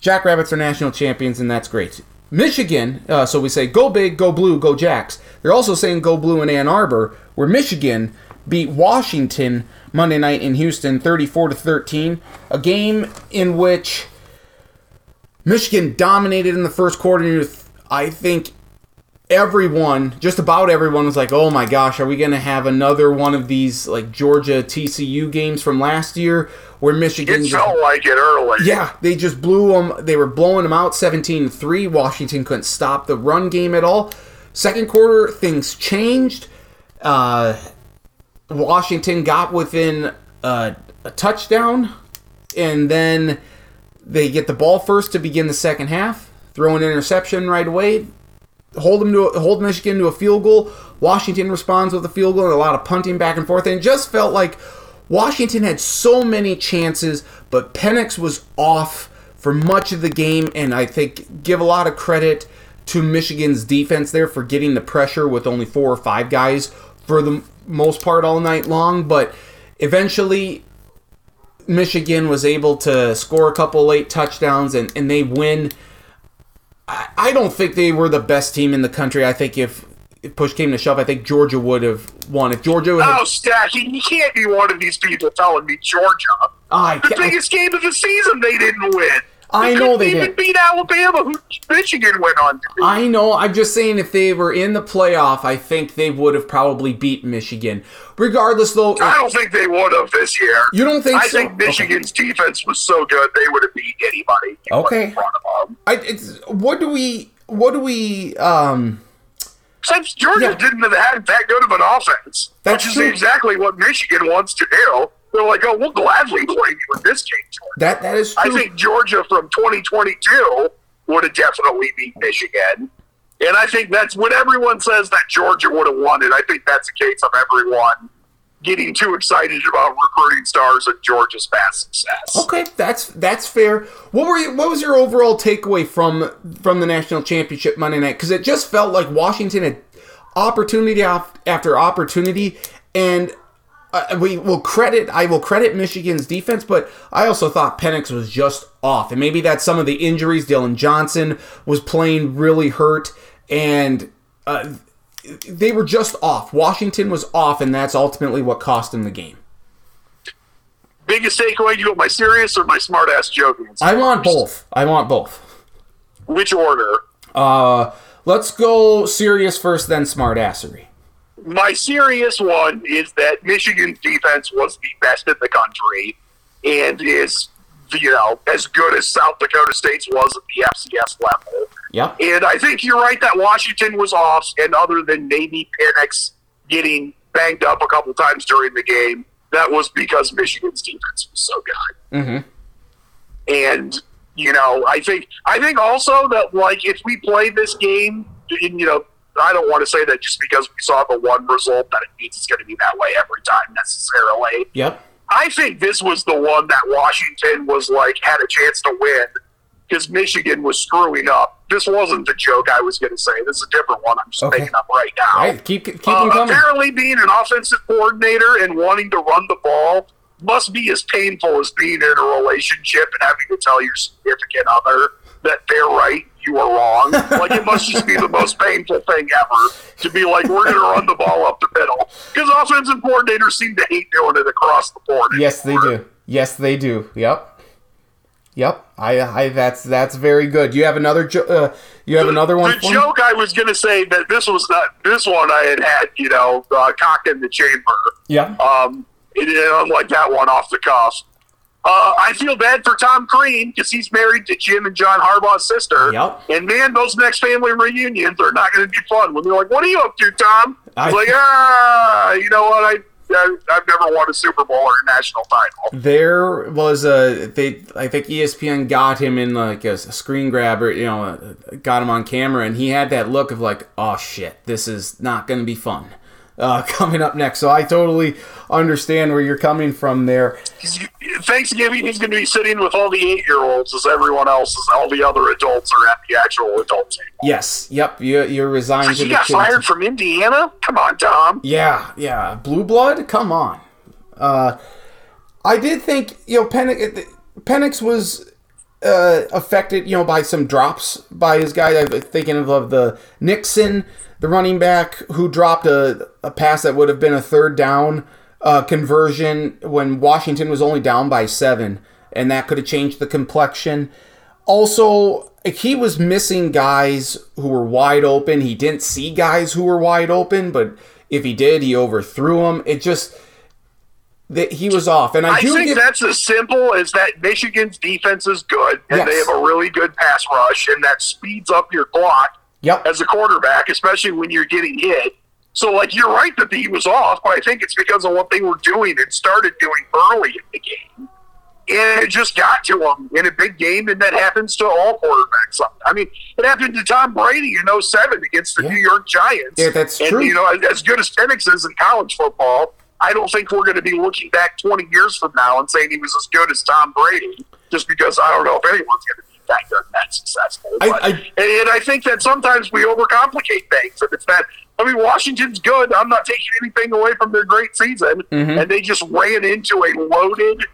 Jackrabbits are national champions, and that's great. Michigan, uh, so we say, go big, go blue, go Jacks. They're also saying go blue in Ann Arbor, where Michigan beat Washington Monday night in Houston, thirty-four to thirteen. A game in which Michigan dominated in the first quarter. I think everyone, just about everyone, was like, oh my gosh, are we going to have another one of these like Georgia T C U games from last year? Where Michigan it felt like it early. Yeah, they just blew them. They were blowing them out seventeen to three. Washington couldn't stop the run game at all. Second quarter, things changed. Uh, Washington got within a, a touchdown, and then they get the ball first to begin the second half. Throw an interception right away. Hold them to hold Michigan to a field goal. Washington responds with a field goal and a lot of punting back and forth, and it just felt like Washington had so many chances, but Penix was off for much of the game, and I think give a lot of credit to Michigan's defense there for getting the pressure with only four or five guys for the most part all night long. But eventually, Michigan was able to score a couple late touchdowns, and, and they win. I, I don't think they were the best team in the country. I think if... If push came to shove, I think Georgia would have won. If Georgia would have... Oh, Stacky, you can't be one of these people telling me Georgia. I the biggest game of the season they didn't win. I know they didn't. They even beat Alabama, who Michigan went on to beat. I know. I'm just saying if they were in the playoff, I think they would have probably beat Michigan. Regardless, though... I don't think they would have this year. You don't think I so? I think Michigan's okay. defense was so good, they would have beat anybody. Okay. In front of them. I, it's, what do we... What do we... Um, Since Georgia yeah. didn't have had that good of an offense, That's which is true. exactly what Michigan wants to do, they're like, oh, we'll gladly play you in this game, Georgia. That, that is true. I think Georgia from twenty twenty-two would have definitely beat Michigan. And I think that's when everyone says that Georgia would have won it. I think that's a case of everyone getting too excited about recruiting stars and Georgia's past success. Okay, that's that's fair. What were you, what was your overall takeaway from from the national championship Monday night? Because it just felt like Washington had opportunity after opportunity, and uh, we will credit I will credit Michigan's defense, but I also thought Penix was just off, and maybe that's some of the injuries. Dylan Johnson was playing really hurt, and. Uh, They were just off. Washington was off, and that's ultimately what cost them the game. Biggest takeaway, do you want my serious or my smart-ass joking? I want both. I want both. Which order? Uh, let's go serious first, then smart-assery. My serious one is that Michigan's defense was the best in the country and is, you know, as good as South Dakota State's was at the F C S level. Yeah, and I think you're right that Washington was off, and other than maybe Penix getting banged up a couple times during the game, that was because Michigan's defense was so good. Mm-hmm. And you know, I think I think also that like if we play this game, you know, I don't want to say that just because we saw the one result that it means it's going to be that way every time necessarily. Yep. I think this was the one that Washington was like had a chance to win. because Michigan was screwing up. This wasn't the joke I was going to say. This is a different one I'm just okay. making up right now. Right, keep keep uh, them coming. Apparently being an offensive coordinator and wanting to run the ball must be as painful as being in a relationship and having to tell your significant other that they're right, you are wrong. Like, it must just be the most painful thing ever to be like, we're going to run the ball up the middle. Because offensive coordinators seem to hate doing it across the board anymore. Yes, they do. Yes, they do. Yep. Yep. I, I, that's, that's very good. You have another, jo- uh, you have the, another one. The joke I was going to say that this was not, this one I had had, you know, uh, cock in the chamber. Yeah. Um, Unlike that one off the cuff. Uh, I feel bad for Tom Crean because he's married to Jim and John Harbaugh's sister. Yep. And, man, those next family reunions are not going to be fun. When they're like, what are you up to, Tom? I... He's like, ah, you know what? I, I, I've never won a Super Bowl or a national title. There was a they, – I think E S P N got him in like a screen grabber, you know, got him on camera, and he had that look of like, oh, shit, this is not going to be fun. Uh, coming up next. So I totally understand where you're coming from there. Thanksgiving, he's going to be sitting with all the eight-year-olds as everyone else, as all the other adults are at the actual adult table. Yes. Yep. You, you're resigned so to the kids. He got fired from Indiana? Come on, Tom. Yeah. Yeah. Blue blood? Come on. Uh, I did think, you know, Penix, Penix was uh, affected, you know, by some drops by his guy. I'm thinking of, of the Nixon, the running back who dropped a, a pass that would have been a third down uh, conversion when Washington was only down by seven, and that could have changed the complexion. Also, he was missing guys who were wide open. He didn't see guys who were wide open, but if he did, he overthrew them. It just that he was off. And I, I do think give, that's as simple as that Michigan's defense is good, and yes. they have a really good pass rush, and that speeds up your clock. Yep. As a quarterback, especially when you're getting hit. So, like, you're right that he was off, but I think it's because of what they were doing and started doing early in the game. And it just got to him in a big game, and that happens to all quarterbacks. I mean, it happened to Tom Brady in oh seven against the yeah. New York Giants. Yeah, that's and, true. You know, as good as Penix is in college football, I don't think we're going to be looking back twenty years from now and saying he was as good as Tom Brady, just because I don't know if anyone's going to be that good and that successful. I, I, and I think that sometimes we overcomplicate things. And it's that, I mean, Washington's good. I'm not taking anything away from their great season. Mm-hmm. And they just ran into a loaded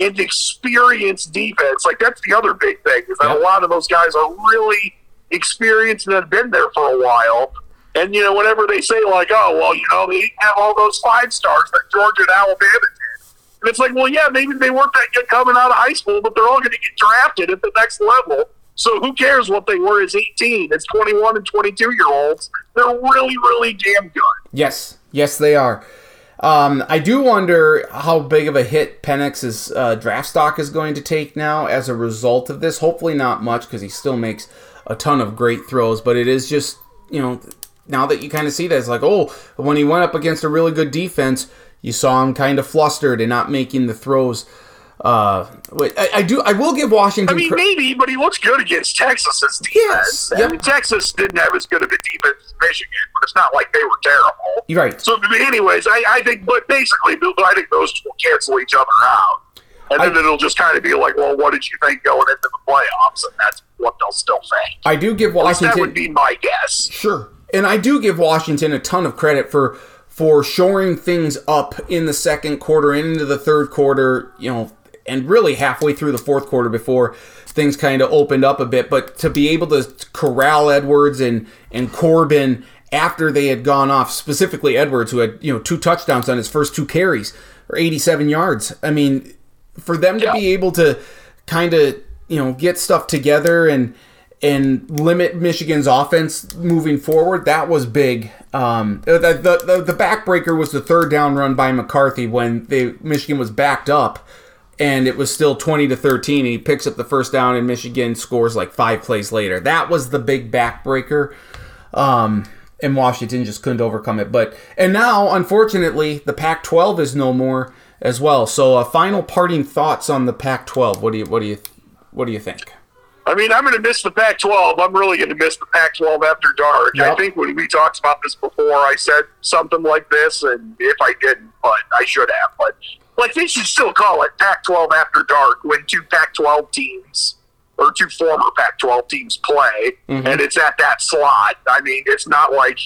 and experienced defense. Like, that's the other big thing, is that yeah. a lot of those guys are really experienced and have been there for a while. And, you know, whenever they say, like, oh, well, you know, they didn't have all those five stars that Georgia and Alabama did. And it's like, well, yeah, maybe they weren't that good coming out of high school, but they're all going to get drafted at the next level. So who cares what they were as eighteen, as twenty-one and twenty-two-year-olds? They're really, really damn good. Yes. Yes, they are. Um, I do wonder how big of a hit Penix's uh, draft stock is going to take now as a result of this. Hopefully not much, because he still makes a ton of great throws, but it is just, you know, now that you kind of see that, it's like, oh, when he went up against a really good defense, you saw him kind of flustered and not making the throws. Uh, wait, I, I do. I will give Washington. I mean, cr- maybe, but he looks good against Texas's defense. Yes, yep. I mean, Texas didn't have as good of a defense as Michigan, but it's not like they were terrible. You're right. So, anyways, I, I think, but basically, I think those two will cancel each other out, and then I, it'll just kind of be like, well, what did you think going into the playoffs? And that's what they'll still think. I do give Washington. That would be my guess. Sure, and I do give Washington a ton of credit for. for shoring things up in the second quarter, into the third quarter, you know, and really halfway through the fourth quarter before things kind of opened up a bit. But to be able to corral Edwards and, and Corbin after they had gone off, specifically Edwards, who had, you know, two touchdowns on his first two carries, or eighty-seven yards. I mean, for them to be able to kind of, you know, get stuff together and and limit Michigan's offense moving forward, that was big. Um, the, the, the backbreaker was the third down run by McCarthy when they Michigan was backed up, and it was still twenty to thirteen, and he picks up the first down, and Michigan scores like five plays later. That was the big backbreaker, um, and Washington just couldn't overcome it. But and now, unfortunately, the Pac twelve is no more as well. So, uh, final parting thoughts on the Pac twelve. What do you what do you what do you think? I mean, I'm going to miss the Pac twelve. I'm really going to miss the Pac twelve after dark. Yep. I think when we talked about this before, I said something like this, and if I didn't, but I should have. But like, they should still call it Pac twelve after dark when two Pac twelve teams or two former Pac twelve teams play, mm-hmm. and it's at that slot. I mean, it's not like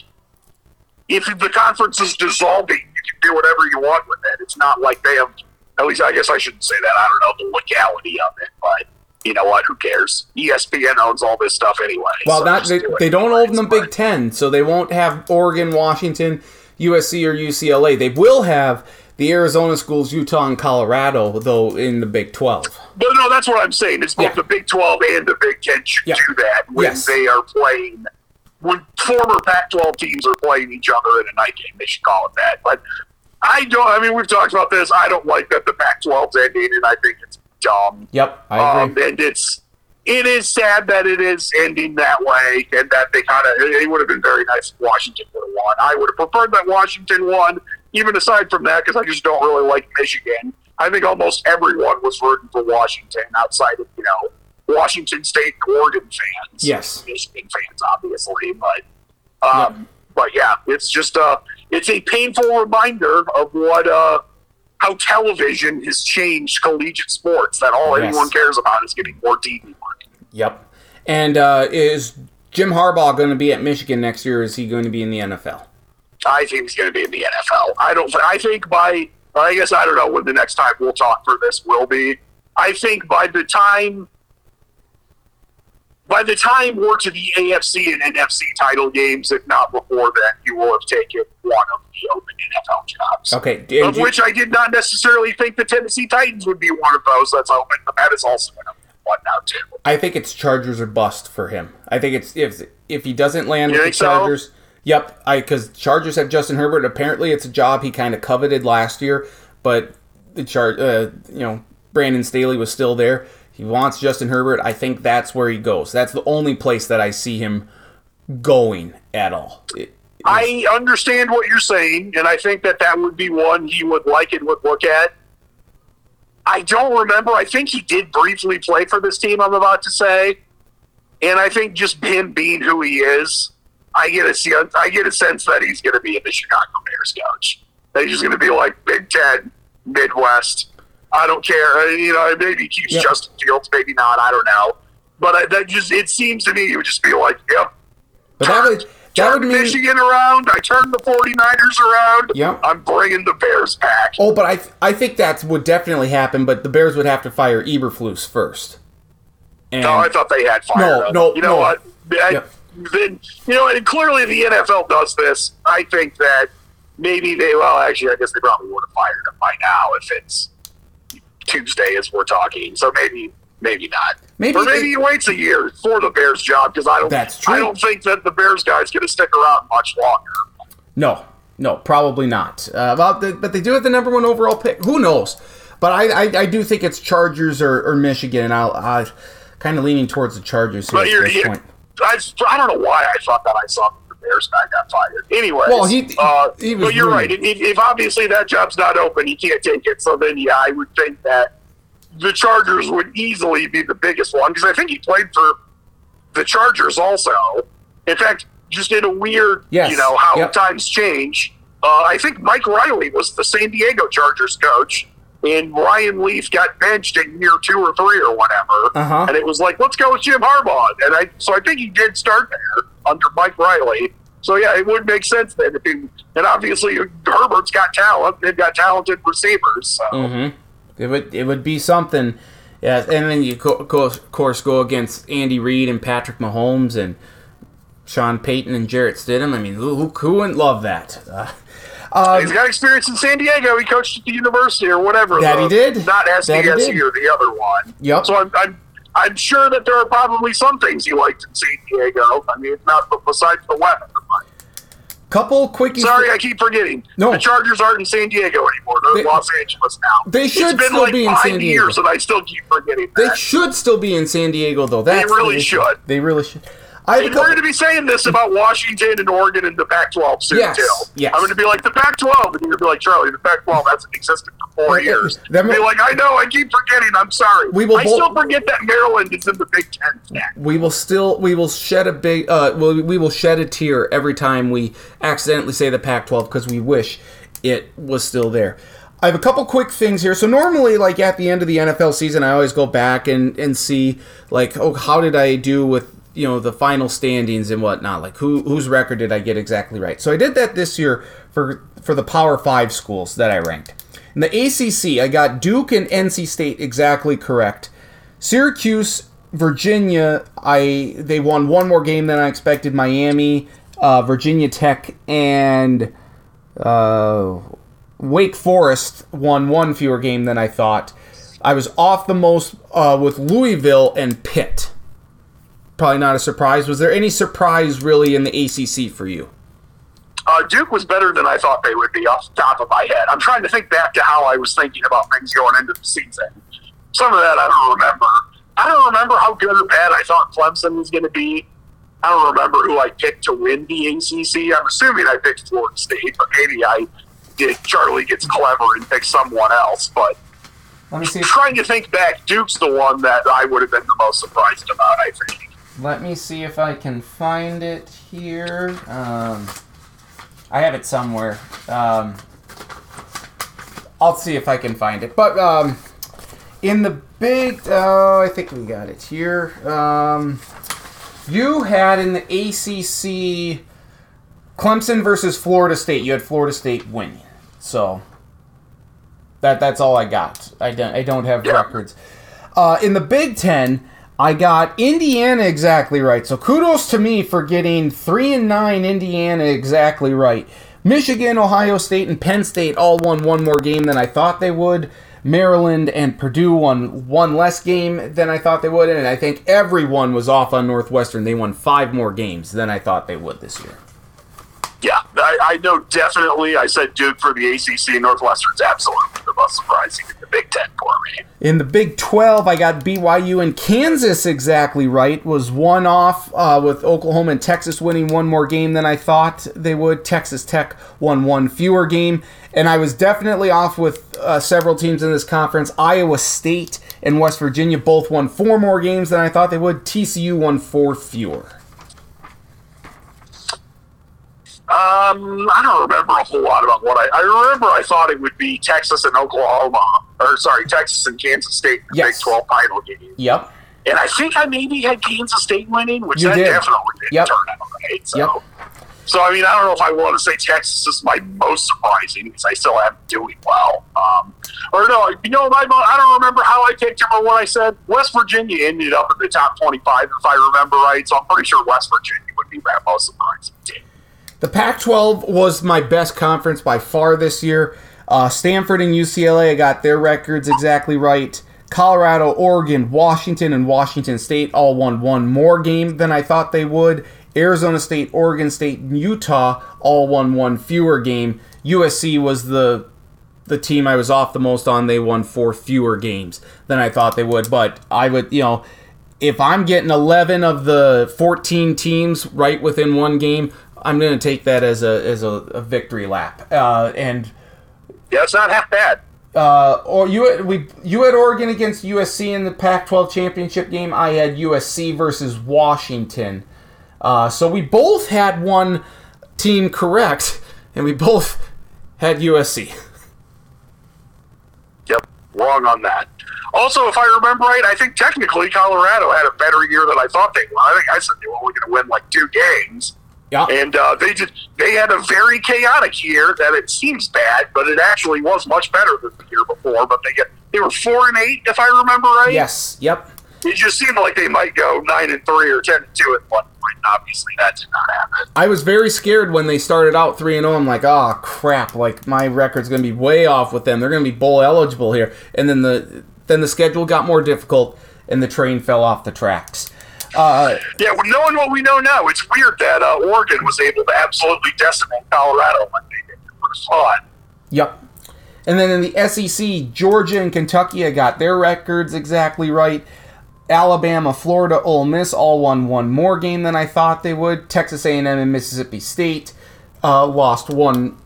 if the conference is dissolving, you can do whatever you want with it. It's not like they have, at least I guess I shouldn't say that. I don't know the legality of it, but you know what? Who cares? E S P N owns all this stuff anyway. Well, so that, they, do they don't own the Big Ten, so they won't have Oregon, Washington, U S C, or U C L A. They will have the Arizona schools, Utah, and Colorado, though, in the Big twelve. But no, that's what I'm saying. It's both yeah. the Big twelve and the Big Ten should yeah. do that when yes. they are playing. When former Pac twelve teams are playing each other in a night game, they should call it that. But I don't, I mean, we've talked about this. I don't like that the Pac twelve's ending, and I think it's dumb. Yep, I agree. Um, and it's, it is sad that it is ending that way, and that they kind of, it would have been very nice if Washington would have won. I would have preferred that Washington won, even aside from that, because I just don't really like Michigan. I think almost everyone was rooting for Washington outside of, you know, Washington State and Oregon fans. Yes. Michigan fans, obviously. But, um, yeah. but yeah, it's just uh, it's a painful reminder of what uh, how television has changed collegiate sports, that all yes. anyone cares about is getting more T V work. Yep. And uh, is Jim Harbaugh going to be at Michigan next year, or is he going to be in the N F L? I think he's going to be in the N F L. I don't. I think by, I guess I don't know when the next time we'll talk for this will be. I think by the time... By the time we're to the A F C and N F C title games, if not before then, you will have taken one of the open N F L jobs. Okay, of which I did not necessarily think the Tennessee Titans would be one of those that's open, but that is also an open one now too. I think it's Chargers or bust for him. I think it's if if he doesn't land you with the Chargers. So? Yep, I because Chargers have Justin Herbert. Apparently, it's a job he kind of coveted last year, but the Char uh, you know Brandon Staley was still there. He wants Justin Herbert. I think that's where he goes. That's the only place that I see him going at all. It, I understand what you're saying, and I think that that would be one he would like and would look at. I don't remember. I think he did briefly play for this team, I'm about to say. And I think just him being who he is, I get a, I get a sense that he's going to be in the Chicago Bears coach. That he's just going to be like Big Ten, Midwest. I don't care. You know, maybe he keeps yep. Justin Fields, maybe not. I don't know. But I, that just—it seems to me it would just be like, yep. But turn, that would, that would mean Michigan around. I turned the 49ers around. Yep. I'm bringing the Bears back. Oh, but I—I I think that would definitely happen. But the Bears would have to fire Eberflus first. And no, I thought they had fired. No, him. no, you know no. what? I, yep. Then you know, and clearly the N F L does this. I think that maybe they. Well, actually, I guess they probably would have fired him by now if it's Tuesday as we're talking, so maybe maybe not. Maybe or maybe they, he waits a year for the Bears job, because I don't that's true. I don't think that the Bears guy's going to stick around much longer. No, no, probably not. Uh, about the, but they do have the number one overall pick. Who knows? But I, I, I do think it's Chargers or, or Michigan, and I'll, I'm kind of leaning towards the Chargers here but at this you, point. I, I don't know why I thought that I saw the Bears guy got fired. Anyways, well, he, uh, he was but you're ruined. right. If, if obviously that job's not open, he can't take it. So then, yeah, I would think that the Chargers would easily be the biggest one, because I think he played for the Chargers also. In fact, just in a weird, yes. you know, how yep. times change. Uh, I think Mike Riley was the San Diego Chargers coach, and Ryan Leaf got benched in year two or three or whatever, uh-huh. and it was like, let's go with Jim Harbaugh. And I, so I think he did start there under Mike Riley. So, yeah, it would make sense then. If he, and obviously, Herbert's got talent. They've got talented receivers. So. Mm-hmm. It would it would be something. Yeah, and then you, co- co- of course, go against Andy Reid and Patrick Mahomes and Sean Payton and Jarrett Stidham. I mean, who, who wouldn't love that? Uh, um, He's got experience in San Diego. He coached at the university or whatever. That though. he did. Not S D S U or the other one. Yep. So I'm... I'm I'm sure that there are probably some things he liked in San Diego. I mean, not besides the weather. Couple quickies. Sorry, for- I keep forgetting. No. The Chargers aren't in San Diego anymore. They're they, in Los Angeles now. They should been still like be in San Diego. It's been like five years, and I still keep forgetting that. They should still be in San Diego, though. That's they really the should. They really should. I we're going to be saying this about Washington and Oregon and the Pac twelve soon, yes, too. Yes. I'm going to be like, the Pac twelve. And you're going to be like, Charlie, the Pac twelve hasn't existed for four years. That mean, be like, I know, I keep forgetting. I'm sorry. We will I still bo- forget that Maryland is in the Big Ten. Stack. We will still, we will shed a big, uh, we, we will shed a tear every time we accidentally say the Pac twelve, because we wish it was still there. I have a couple quick things here. So normally, like, at the end of the N F L season, I always go back and, and see, like, oh, how did I do with, you know, the final standings and whatnot? Like, who whose record did I get exactly right? So I did that this year for, for the Power five schools that I ranked. In the A C C, I got Duke and N C State exactly correct. Syracuse, Virginia, I they won one more game than I expected. Miami, uh, Virginia Tech, and... Uh, Wake Forest won one fewer game than I thought. I was off the most uh, with Louisville and Pitt. Probably not a surprise. Was there any surprise really in the A C C for you? Uh, Duke was better than I thought they would be off the top of my head. I'm trying to think back to how I was thinking about things going into the season. Some of that I don't remember. I don't remember how good or bad I thought Clemson was going to be. I don't remember who I picked to win the A C C. I'm assuming I picked Florida State, but maybe I... Charlie gets clever and picks someone else, but let me see. Trying to think back, Duke's the one that I would have been the most surprised about, I think. Let me see if I can find it here. Um, I have it somewhere. Um, I'll see if I can find it. But um, in the big... Oh, I think we got it here. Um, you had in the A C C... Clemson versus Florida State. You had Florida State winning. So that that's all I got. I don't I don't have yeah. records. Uh, in the Big Ten, I got Indiana exactly right. So kudos to me for getting three and nine Indiana exactly right. Michigan, Ohio State, and Penn State all won one more game than I thought they would. Maryland and Purdue won one less game than I thought they would, and I think everyone was off on Northwestern. They won five more games than I thought they would this year. Yeah, I, I know definitely. I said Duke for the A C C. Northwestern's absolutely the most surprising in the Big Ten for me. In the Big twelve, I got B Y U and Kansas exactly right. Was one off uh, with Oklahoma and Texas winning one more game than I thought they would. Texas Tech won one fewer game. And I was definitely off with uh, several teams in this conference. Iowa State and West Virginia both won four more games than I thought they would. T C U won four fewer. Um, I don't remember a whole lot about what I... I remember I thought it would be Texas and Oklahoma, or sorry, Texas and Kansas State in the yes. Big twelve final game. Yep. And I think I maybe had Kansas State winning, which you that did. definitely didn't yep. turn out right. So, yep. so, I mean, I don't know if I want to say Texas is my most surprising, because I still haven't doing well. Um, or no, you know, my, I don't remember how I picked him or what I said. West Virginia ended up in the top twenty-five, if I remember right, so I'm pretty sure West Virginia would be my most surprising team. The Pac twelve was my best conference by far this year. Uh, Stanford and U C L A, I got their records exactly right. Colorado, Oregon, Washington, and Washington State all won one more game than I thought they would. Arizona State, Oregon State, and Utah all won one fewer game. U S C was the the team I was off the most on. They won four fewer games than I thought they would. But I would, you know, if I'm getting eleven of the fourteen teams right within one game, I'm going to take that as a as a, a victory lap, uh, and yeah, it's not half bad. Uh, or you we you had Oregon against U S C in the Pac twelve championship game. I had U S C versus Washington, uh, so we both had one team correct, and we both had U S C. Yep, wrong on that. Also, if I remember right, I think technically Colorado had a better year than I thought they would. I think I said they were only going to win like two games. Yeah. And uh, they did, they had a very chaotic year that it seems bad, but it actually was much better than the year before. But they get they were four and eight, if I remember right. Yes. Yep. It just seemed like they might go nine and three or ten and two at one point. Obviously, that did not happen. I was very scared when they started out three and zero. I'm like, oh crap! Like my record's going to be way off with them. They're going to be bowl eligible here. And then the then the schedule got more difficult, and the train fell off the tracks. Uh, yeah, well, knowing what we know now, it's weird that uh, Oregon was able to absolutely decimate Colorado when they did. It was fun. Yep. And then in the S E C, Georgia and Kentucky got their records exactly right. Alabama, Florida, Ole Miss all won one more game than I thought they would. Texas A and M and Mississippi State uh, lost one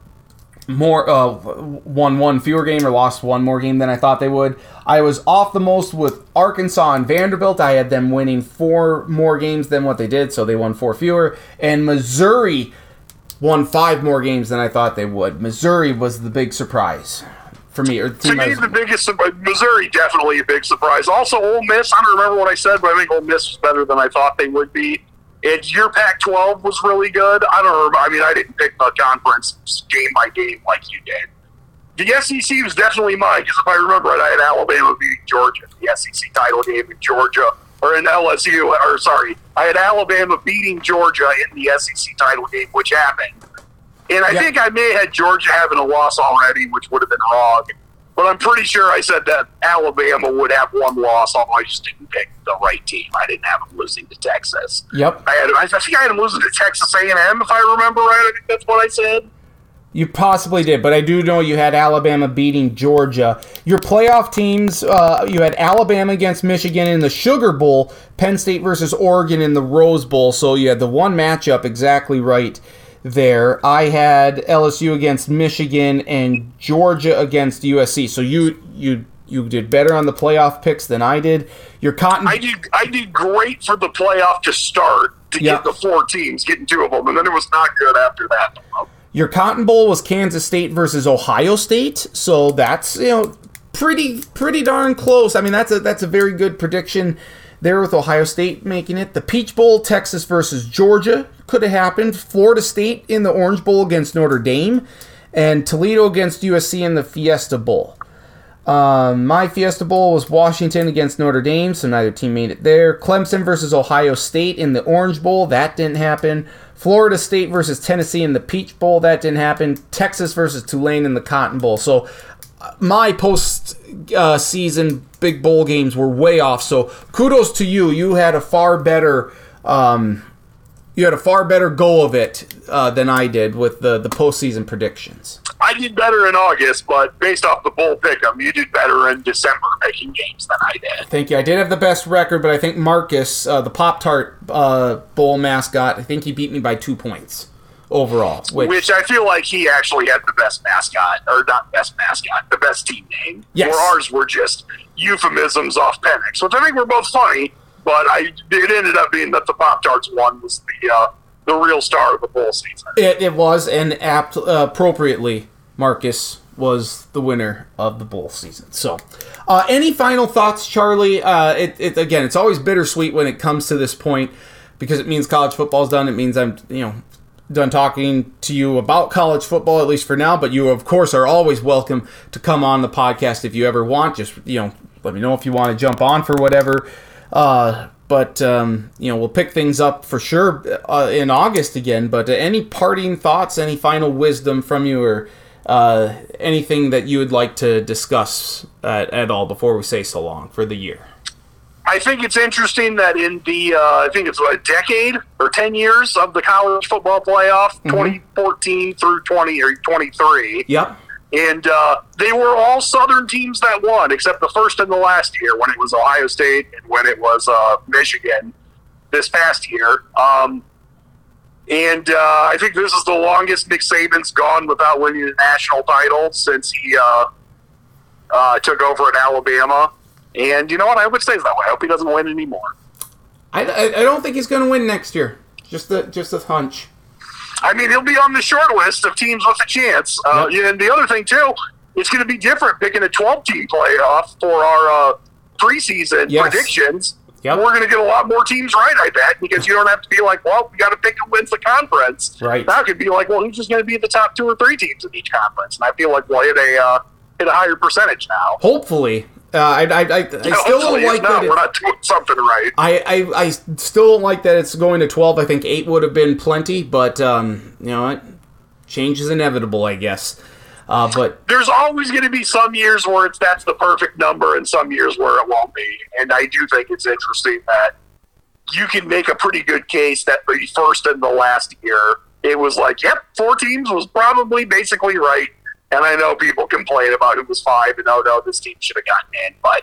more, uh, won one fewer game or lost one more game than I thought they would. I was off the most with Arkansas and Vanderbilt. I had them winning four more games than what they did, so they won four fewer. And Missouri won five more games than I thought they would. Missouri was the big surprise for me. Or to me, the biggest – Missouri, definitely a big surprise. Also, Ole Miss, I don't remember what I said, but I think Ole Miss was better than I thought they would be. It's your Pac twelve was really good. I don't remember. I mean, I didn't pick the conference game by game like you did. The S E C was definitely mine, because if I remember right, I had Alabama beating Georgia. The S E C title game in Georgia – or in L S U – or sorry, I had Alabama beating Georgia in the S E C title game, which happened. And I yeah. think I may have had Georgia having a loss already, which would have been wrong. But I'm pretty sure I said that Alabama would have one loss, although I just didn't pick the right team. I didn't have them losing to Texas. Yep. I had. I think I had them losing to Texas A and M, if I remember right. I think that's what I said. You possibly did, but I do know you had Alabama beating Georgia. Your playoff teams, uh, you had Alabama against Michigan in the Sugar Bowl, Penn State versus Oregon in the Rose Bowl. So you had the one matchup exactly right there. I had L S U against Michigan and Georgia against U S C. So you you you did better on the playoff picks than I did. Your Cotton. I did I did great for the playoff to start to yep. get the four teams, getting two of them, and then it was not good after that. Your Cotton Bowl was Kansas State versus Ohio State, so that's, you know, pretty pretty darn close. I mean, that's a that's a very good prediction there with Ohio State making it. The Peach Bowl, Texas versus Georgia, could have happened. Florida State in the Orange Bowl against Notre Dame, and Toledo against U S C in the Fiesta Bowl. Um, my Fiesta Bowl was Washington against Notre Dame, so neither team made it there. Clemson versus Ohio State in the Orange Bowl, that didn't happen. Florida State versus Tennessee in the Peach Bowl, that didn't happen. Texas versus Tulane in the Cotton Bowl. So my post-season uh, big bowl games were way off. So kudos to you. You had a far better, um, you had a far better go of it uh, than I did with the the postseason predictions. I did better in August, but based off the bowl pick'em, you did better in December making games than I did. Thank you. I did have the best record, but I think Marcus, uh, the Pop-Tart uh, bowl mascot, I think he beat me by two points overall. Which, which I feel like he actually had the best mascot, or not best mascot, the best team name. Yes. Or ours were just euphemisms off Penix, which I think were both funny, but I, it ended up being that the Pop-Tarts one was the uh, the real star of the bowl season. It, it was, and apt, uh, appropriately, Marcus was the winner of the bowl season. So, uh, any final thoughts, Charlie? Uh, it, it again, it's always bittersweet when it comes to this point because it means college football's done. It means I'm, you know, done talking to you about college football, at least for now. But you, of course, are always welcome to come on the podcast if you ever want. Just, you know, let me know if you want to jump on for whatever. Uh, but, um, you know, we'll pick things up for sure uh, in August again. But uh, any parting thoughts, any final wisdom from you, or Uh, anything that you would like to discuss uh, at all before we say so long for the year? I think it's interesting that in the, uh, I think it's what, a decade or ten years of the college football playoff, mm-hmm. twenty fourteen through twenty or twenty-three. Yep. And uh, they were all Southern teams that won, except the first and the last year when it was Ohio State and when it was uh, Michigan this past year. Um, And uh, I think this is the longest Nick Saban's gone without winning a national title since he uh, uh, took over at Alabama. And you know what? I hope it stays that way. I hope he doesn't win anymore. I, I, I don't think he's going to win next year. Just a, just a hunch. I mean, he'll be on the short list of teams with a chance. Uh, yep. And the other thing, too, it's going to be different picking a twelve-team playoff for our uh, preseason yes. predictions. Yep. We're going to get a lot more teams right, I bet, because you don't have to be like, well, we got to pick who wins the conference. Right. That could be like, well, who's just going to be the top two or three teams in each conference? And I feel like we'll hit a, uh, hit a higher percentage now. Hopefully. Uh, I, I, I, I still don't like no, that. It, we're not doing something right. I, I, I still don't like that it's going to twelve. I think eight would have been plenty, but um, you know what? Change is inevitable, I guess. Uh, but there's always going to be some years where it's that's the perfect number and some years where it won't be. And I do think it's interesting that you can make a pretty good case that the first and the last year, it was like, yep, four teams was probably basically right. And I know people complain about it was five and, oh, no, this team should have gotten in. But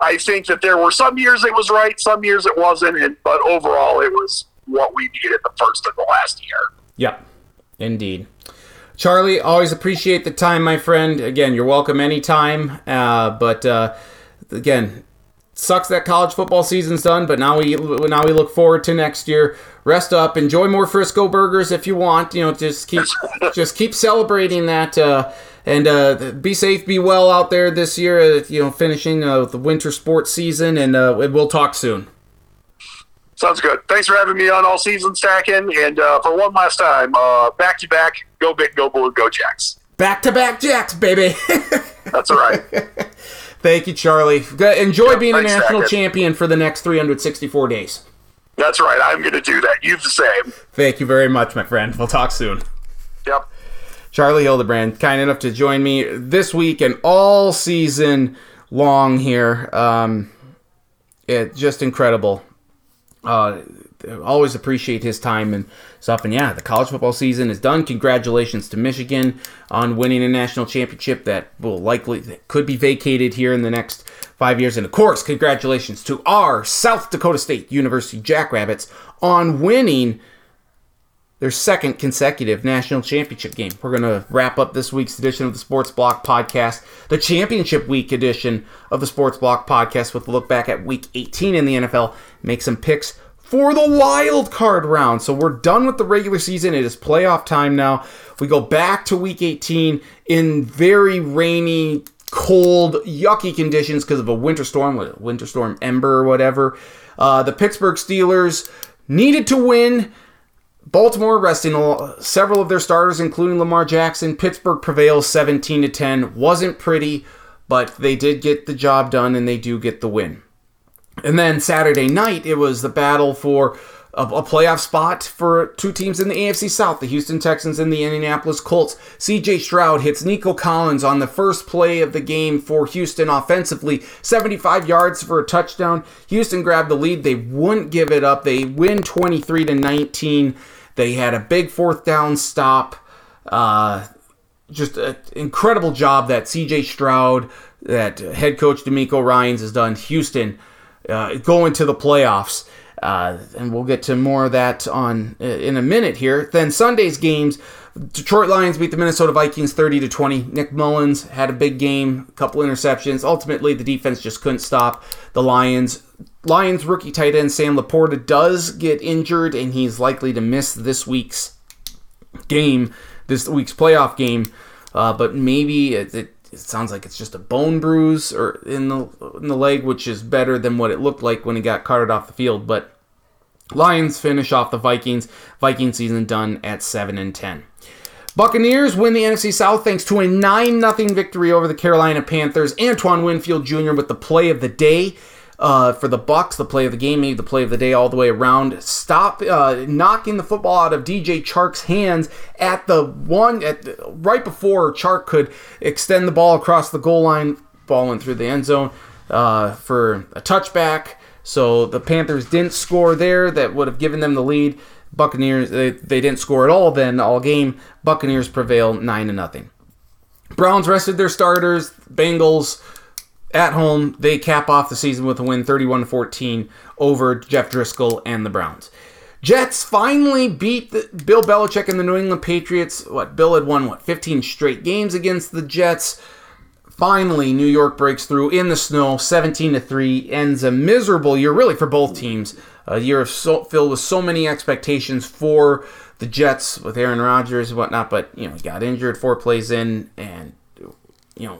I think that there were some years it was right, some years it wasn't. And, but overall, it was what we needed the first and the last year. Yeah, indeed. Charlie, always appreciate the time, my friend. Again, you're welcome anytime. Uh, but uh, again, sucks that college football season's done. But now we now we look forward to next year. Rest up, enjoy more Frisco burgers if you want. You know, just keep just keep celebrating that. Uh, And uh, be safe, be well out there this year, uh, you know, finishing uh, the winter sports season, and uh, we'll talk soon. Sounds good. Thanks for having me on All Season Stacken. And uh, for one last time, uh, back-to-back, go big, go blue, go Jacks. Back-to-back Jacks, baby. That's all right. Thank you, Charlie. Enjoy yeah, being a national Stacken. champion for the next three hundred sixty-four days. That's right. I'm going to do that. You the same. Thank you very much, my friend. We'll talk soon. Yep. Charlie Hildebrand, kind enough to join me this week and all season long here. Um, it just incredible. Uh, always appreciate his time and stuff. And yeah, the college football season is done. Congratulations to Michigan on winning a national championship that will likely that could be vacated here in the next five years. And of course, congratulations to our South Dakota State University Jackrabbits on winning their second consecutive national championship game. We're going to wrap up this week's edition of the Sports Block Podcast, the championship week edition of the Sports Block Podcast, with a look back at week eighteen in the N F L, make some picks for the wild card round. So we're done with the regular season. It is playoff time now. We go back to week eighteen in very rainy, cold, yucky conditions because of a winter storm, winter storm Ember or whatever. Uh, the Pittsburgh Steelers needed to win. Baltimore resting several of their starters, including Lamar Jackson. Pittsburgh prevails seventeen to ten. Wasn't pretty, but they did get the job done, and they do get the win. And then Saturday night, it was the battle for a, a playoff spot for two teams in the A F C South, the Houston Texans and the Indianapolis Colts. C J Stroud hits Nico Collins on the first play of the game for Houston offensively. seventy-five yards for a touchdown. Houston grabbed the lead. They wouldn't give it up. They win twenty-three to nineteen. They had a big fourth down stop. Uh, just an incredible job that C J Stroud, that head coach D'Amico Ryans has done. Houston uh, going to the playoffs. Uh, and we'll get to more of that on in a minute here. Then Sunday's games, Detroit Lions beat the Minnesota Vikings thirty to twenty. Nick Mullins had a big game, a couple interceptions. Ultimately, the defense just couldn't stop the Lions. Lions rookie tight end Sam Laporta does get injured, and he's likely to miss this week's game, this week's playoff game. Uh, but maybe it, it, it sounds like it's just a bone bruise or in the in the leg, which is better than what it looked like when he got carted off the field. But Lions finish off the Vikings. Vikings season done at seven and ten. Buccaneers win the N F C South thanks to a nine nothing victory over the Carolina Panthers. Antoine Winfield Junior with the play of the day uh, for the Bucs. The play of the game, maybe the play of the day all the way around. Stop uh, knocking the football out of D J Chark's hands at the one at the, right before Chark could extend the ball across the goal line, falling through the end zone uh, for a touchback. So the Panthers didn't score there. That would have given them the lead. Buccaneers, they, they didn't score at all then, all game. Buccaneers prevail nine to nothing. Browns rested their starters. Bengals at home. They cap off the season with a win thirty-one to fourteen over Jeff Driscoll and the Browns. Jets finally beat the, Bill Belichick and the New England Patriots. What, Bill had won, what, fifteen straight games against the Jets. Finally, New York breaks through in the snow, seventeen to three, ends a miserable year, really, for both teams. A year of so, filled with so many expectations for the Jets with Aaron Rodgers and whatnot, but, you know, he got injured four plays in, and, you know,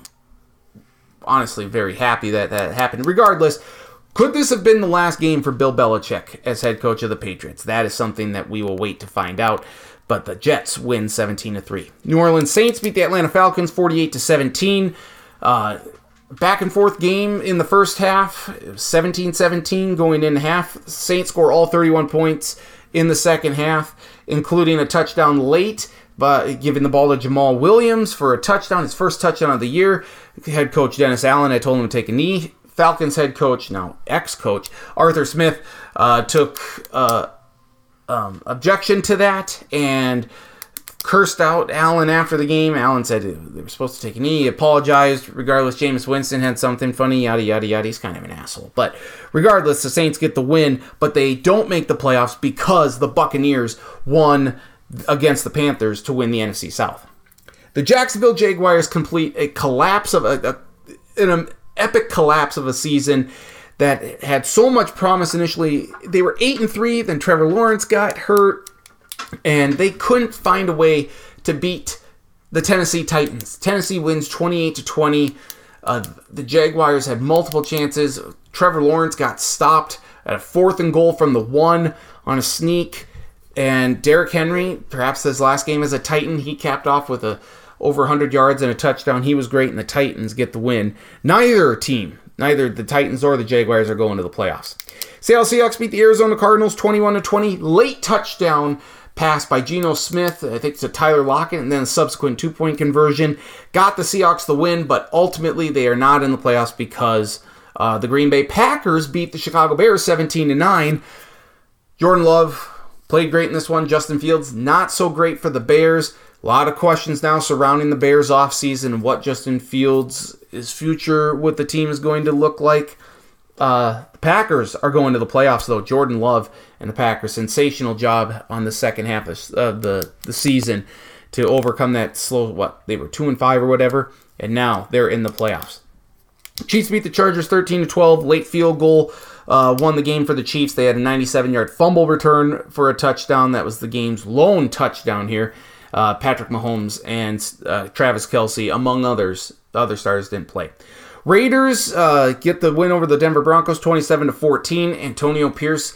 honestly, very happy that that happened. Regardless, could this have been the last game for Bill Belichick as head coach of the Patriots? That is something that we will wait to find out. But the Jets win seventeen to three. New Orleans Saints beat the Atlanta Falcons forty-eight to seventeen. Uh, back and forth game in the first half, seventeen seventeen going in half. Saints score all thirty-one points in the second half, including a touchdown late, by giving the ball to Jamal Williams for a touchdown, his first touchdown of the year. Head coach Dennis Allen, I told him to take a knee. Falcons head coach, now ex-coach, Arthur Smith uh, took uh, um, objection to that and cursed out Allen after the game. Allen said they were supposed to take a knee. He apologized. Regardless, Jameis Winston had something funny, yada, yada, yada. He's kind of an asshole. But regardless, the Saints get the win, but they don't make the playoffs because the Buccaneers won against the Panthers to win the N F C South. The Jacksonville Jaguars complete a collapse of a, a an epic collapse of a season that had so much promise initially. They were eight and three, then Trevor Lawrence got hurt, and they couldn't find a way to beat the Tennessee Titans. Tennessee wins twenty-eight to twenty. Uh, the Jaguars had multiple chances. Trevor Lawrence got stopped at a fourth and goal from the one on a sneak. And Derrick Henry, perhaps his last game as a Titan, he capped off with a over one hundred yards and a touchdown. He was great, and the Titans get the win. Neither team, neither the Titans or the Jaguars, are going to the playoffs. Seattle Seahawks beat the Arizona Cardinals twenty-one to twenty. Late touchdown pass by Geno Smith, I think, to Tyler Lockett, and then a subsequent two-point conversion. Got the Seahawks the win, but ultimately they are not in the playoffs because uh, the Green Bay Packers beat the Chicago Bears seventeen to nine. Jordan Love played great in this one. Justin Fields, not so great for the Bears. A lot of questions now surrounding the Bears offseason, what Justin Fields' his future with the team is going to look like. Uh, the Packers are going to the playoffs, though. Jordan Love and the Packers, sensational job on the second half of the, the season to overcome that slow, what, they were two and five or whatever, and now they're in the playoffs. Chiefs beat the Chargers thirteen to twelve. Late field goal uh, won the game for the Chiefs. They had a ninety-seven-yard fumble return for a touchdown. That was the game's lone touchdown here. Uh, Patrick Mahomes and uh, Travis Kelce, among others. The other stars didn't play. Raiders uh, get the win over the Denver Broncos, twenty-seven to fourteen. Antonio Pierce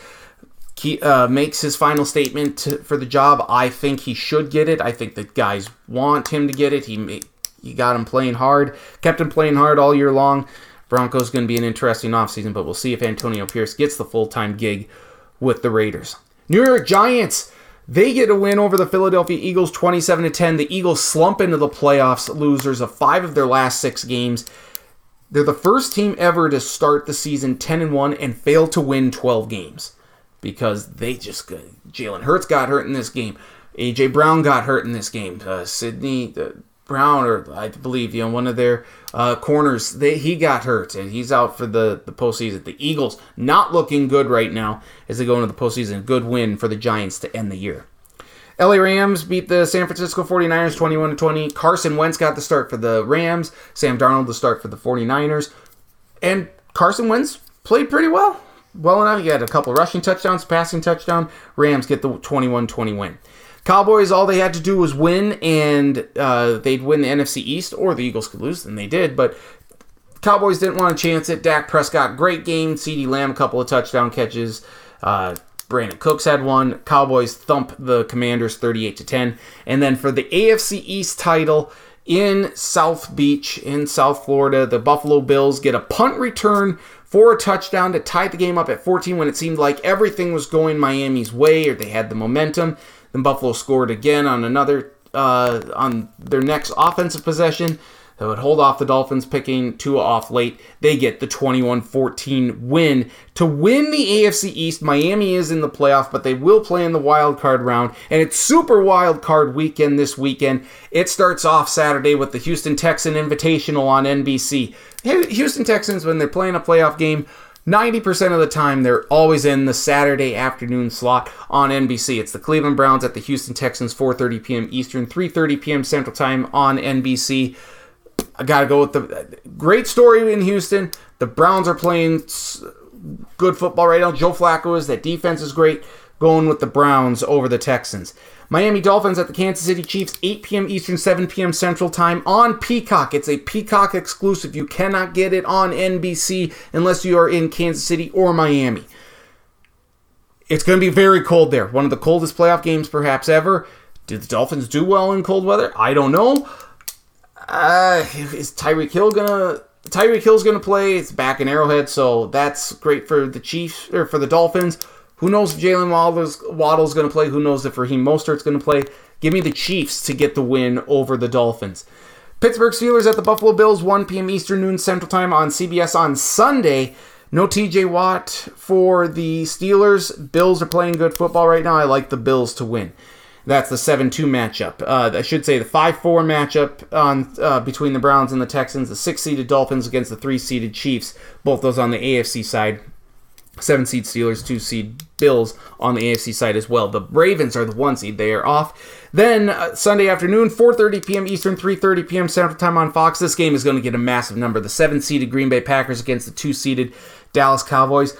he, uh, makes his final statement to, for the job. I think he should get it. I think the guys want him to get it. He, may, he got him playing hard, kept him playing hard all year long. Broncos going to be an interesting offseason, but we'll see if Antonio Pierce gets the full-time gig with the Raiders. New York Giants, they get a win over the Philadelphia Eagles, twenty-seven to ten. The Eagles slump into the playoffs, losers of five of their last six games. They're the first team ever to start the season ten and one and fail to win twelve games because they just good. Jalen Hurts got hurt in this game. A J Brown got hurt in this game. Uh, Sidney uh, Brown, or I believe, you know, one of their uh, corners, they, he got hurt, and he's out for the, the postseason. The Eagles not looking good right now as they go into the postseason. Good win for the Giants to end the year. L A Rams beat the San Francisco forty-niners twenty-one to twenty. Carson Wentz got the start for the Rams. Sam Darnold the start for the forty-niners. And Carson Wentz played pretty well. Well enough. He had a couple rushing touchdowns, passing touchdown. Rams get the twenty-one twenty win. Cowboys, all they had to do was win, and uh, they'd win the N F C East, or the Eagles could lose, and they did. But Cowboys didn't want to chance it. Dak Prescott, great game. CeeDee Lamb, a couple of touchdown catches. Uh... Brandon Cooks had one. Cowboys thump the Commanders thirty-eight to ten. And then for the A F C East title in South Beach, in South Florida, the Buffalo Bills get a punt return for a touchdown to tie the game up at fourteen when it seemed like everything was going Miami's way or they had the momentum. Then Buffalo scored again on another uh, on their next offensive possession that would hold off the Dolphins, picking Tua off late. They get the twenty-one fourteen win to win the A F C East. Miami is in the playoff, but they will play in the wild card round. And it's super wild card weekend this weekend. It starts off Saturday with the Houston Texan Invitational on N B C. Houston Texans, when they're playing a playoff game, ninety percent of the time, they're always in the Saturday afternoon slot on N B C. It's the Cleveland Browns at the Houston Texans, four thirty p.m. Eastern, three thirty p.m. Central Time on N B C. I got to go with the great story in Houston. The Browns are playing good football right now. Joe Flacco is. That defense is great. Going with the Browns over the Texans. Miami Dolphins at the Kansas City Chiefs, eight p.m. Eastern, seven p.m. Central Time on Peacock. It's a Peacock exclusive. You cannot get it on N B C unless you are in Kansas City or Miami. It's going to be very cold there. One of the coldest playoff games perhaps ever. Do the Dolphins do well in cold weather? I don't know. Uh, is Tyreek Hill gonna? Tyreek Hill's gonna play. It's back in Arrowhead, so that's great for the Chiefs or for the Dolphins. Who knows if Jalen Waddle's, Waddle's gonna play? Who knows if Raheem Mostert's gonna play? Give me the Chiefs to get the win over the Dolphins. Pittsburgh Steelers at the Buffalo Bills, one p.m. Eastern, noon Central Time on C B S on Sunday. No T J Watt for the Steelers. Bills are playing good football right now. I like the Bills to win. That's the seven two matchup. Uh, I should say the five four matchup on uh, between the Browns and the Texans. The six-seeded Dolphins against the three-seeded Chiefs. Both those on the A F C side. seven-seed Steelers, two-seed Bills on the A F C side as well. The Ravens are the one-seed. They are off. Then uh, Sunday afternoon, four thirty p.m. Eastern, three thirty p.m. Central Time on Fox. This game is going to get a massive number. The seven-seeded Green Bay Packers against the two-seeded Dallas Cowboys.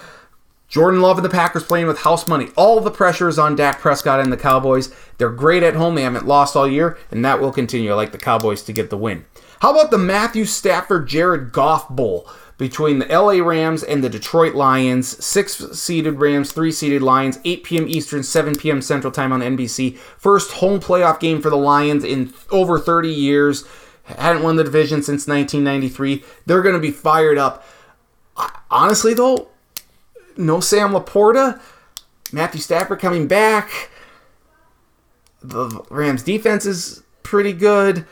Jordan Love and the Packers playing with house money. All the pressure is on Dak Prescott and the Cowboys. They're great at home. They haven't lost all year, and that will continue. I like the Cowboys to get the win. How about the Matthew Stafford-Jared Goff Bowl between the L A Rams and the Detroit Lions? Six-seeded Rams, three-seeded Lions, eight p.m. Eastern, seven p.m. Central Time on N B C. First home playoff game for the Lions in over thirty years. Hadn't won the division since nineteen ninety-three. They're going to be fired up. Honestly, though, no Sam Laporta, Matthew Stafford coming back. The Rams defense is pretty good.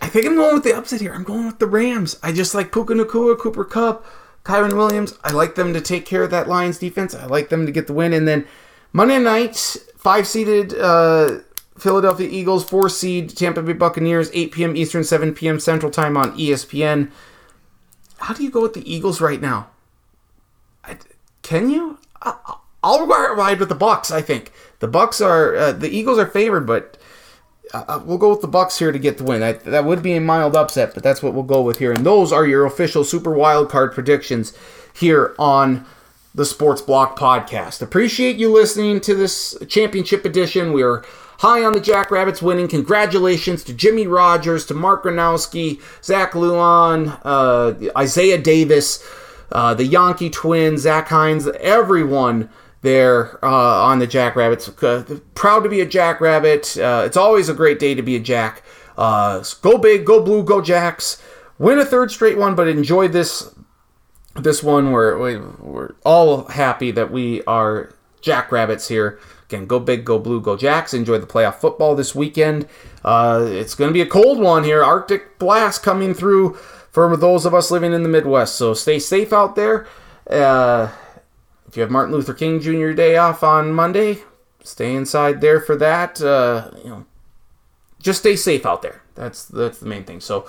I think I'm going with the upset here. I'm going with the Rams. I just like Puka Nacua, Cooper Kupp, Kyron Williams. I like them to take care of that Lions defense. I like them to get the win. And then Monday night, five-seeded uh, Philadelphia Eagles, four-seed Tampa Bay Buccaneers, eight p.m. Eastern, seven p.m. Central Time on E S P N. How do you go with the Eagles right now? I, Can you? I'll ride with the Bucks. I think the Bucks are uh, the Eagles are favored, but uh, we'll go with the Bucks here to get the win. I, that would be a mild upset, but that's what we'll go with here. And those are your official Super Wildcard predictions here on the Sports Block Podcast. Appreciate you listening to this championship edition. We are high on the Jackrabbits winning. Congratulations to Jimmy Rogers, to Mark Gronkowski, Zach Luan, uh, Isaiah Davis. Uh, the Yankee twins, Zach Hines, everyone there uh, on the Jackrabbits. Uh, proud to be a Jackrabbit. Uh, it's always a great day to be a Jack. Uh, go big, go blue, go Jacks. Win a third straight one, but enjoy this this one. We're, we're all happy that we are Jackrabbits here. Again, go big, go blue, go Jacks. Enjoy the playoff football this weekend. Uh, it's going to be a cold one here. Arctic blast coming through for those of us living in the Midwest. So stay safe out there. Uh, if you have Martin Luther King Junior Day off on Monday, stay inside there for that. Uh, you know, just stay safe out there. That's that's the main thing. So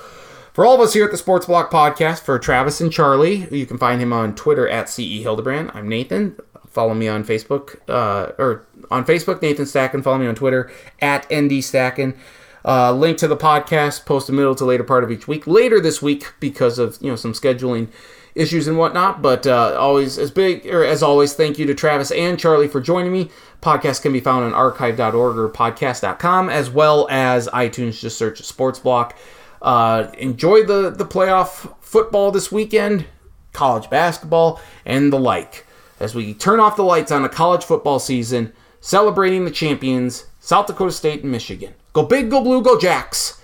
for all of us here at the Sports Block Podcast, for Travis and Charlie, you can find him on Twitter at C E Hildebrand. I'm Nathan. Follow me on Facebook. Uh, or on Facebook, Nathan Stacken. Follow me on Twitter at N D Stacken. Uh, link to the podcast, post the middle to later part of each week. Later this week because of you know some scheduling issues and whatnot. But uh, always as big or as always, thank you to Travis and Charlie for joining me. Podcast can be found on archive dot org or podcast dot com, as well as iTunes. Just search Sports Block. Uh, enjoy the the playoff football this weekend, college basketball, and the like. As we turn off the lights on a college football season, celebrating the champions, South Dakota State and Michigan. Go big, go blue, go Jacks.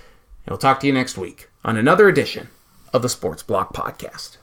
And we'll talk to you next week on another edition of the Sports Block Podcast.